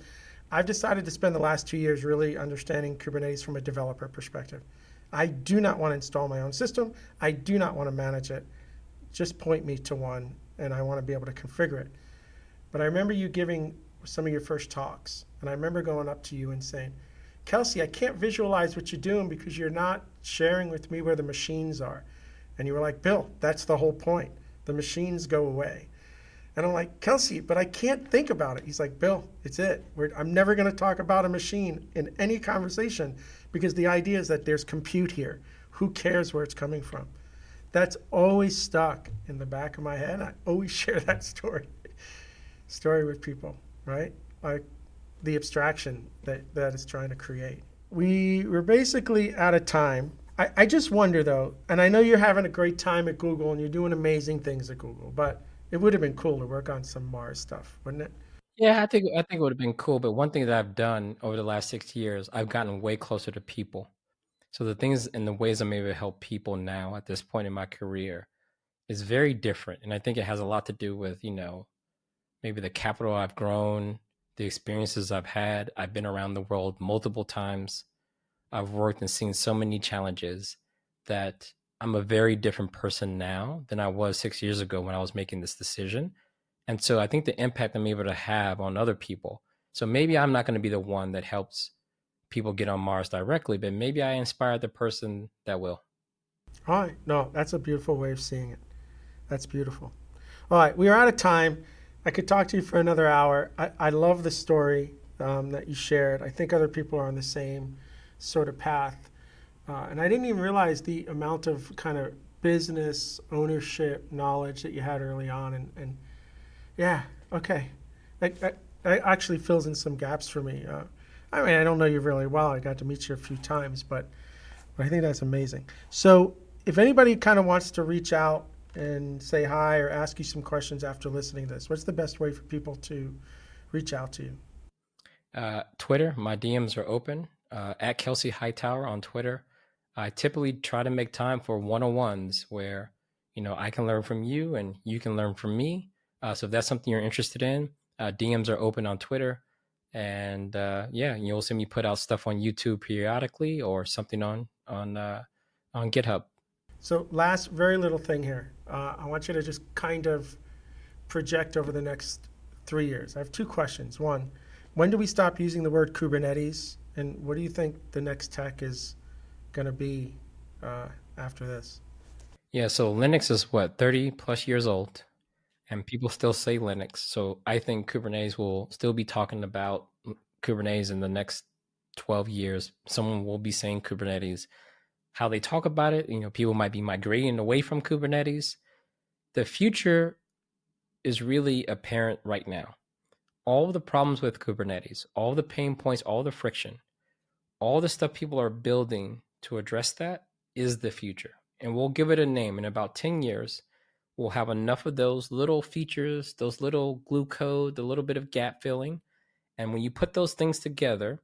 I've decided to spend the last two years really understanding Kubernetes from a developer perspective. I do not want to install my own system. I do not want to manage it. Just point me to one, and I want to be able to configure it. But I remember you giving some of your first talks, and I remember going up to you and saying, Kelsey, I can't visualize what you're doing because you're not sharing with me where the machines are. And you were like, Bill, that's the whole point. The machines go away. And I'm like, Kelsey, but I can't think about it. He's like, Bill, it's it. We're, I'm never going to talk about a machine in any conversation because the idea is that there's compute here. Who cares where it's coming from? That's always stuck in the back of my head. I always share that story. story with people, right? Like the abstraction that, that it's trying to create. We were basically out of time. I, I just wonder though, and I know you're having a great time at Google and you're doing amazing things at Google, but it would have been cool to work on some Mars stuff, wouldn't it? Yeah, I think I think it would have been cool. But one thing that I've done over the last six years, I've gotten way closer to people. So the things and the ways I'm able to help people now at this point in my career is very different. And I think it has a lot to do with, you know, maybe the capital I've grown, the experiences I've had. I've been around the world multiple times. I've worked and seen so many challenges that I'm a very different person now than I was six years ago when I was making this decision. And so I think the impact I'm able to have on other people. So maybe I'm not going to be the one that helps people get on Mars directly, but maybe I inspire the person that will. All right. No, that's a beautiful way of seeing it. That's beautiful. All right. We are out of time. I could talk to you for another hour. I, I love the story um, that you shared. I think other people are on the same sort of path. Uh, and I didn't even realize the amount of kind of business ownership knowledge that you had early on. And, and yeah, okay. That, that, that actually fills in some gaps for me. Uh, I mean, I don't know you really well. I got to meet you a few times, but, but I think that's amazing. So if anybody kind of wants to reach out and say hi or ask you some questions after listening to this, what's the best way for people to reach out to you? Uh, Twitter, my D Ms are open. Uh, at Kelsey Hightower on Twitter. I typically try to make time for one-on-ones where, you know, I can learn from you and you can learn from me. Uh, so if that's something you're interested in, uh, D Ms are open on Twitter. And uh, yeah, you'll see me put out stuff on YouTube periodically or something on on uh, on GitHub. So last very little thing here. Uh, I want you to just kind of project over the next three years. I have two questions. One, when do we stop using the word Kubernetes? And what do you think the next tech is going to be uh, after this? Yeah, so Linux is what, thirty plus years old, and people still say Linux. So I think Kubernetes will still be talking about Kubernetes in the next twelve years. Someone will be saying Kubernetes. How they talk about it, you know, people might be migrating away from Kubernetes. The future is really apparent right now. All of the problems with Kubernetes, all the pain points, all the friction, all the stuff people are building to address that is the future. And we'll give it a name. In about ten years, we'll have enough of those little features, those little glue code, the little bit of gap filling. And when you put those things together,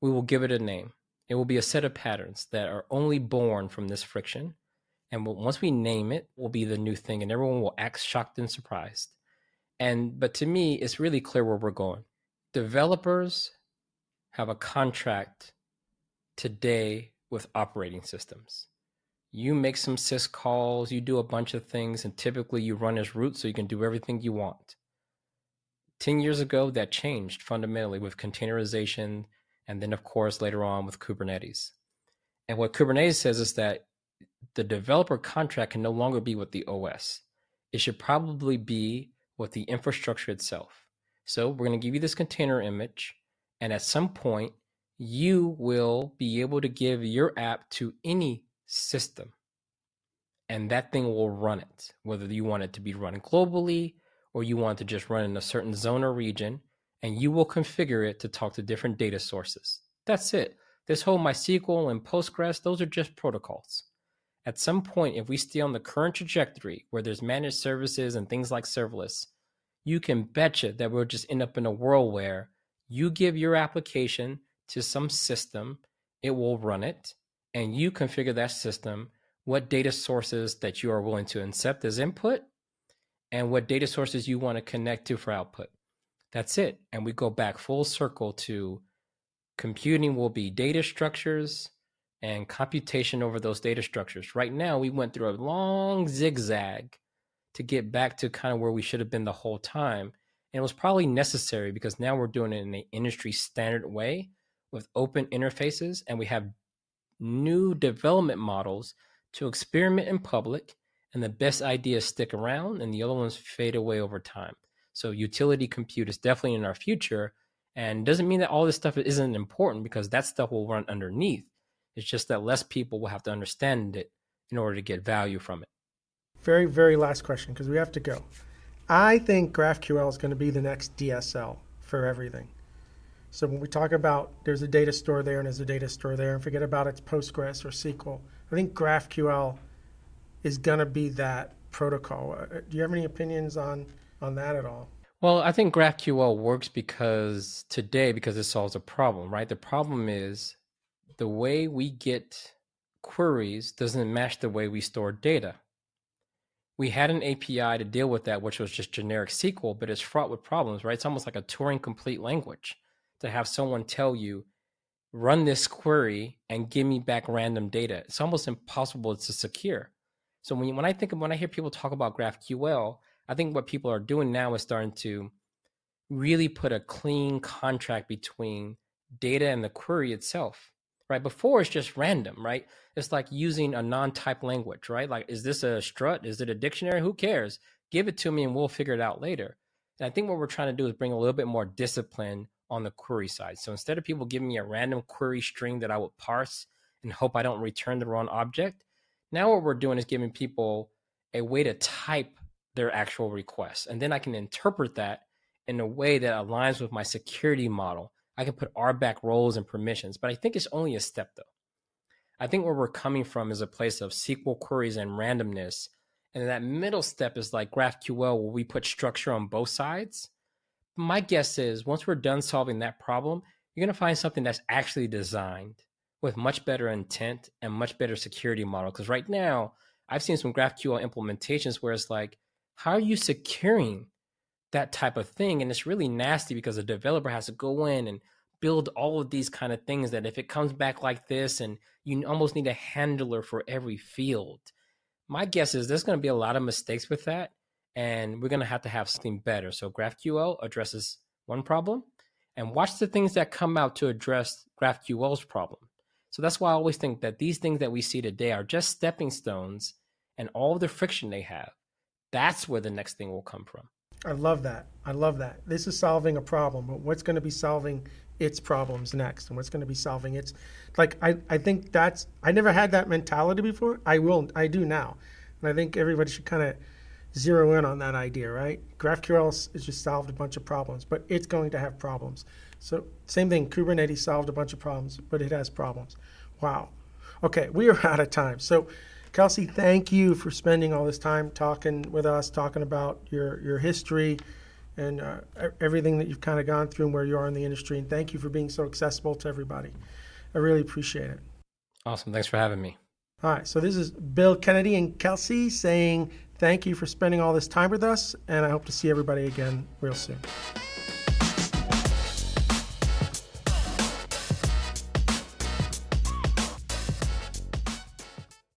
we will give it a name. It will be a set of patterns that are only born from this friction. And we'll, once we name it, will be the new thing. And everyone will act shocked and surprised. And, but to me, it's really clear where we're going. Developers have a contract today with operating systems. You make some syscalls, you do a bunch of things, and typically you run as root so you can do everything you want. ten years ago, that changed fundamentally with containerization, and then of course, later on with Kubernetes. And what Kubernetes says is that the developer contract can no longer be with the O S. It should probably be with the infrastructure itself. So we're going to give you this container image. And at some point, you will be able to give your app to any system. And that thing will run it, whether you want it to be run globally or you want it to just run in a certain zone or region. And you will configure it to talk to different data sources. That's it. This whole MySQL and Postgres, those are just protocols. At some point, if we stay on the current trajectory where there's managed services and things like serverless, you can betcha that we'll just end up in a world where you give your application to some system, it will run it, and you configure that system, what data sources that you are willing to accept as input, and what data sources you want to connect to for output. That's it. And we go back full circle to computing will be data structures, and computation over those data structures. Right now, we went through a long zigzag to get back to kind of where we should have been the whole time. And it was probably necessary because now we're doing it in an industry standard way with open interfaces, and we have new development models to experiment in public, and the best ideas stick around and the other ones fade away over time. So utility compute is definitely in our future, and doesn't mean that all this stuff isn't important because that stuff will run underneath. It's just that less people will have to understand it in order to get value from it. Very, very last question, because we have to go. I think GraphQL is going to be the next D S L for everything. So when we talk about there's a data store there and there's a data store there, and forget about it's Postgres or S Q L, I think GraphQL is going to be that protocol. Do you have any opinions on, on that at all? Well, I think GraphQL works because today, because it solves a problem, right? The problem is the way we get queries doesn't match the way we store data. we had an A P I to deal with that, which was just generic S Q L, but it's fraught with problems, right? It's almost like a Turing complete language to have someone tell you, run this query and give me back random data. It's almost impossible to secure. So when you, when I think of, when I hear people talk about GraphQL, I think what people are doing now is starting to really put a clean contract between data and the query itself, right? Before it's just random, right? It's like using a non-type language, right? Like, is this a strut? Is it a dictionary? Who cares? Give it to me and we'll figure it out later. And I think what we're trying to do is bring a little bit more discipline on the query side. So instead of people giving me a random query string that I would parse and hope I don't return the wrong object, now what we're doing is giving people a way to type their actual requests. And then I can interpret that in a way that aligns with my security model. I can put R B A C roles and permissions, but I think it's only a step though. I think where we're coming from is a place of S Q L queries and randomness. And that middle step is like GraphQL, where we put structure on both sides. My guess is once we're done solving that problem, you're going to find something that's actually designed with much better intent and much better security model. Because right now, I've seen some GraphQL implementations where it's like, how are you securing that type of thing? And it's really nasty because a developer has to go in and build all of these kind of things that if it comes back like this, and you almost need a handler for every field. My guess is there's going to be a lot of mistakes with that, and we're going to have to have something better. So GraphQL addresses one problem, and watch the things that come out to address GraphQL's problem. So that's why I always think that these things that we see today are just stepping stones, and all the friction they have, that's where the next thing will come from. I love that. I love that. This is solving a problem, but what's going to be solving its problems next? And what's going to be solving its, like, I, I think that's, I never had that mentality before. I will, I do now. And I think everybody should kind of zero in on that idea, right? GraphQL has just solved a bunch of problems, but it's going to have problems. So same thing, Kubernetes solved a bunch of problems, but it has problems. Wow. Okay, we are out of time. So Kelsey, thank you for spending all this time talking with us, talking about your, your history and uh, everything that you've kind of gone through and where you are in the industry. And thank you for being so accessible to everybody. I really appreciate it. Awesome. Thanks for having me. All right. So this is Bill Kennedy and Kelsey saying thank you for spending all this time with us. And I hope to see everybody again real soon.